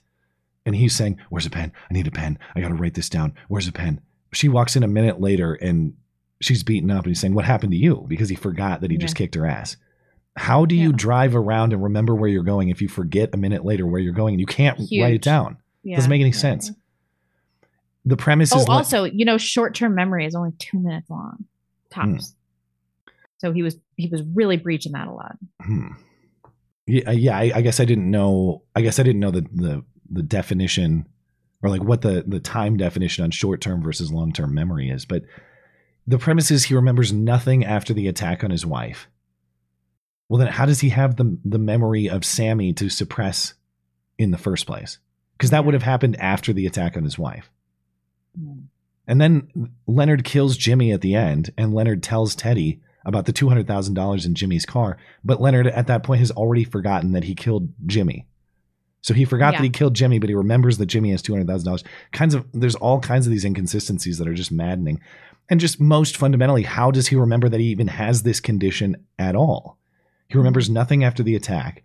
And he's saying, "Where's a pen? I need a pen. I got to write this down. Where's a pen?" She walks in a minute later, and she's beaten up. And he's saying, "What happened to you?" Because he forgot that he just kicked her ass. How do you drive around and remember where you're going if you forget a minute later where you're going and you can't write it down? It doesn't make any sense. The premise is... also, you know, short-term memory is only 2 minutes long. Tops. So he was really breaching that a lot. Yeah, I guess I didn't know. I guess I didn't know the definition or like what the time definition on short-term versus long-term memory is. But the premise is he remembers nothing after the attack on his wife. Well, then how does he have the memory of Sammy to suppress in the first place? Because that would have happened after the attack on his wife. And then Leonard kills Jimmy at the end, and Leonard tells Teddy about the $200,000 in Jimmy's car. But Leonard, at that point, has already forgotten that he killed Jimmy. So he forgot that he killed Jimmy, but he remembers that Jimmy has $200,000. There's all kinds of these inconsistencies that are just maddening. And just most fundamentally, how does he remember that he even has this condition at all? He remembers nothing after the attack,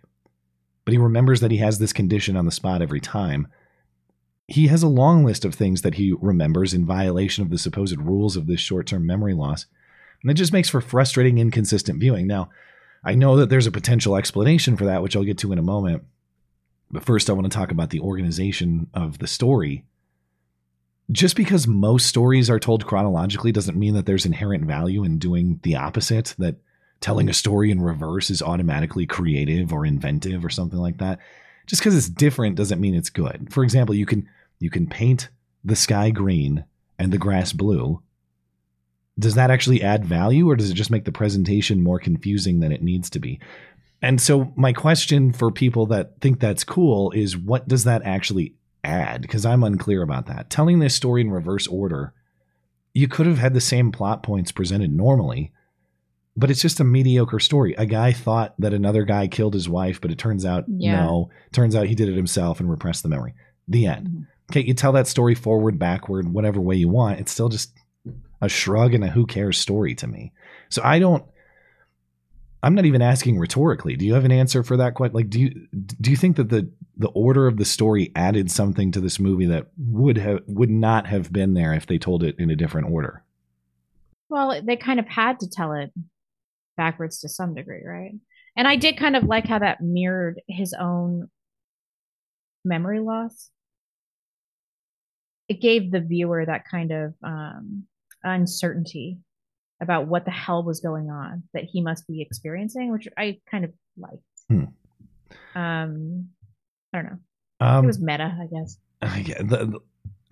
but he remembers that he has this condition on the spot every time. He has a long list of things that he remembers in violation of the supposed rules of this short-term memory loss. And it just makes for frustrating, inconsistent viewing. Now, I know that there's a potential explanation for that, which I'll get to in a moment. But first, I want to talk about the organization of the story. Just because most stories are told chronologically doesn't mean that there's inherent value in doing the opposite, that telling a story in reverse is automatically creative or inventive or something like that. Just because it's different doesn't mean it's good. For example, you can paint the sky green and the grass blue. Does that actually add value, or does it just make the presentation more confusing than it needs to be? And so my question for people that think that's cool is, what does that actually add? Because I'm unclear about that. Telling this story in reverse order, you could have had the same plot points presented normally, but it's just a mediocre story. A guy thought that another guy killed his wife, but it turns out no. Turns out he did it himself and repressed the memory. The end. Okay, you tell that story forward, backward, whatever way you want. It's still just a shrug and a who cares story to me. So I'm not even asking rhetorically. Do you have an answer for that question? Like, do you think that the order of the story added something to this movie that would not have been there if they told it in a different order? Well, they kind of had to tell it backwards to some degree, right? And I did kind of like how that mirrored his own memory loss. It gave the viewer that kind of uncertainty about what the hell was going on that he must be experiencing, which I kind of liked. I don't know. It was meta, I guess. Yeah,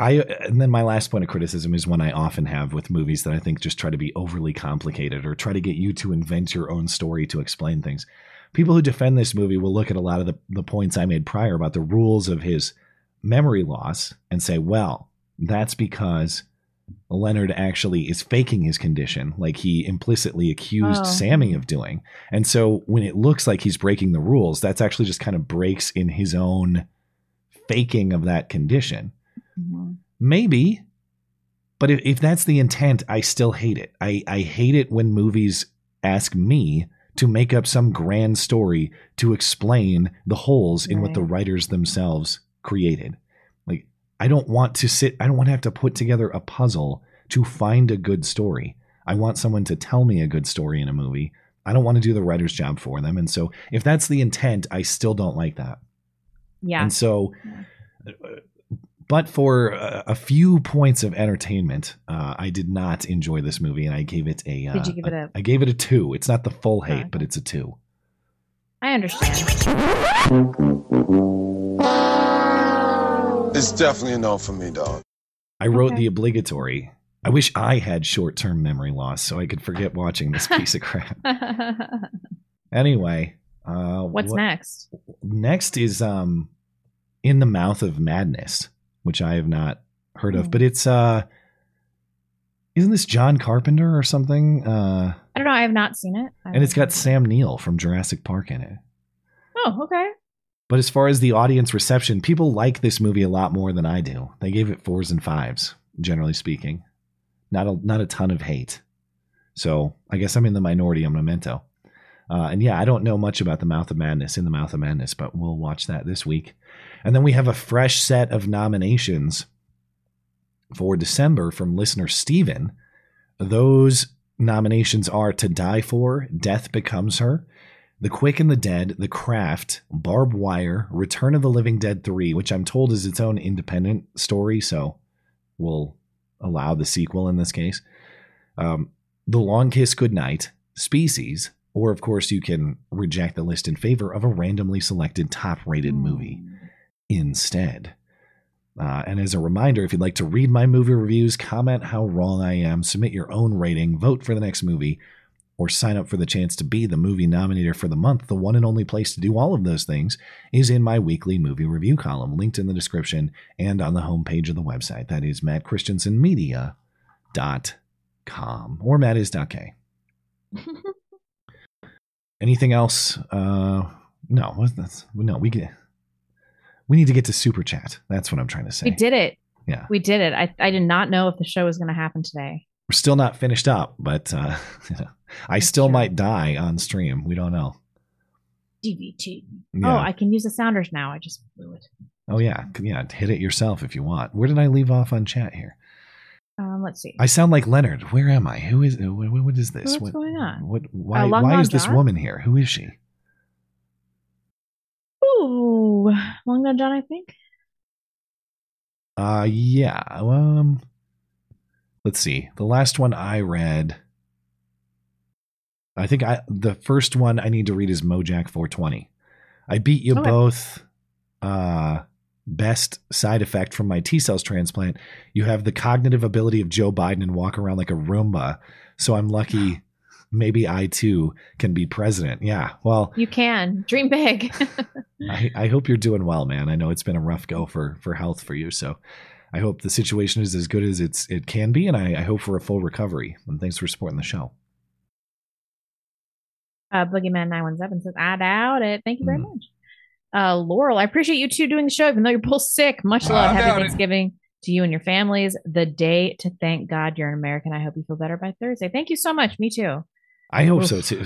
and then my last point of criticism is one I often have with movies that I think just try to be overly complicated or try to get you to invent your own story to explain things. people who defend this movie will look at a lot of the points I made prior about the rules of his memory loss and say, well, that's because Leonard actually is faking his condition, like he implicitly accused Sammy of doing. And so when it looks like he's breaking the rules, that's actually just kind of breaks in his own faking of that condition. Mm-hmm. Maybe. But if that's the intent, I still hate it. I hate it when movies ask me to make up some grand story to explain the holes in what the writers themselves created. Like, I don't want to have to put together a puzzle to find a good story. I want someone to tell me a good story in a movie. I don't want to do the writer's job for them. And so if that's the intent, I still don't like that. Yeah. And so... But for a few points of entertainment, I did not enjoy this movie, and I gave it a. Did you give it a? I gave it a 2. It's not the full hate, but it's a 2. I understand. It's definitely a no for me, dog. I wrote the obligatory. I wish I had short-term memory loss so I could forget watching this piece of crap. Anyway, what's next? Next is In the Mouth of Madness, which I have not heard of, but it's, isn't this John Carpenter or something? I don't know. I have not seen it. And it's got Sam Neill from Jurassic Park in it. Oh, okay. But as far as the audience reception, people like this movie a lot more than I do. They gave it 4s and 5s, generally speaking. Not a ton of hate. So I guess I'm in the minority on Memento. And yeah, I don't know much about In the Mouth of Madness, but we'll watch that this week. And then we have a fresh set of nominations for December from listener Steven. Those nominations are To Die For, Death Becomes Her, The Quick and the Dead, The Craft, Barbed Wire, Return of the Living Dead 3, which I'm told is its own independent story, so we'll allow the sequel in this case. The Long Kiss Goodnight, Species. Or, of course, you can reject the list in favor of a randomly selected top-rated movie instead. And as a reminder, if you'd like to read my movie reviews, comment how wrong I am, submit your own rating, vote for the next movie, or sign up for the chance to be the movie nominator for the month, the one and only place to do all of those things is in my weekly movie review column, linked in the description and on the homepage of the website. That is mattchristensenmedia.com or mattis.k. Anything else? No, we need to get to Super Chat. That's what I'm trying to say. We did it. Yeah, we did it. I did not know if the show was going to happen today. We're still not finished up, but I still might die on stream. We don't know. DVT. Yeah. Oh, I can use the sounders now. I just blew it. Oh, yeah. Yeah. Hit it yourself if you want. Where did I leave off on chat here? Let's see. I sound like Leonard. Where am I? Who is? What is this? What's going on? Why is this woman here? Who is she? Ooh, Long Gone John, I think. Yeah. Let's see. The last one I read. I think the first one I need to read is Mojack 420. I beat you both. Best side effect from my T-cells transplant. You have the cognitive ability of Joe Biden and walk around like a Roomba. So I'm lucky. Maybe I too can be president. Yeah. Well, you can dream big. I hope you're doing well, man. I know it's been a rough go for health for you. So I hope the situation is as good as it can be. And I hope for a full recovery, and thanks for supporting the show. Boogeyman 917 says, I doubt it. Thank you very much. Laurel, I appreciate you two doing the show, even though you're both sick. Much love. Happy Thanksgiving to you and your families. The day to thank God you're an American. I hope you feel better by Thursday. Thank you so much. Me too. I hope so too.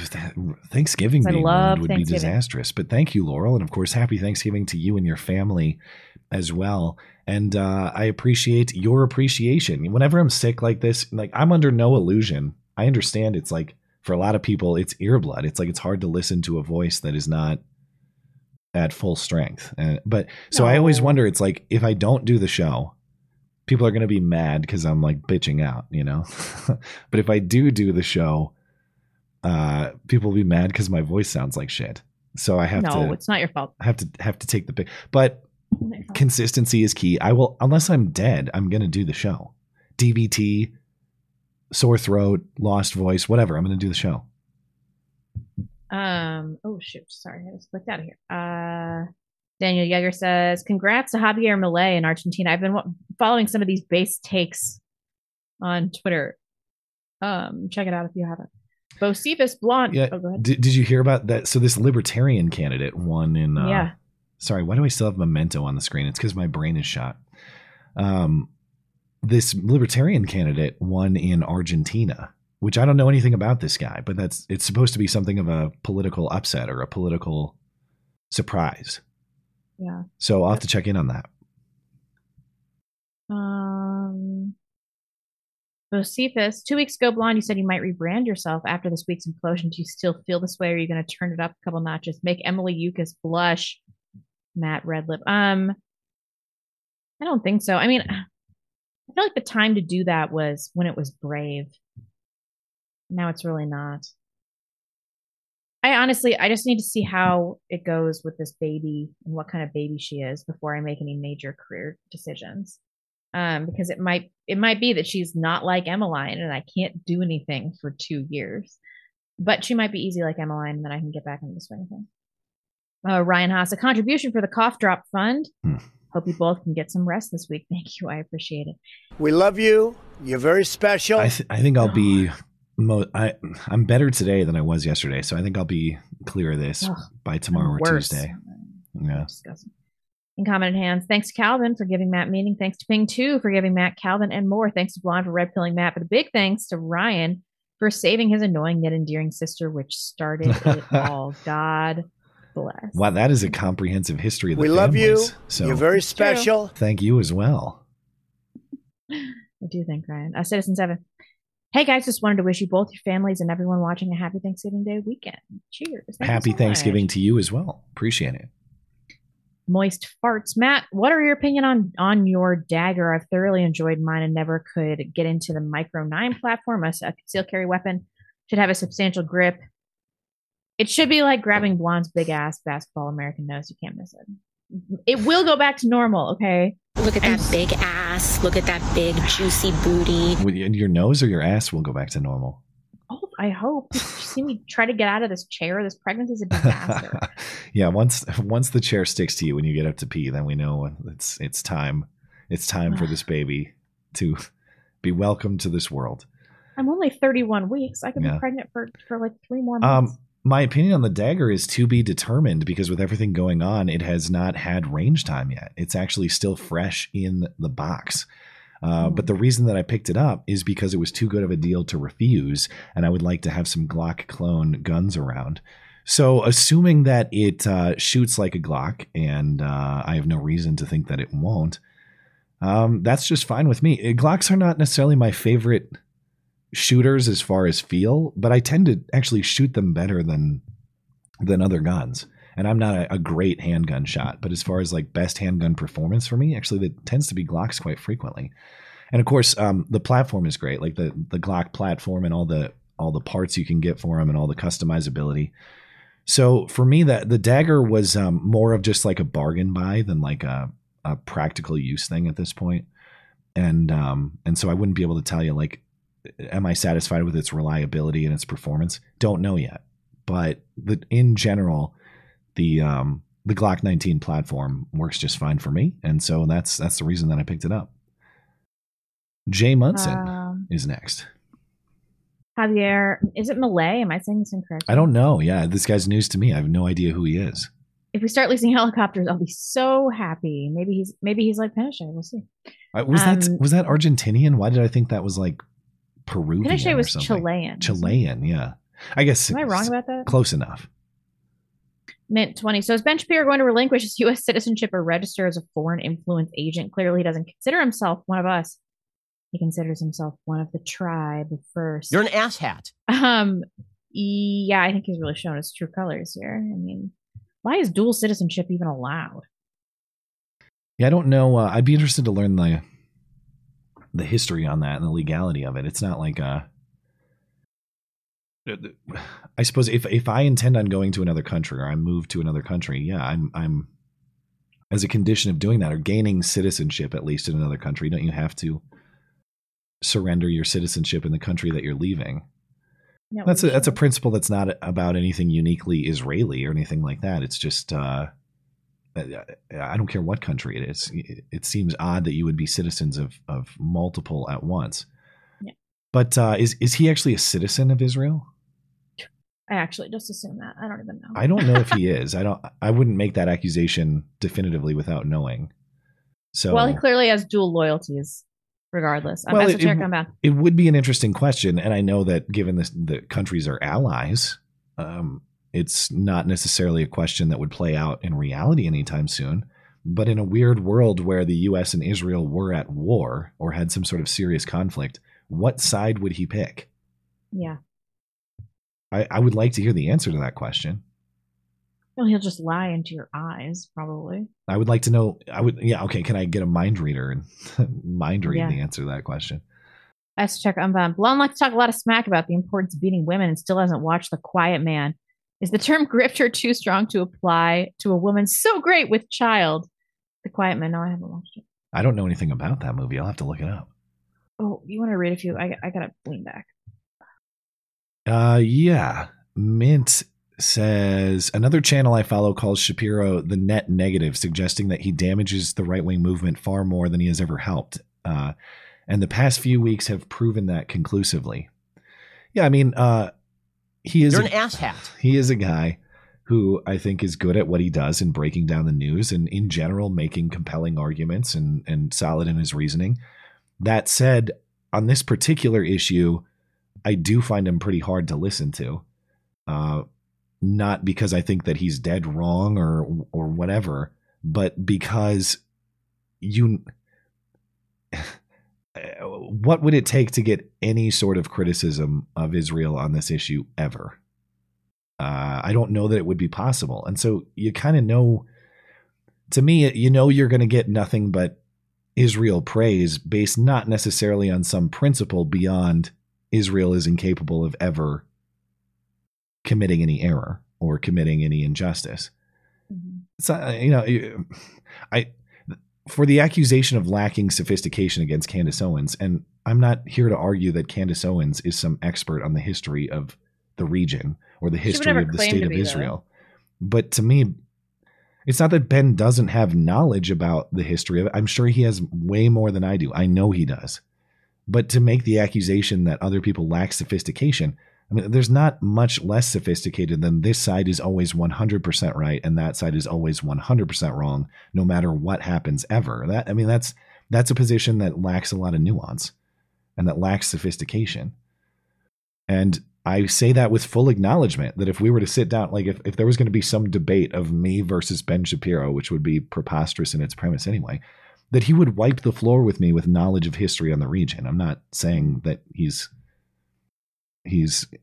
Thanksgiving being ruined would be disastrous, but thank you, Laurel. And of course, happy Thanksgiving to you and your family as well. And I appreciate your appreciation. Whenever I'm sick like this, like I'm under no illusion. I understand it's like for a lot of people, it's earblood. It's like it's hard to listen to a voice that is not at full strength. I always wonder, it's like, if I don't do the show, people are going to be mad cause I'm like bitching out, you know, but if I do the show, people will be mad cause my voice sounds like shit. So I have to, it's not your fault. I have to take the pick, but consistency is key. I will, unless I'm dead, I'm going to do the show. DVT, sore throat, lost voice, whatever. I'm going to do the show. Oh, shoot. Sorry. I was clicked out of here. Daniel Yeager says, congrats to Javier Milei in Argentina. I've been following some of these base takes on Twitter. Check it out if you haven't. Bocevis Blonde. Yeah. Oh, go ahead. Did you hear about that? So this libertarian candidate won in. Yeah. Sorry. Why do I still have Memento on the screen? It's because my brain is shot. This libertarian candidate won in Argentina, which I don't know anything about this guy, but it's supposed to be something of a political upset or a political surprise. Yeah. So I'll have to check in on that. Bocephus, 2 weeks ago, Blonde, you said you might rebrand yourself after this week's implosion. Do you still feel this way? Or are you going to turn it up a couple notches? Make Emily Yucas blush. Matt Redlip. I don't think so. I mean, I feel like the time to do that was when it was brave. Now it's really not. I just need to see how it goes with this baby and what kind of baby she is before I make any major career decisions. Because it might be that she's not like Emmeline and I can't do anything for 2 years, but she might be easy like Emmeline and then I can get back into the swing of things. Ryan Haas, a contribution for the cough drop fund. Hope you both can get some rest this week. Thank you. I appreciate it. We love you. You're very special. I think I'll be I'm better today than I was yesterday. So I think I'll be clear of this by tomorrow or Tuesday. Yeah. Disgusting. In Common Hands, thanks to Calvin for giving Matt meaning. Thanks to Ping2 for giving Matt Calvin and more. Thanks to Blonde for red pilling Matt. But a big thanks to Ryan for saving his annoying yet endearing sister, which started it all. God bless. Wow, that is a comprehensive history of the families. We love you. So you're very special. Thank you as well. I do thank Ryan. Citizen 7. Hey guys, just wanted to wish you both, your families, and everyone watching a happy Thanksgiving Day weekend. Cheers. Happy Thanksgiving to you as well. Appreciate it. Moist farts. Matt, what are your opinion on your dagger? I've thoroughly enjoyed mine and never could get into the Micro 9 platform. A concealed carry weapon should have a substantial grip. It should be like grabbing Blonde's big ass basketball American nose. You can't miss it. It will go back to normal. Okay. Look at that big ass. Look at that big juicy booty. Your nose or your ass will go back to normal. I hope. You see me try to get out of this chair. This pregnancy is a disaster. Yeah, once the chair sticks to you when you get up to pee, then we know it's time. It's time for this baby to be welcomed to this world. I'm only 31 weeks. I could be pregnant for like 3 more months. My opinion on the dagger is to be determined because with everything going on, it has not had range time yet. It's actually still fresh in the box. But the reason that I picked it up is because it was too good of a deal to refuse. And I would like to have some Glock clone guns around. So assuming that it shoots like a Glock and I have no reason to think that it won't, that's just fine with me. Glocks are not necessarily my favorite shooters as far as feel, but I tend to actually shoot them better than other guns. And I'm not a great handgun shot, but as far as like best handgun performance for me, actually, that tends to be Glocks quite frequently. And of course, the platform is great, like the Glock platform and all the parts you can get for them and all the customizability. So for me, that the dagger was more of just like a bargain buy than like a practical use thing at this point. And so I wouldn't be able to tell you like, am I satisfied with its reliability and its performance? Don't know yet. But in general, the Glock 19 platform works just fine for me. And so that's the reason that I picked it up. Jay Munson is next. Javier, is it Malay? Am I saying this incorrectly? I don't know. Yeah, this guy's news to me. I have no idea who he is. If we start leasing helicopters, I'll be so happy. Maybe he's like Pinochet. We'll see. Was that Argentinian? Why did I think that was like Peruvian? Pinochet was Chilean. Chilean, yeah. I guess. Am I wrong about that? Close enough. Mint 20. So is Ben Shapiro going to relinquish his U.S. citizenship or register as a foreign influence agent? Clearly, he doesn't consider himself one of us. He considers himself one of the tribe first. You're an asshat. Yeah, I think he's really shown his true colors here. I mean, why is dual citizenship even allowed? Yeah, I don't know. I'd be interested to learn the history on that and the legality of it. It's not like a... I suppose if I intend on going to another country or I move to another country, yeah, I'm as a condition of doing that or gaining citizenship, at least in another country, don't you have to surrender your citizenship in the country that you're leaving? No, that's a principle that's not about anything uniquely Israeli or anything like that. It's just I don't care what country it is. It seems odd that you would be citizens of multiple at once. Yeah. But is he actually a citizen of Israel? I actually just assume that. I don't even know. I don't know if he is. I wouldn't make that accusation definitively without knowing. So well, he clearly has dual loyalties. Regardless, I'm it would be an interesting question. And I know that given this, the countries are allies, it's not necessarily a question that would play out in reality anytime soon. But in a weird world where the U.S. and Israel were at war or had some sort of serious conflict, what side would he pick? Yeah. I would like to hear the answer to that question. Well, he'll just lie into your eyes, probably. I would like to know. Yeah. Okay. Can I get a mind reader and mind read the answer to that question? I have to check. Blonde likes to talk a lot of smack about the importance of beating women and still hasn't watched The Quiet Man. Is the term grifter too strong to apply to a woman so great with child? The Quiet Man. No, I haven't watched it. I don't know anything about that movie. I'll have to look it up. Oh, you want to read a few? I got to lean back. Yeah. Mint says, another channel I follow calls Shapiro the net negative, suggesting that he damages the right-wing movement far more than he has ever helped. And the past few weeks have proven that conclusively. Yeah, I mean, you're an asshat. He is a guy who I think is good at what he does in breaking down the news and in general making compelling arguments and solid in his reasoning. That said, on this particular issue, I do find him pretty hard to listen to. Not because I think that he's dead wrong or whatever, but because what would it take to get any sort of criticism of Israel on this issue ever? I don't know that it would be possible. And so you kind of know, to me, you're going to get nothing but Israel praise based not necessarily on some principle beyond Israel is incapable of ever committing any error or committing any injustice. Mm-hmm. So, for the accusation of lacking sophistication against Candace Owens, and I'm not here to argue that Candace Owens is some expert on the history of the region or the history of the state of Israel. Though. But to me, it's not that Ben doesn't have knowledge about the history of it. I'm sure he has way more than I do. I know he does. But to make the accusation that other people lack sophistication, I mean, there's not much less sophisticated than this side is always 100% right and that side is always 100% wrong, no matter what happens ever. That's a position that lacks a lot of nuance and that lacks sophistication. And I say that with full acknowledgement that if we were to sit down, like if there was going to be some debate of me versus Ben Shapiro, which would be preposterous in its premise anyway, that he would wipe the floor with me with knowledge of history on the region. I'm not saying that he's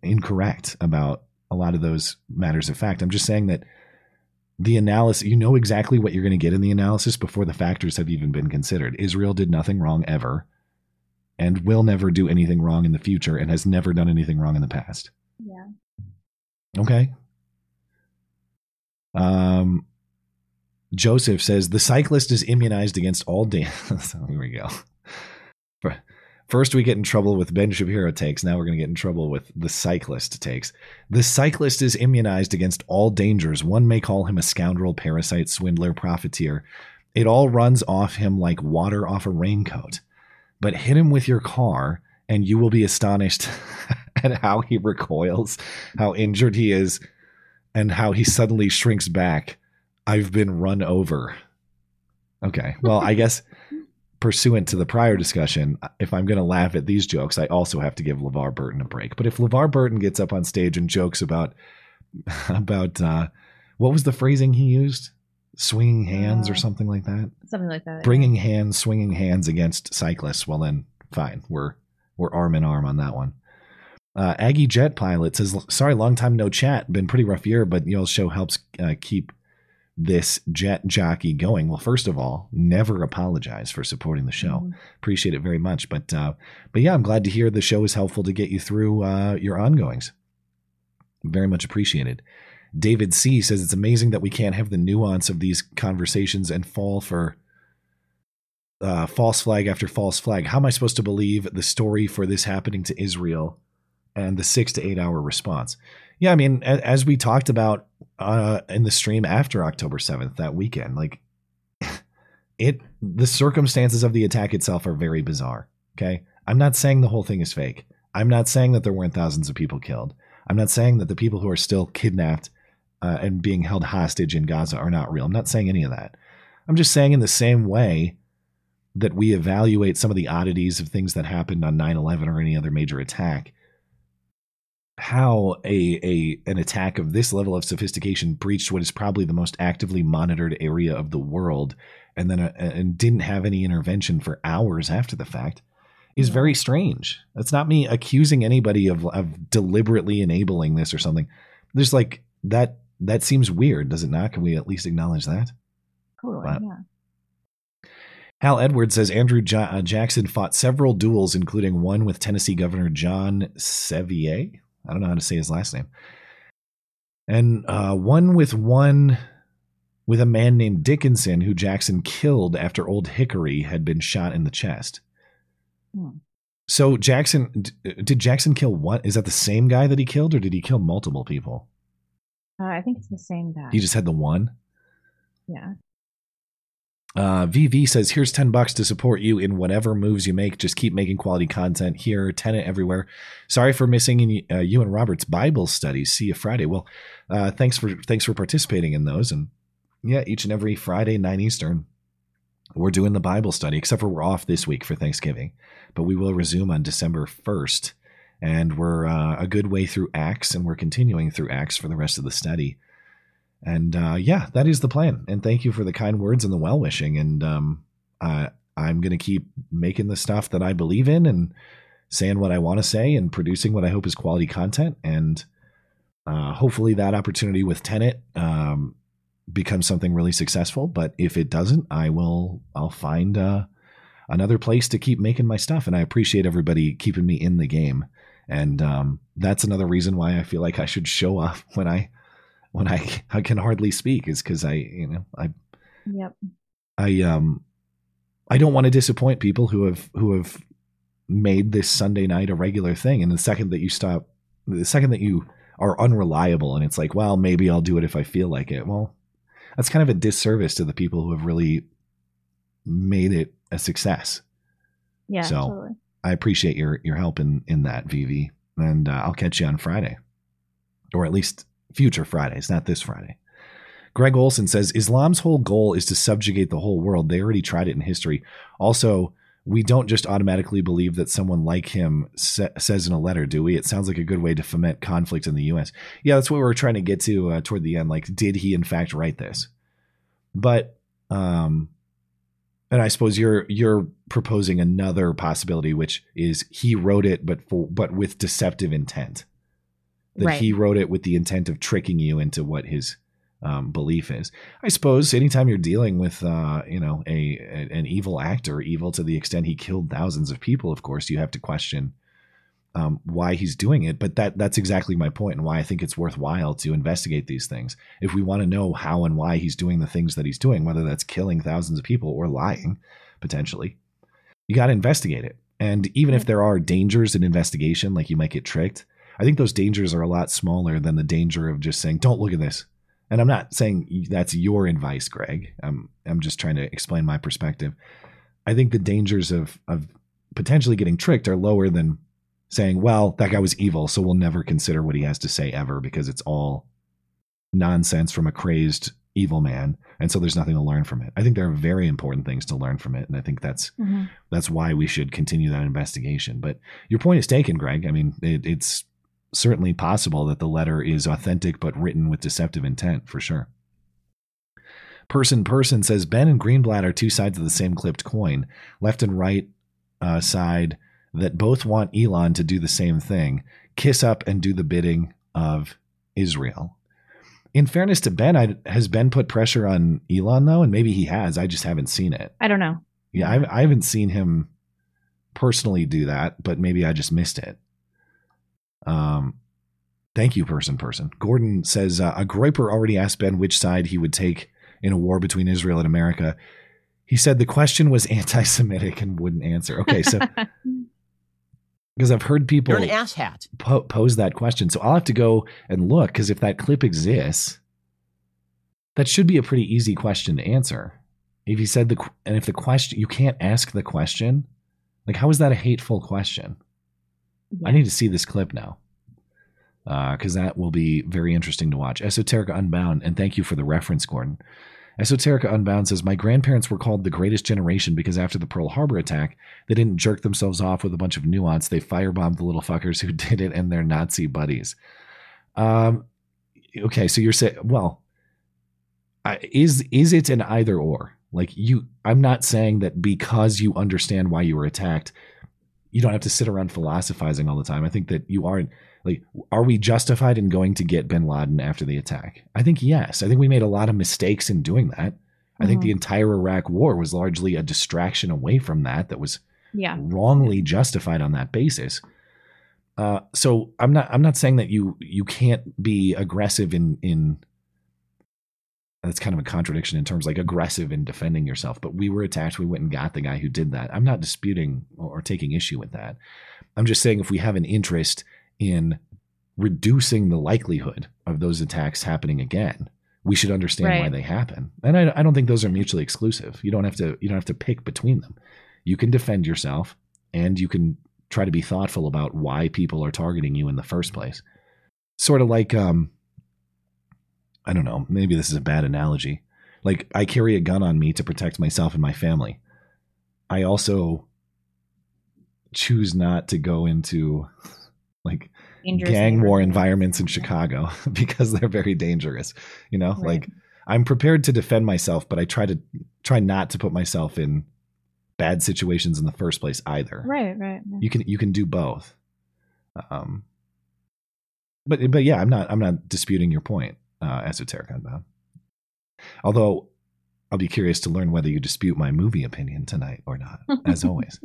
incorrect about a lot of those matters of fact. I'm just saying that the analysis, exactly what you're going to get in the analysis before the factors have even been considered. Israel did nothing wrong ever and will never do anything wrong in the future and has never done anything wrong in the past. Yeah. Okay. Joseph says the cyclist is immunized against all dance. Here we go. First, we get in trouble with Ben Shapiro takes. Now we're going to get in trouble with the cyclist takes. The cyclist is immunized against all dangers. One may call him a scoundrel, parasite, swindler, profiteer. It all runs off him like water off a raincoat. But hit him with your car and you will be astonished at how he recoils, how injured he is, and how he suddenly shrinks back. I've been run over. Okay, well, I guess... Pursuant to the prior discussion, if I'm going to laugh at these jokes, I also have to give LeVar Burton a break. But if LeVar Burton gets up on stage and jokes about what was the phrasing he used? Swinging hands or something like that? Something like that. Bringing hands, swinging hands against cyclists. Well, then, fine. We're arm in arm on that one. Aggie Jet Pilot says, sorry, long time no chat. Been pretty rough year, but y'all's show helps keep this jet jockey going. Well, first of all, never apologize for supporting the show. Mm-hmm. Appreciate it very much. But yeah, I'm glad to hear the show is helpful to get you through your ongoings. Very much appreciated. David C says it's amazing that we can't have the nuance of these conversations and fall for false flag after false flag. How am I supposed to believe the story for this happening to Israel and the 6 to 8 hour response. Yeah, I mean, as we talked about in the stream after October 7th, that weekend, like the circumstances of the attack itself are very bizarre. OK, I'm not saying the whole thing is fake. I'm not saying that there weren't thousands of people killed. I'm not saying that the people who are still kidnapped and being held hostage in Gaza are not real. I'm not saying any of that. I'm just saying, in the same way that we evaluate some of the oddities of things that happened on 9/11 or any other major attack, how an attack of this level of sophistication breached what is probably the most actively monitored area of the world, and then and didn't have any intervention for hours after the fact, is very strange. That's not me accusing anybody of deliberately enabling this or something. There's like that seems weird, does it not? Can we at least acknowledge that? Totally, but, yeah. Hal Edwards says Andrew Jackson fought several duels, including one with Tennessee Governor John Sevier. I don't know how to say his last name. And one with a man named Dickinson, who Jackson killed after Old Hickory had been shot in the chest. Hmm. So did Jackson kill one? Is that the same guy that he killed, or did he kill multiple people? I think it's the same guy. He just had the one? Yeah. VV says, here's $10 to support you in whatever moves you make. Just keep making quality content here, tenant everywhere. Sorry for missing you and Robert's Bible studies. See you Friday. Well, thanks for participating in those. And yeah, each and every Friday, 9 Eastern, we're doing the Bible study, except for we're off this week for Thanksgiving, but we will resume on December 1st. And we're a good way through Acts, and we're continuing through Acts for the rest of the study. And yeah, that is the plan. And thank you for the kind words and the well wishing. And I'm going to keep making the stuff that I believe in and saying what I want to say and producing what I hope is quality content. And hopefully that opportunity with Tenet becomes something really successful. But if it doesn't, I'll find another place to keep making my stuff. And I appreciate everybody keeping me in the game. And that's another reason why I feel like I should show up when I can hardly speak, is because I don't want to disappoint people who have made this Sunday night a regular thing. And the second that you are unreliable and it's like, well, maybe I'll do it if I feel like it. Well, that's kind of a disservice to the people who have really made it a success. Yeah. So totally. I appreciate your help in that, Vivi. And I'll catch you on Friday, or at least future Fridays, not this Friday. Greg Olson says, Islam's whole goal is to subjugate the whole world. They already tried it in history. Also, we don't just automatically believe that someone like him says in a letter, do we? It sounds like a good way to foment conflict in the U.S. Yeah, that's what we were trying to get to toward the end. Like, did he in fact write this? But, and I suppose you're proposing another possibility, which is he wrote it, but with deceptive intent. That right. He wrote it with the intent of tricking you into what his belief is. I suppose anytime you're dealing with, an evil actor, evil to the extent he killed thousands of people, of course, you have to question why he's doing it. But that's exactly my point, and why I think it's worthwhile to investigate these things. If we want to know how and why he's doing the things that he's doing, whether that's killing thousands of people or lying, potentially, you got to investigate it. And even if there are dangers in investigation, like you might get tricked, I think those dangers are a lot smaller than the danger of just saying, don't look at this. And I'm not saying that's your advice, Greg. I'm just trying to explain my perspective. I think the dangers of potentially getting tricked are lower than saying, well, that guy was evil, so we'll never consider what he has to say ever, because it's all nonsense from a crazed evil man. And so there's nothing to learn from it. I think there are very important things to learn from it. And I think that's why we should continue that investigation. But your point is taken, Greg. I mean, it's certainly possible that the letter is authentic, but written with deceptive intent, for sure. Person says, Ben and Greenblatt are two sides of the same clipped coin, left and right side that both want Elon to do the same thing, kiss up and do the bidding of Israel. In fairness to Ben, has Ben put pressure on Elon though? And maybe he has, I just haven't seen it. I don't know. Yeah. I haven't seen him personally do that, but maybe I just missed it. Thank you, person. Gordon says, a groiper already asked Ben which side he would take in a war between Israel and America. He said the question was anti-Semitic and wouldn't answer. Okay, so Because I've heard people you're an asshat. Pose that question. So I'll have to go and look, because if that clip exists, that should be a pretty easy question to answer. If he said if the question, you can't ask the question. Like, how is that a hateful question? Yeah. I need to see this clip now, because that will be very interesting to watch. Esoterica Unbound, and thank you for the reference, Gordon. Esoterica Unbound says, my grandparents were called the greatest generation because after the Pearl Harbor attack, they didn't jerk themselves off with a bunch of nuance. They firebombed the little fuckers who did it and their Nazi buddies. Okay, so you're saying, well, is it an either or? Like, I'm not saying that because you understand why you were attacked, you don't have to sit around philosophizing all the time. I think that you are, like, are we justified in going to get bin Laden after the attack? I think yes. I think we made a lot of mistakes in doing that. I think the entire Iraq war was largely a distraction away from that was wrongly justified on that basis. So I'm not saying that you can't be aggressive in that's kind of a contradiction in terms, like, aggressive in defending yourself. But we were attacked. We went and got the guy who did that. I'm not disputing or taking issue with that. I'm just saying if we have an interest in reducing the likelihood of those attacks happening again, we should understand why they happen. And I don't think those are mutually exclusive. You don't have to pick between them. You can defend yourself and you can try to be thoughtful about why people are targeting you in the first place. Sort of like, I don't know, maybe this is a bad analogy. Like, I carry a gun on me to protect myself and my family. I also choose not to go into, like, gang war environments in Chicago because they're very dangerous. You know, like, I'm prepared to defend myself, but I try not to put myself in bad situations in the first place either. Right. Yeah. You can do both. But yeah, I'm not disputing your point. Esoteric Unbound. Although I'll be curious to learn whether you dispute my movie opinion tonight or not, as always.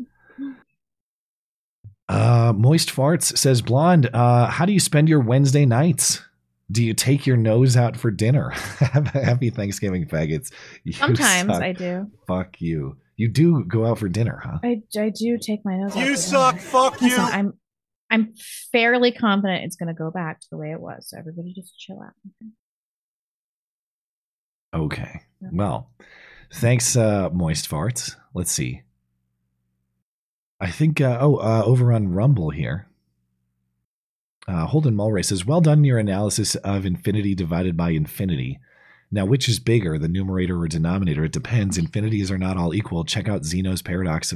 Moist Farts says, Blonde, how do you spend your Wednesday nights? Do you take your nose out for dinner? Happy Thanksgiving, faggots. You Sometimes suck. I do. Fuck you. You do go out for dinner, huh? I do take my nose out. You suck. Dinner. Fuck you. I'm fairly confident it's going to go back to the way it was. So everybody just chill out. Okay. Well, thanks, Moist Farts. Let's see. I think, over on Rumble here, Holden Mulray says, well done, your analysis of infinity divided by infinity. Now, which is bigger, the numerator or denominator? It depends. Infinities are not all equal. Check out Zeno's paradox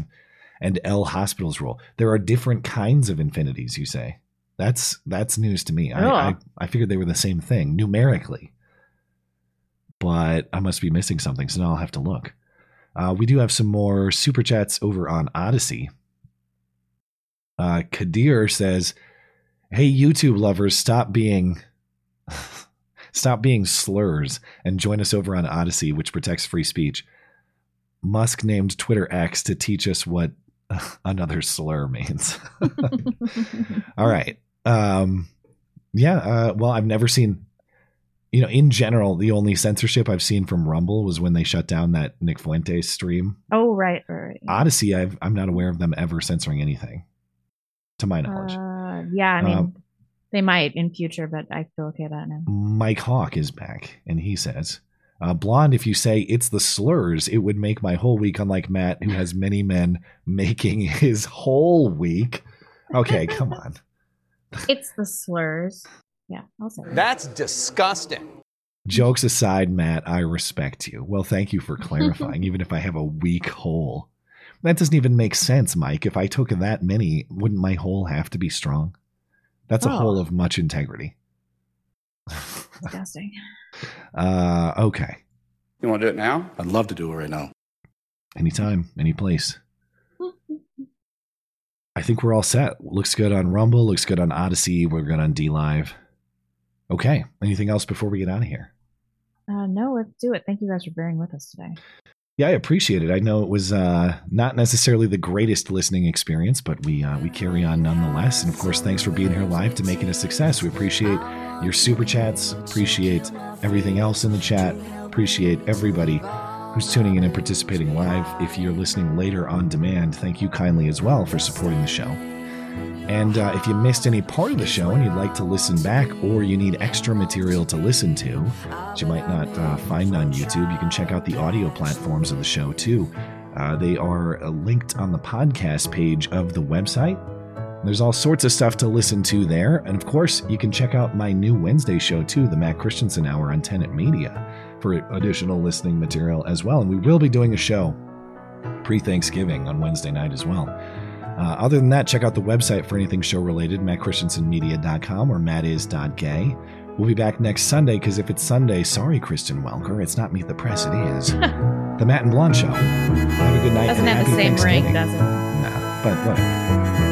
and L'Hopital's rule. There are different kinds of infinities, you say. That's news to me. I figured they were the same thing numerically. But I must be missing something, so now I'll have to look. We do have some more super chats over on Odyssey. Kadir says, hey, YouTube lovers, stop being slurs and join us over on Odyssey, which protects free speech. Musk named Twitter X to teach us what another slur means. All right. Well, I've never seen... You know, in general, the only censorship I've seen from Rumble was when they shut down that Nick Fuentes stream. Oh, right. Odyssey, I'm not aware of them ever censoring anything, to my knowledge. I mean, they might in future, but I feel okay about it now. Mike Hawk is back, and he says, Blonde, if you say it's the slurs, it would make my whole week, unlike Matt, who has many men making his whole week. Okay, come on. It's the slurs. Yeah, I'll say that. That's disgusting. Jokes aside, Matt, I respect you. Well, thank you for clarifying, even if I have a weak hole. That doesn't even make sense, Mike. If I took that many, wouldn't my hole have to be strong? That's a hole of much integrity. Disgusting. Okay. You want to do it now? I'd love to do it right now. Anytime, any place. I think we're all set. Looks good on Rumble. Looks good on Odyssey. We're good on DLive. Okay. Anything else before we get out of here? No, let's do it. Thank you guys for bearing with us today. Yeah, I appreciate it. I know it was not necessarily the greatest listening experience, but we carry on nonetheless. And of course, thanks for being here live to make it a success. We appreciate your super chats. Appreciate everything else in the chat. Appreciate everybody who's tuning in and participating live. If you're listening later on demand, thank you kindly as well for supporting the show. And if you missed any part of the show and you'd like to listen back, or you need extra material to listen to that you might not find on YouTube, you can check out the audio platforms of the show too. They are linked on the podcast page of the website. There's all sorts of stuff to listen to there. And of course, you can check out my new Wednesday show too, the Matt Christiansen Hour on Tenet Media, for additional listening material as well. And we will be doing a show pre-Thanksgiving on Wednesday night as well. Other than that, check out the website for anything show-related, mattchristensenmedia.com or mattis.gay. We'll be back next Sunday, because if it's Sunday, sorry, Kristen Welker, it's not Meet the Press, it is The Matt and Blonde Show. Have a good night. Doesn't and have happy the same rank, does it? No, but whatever.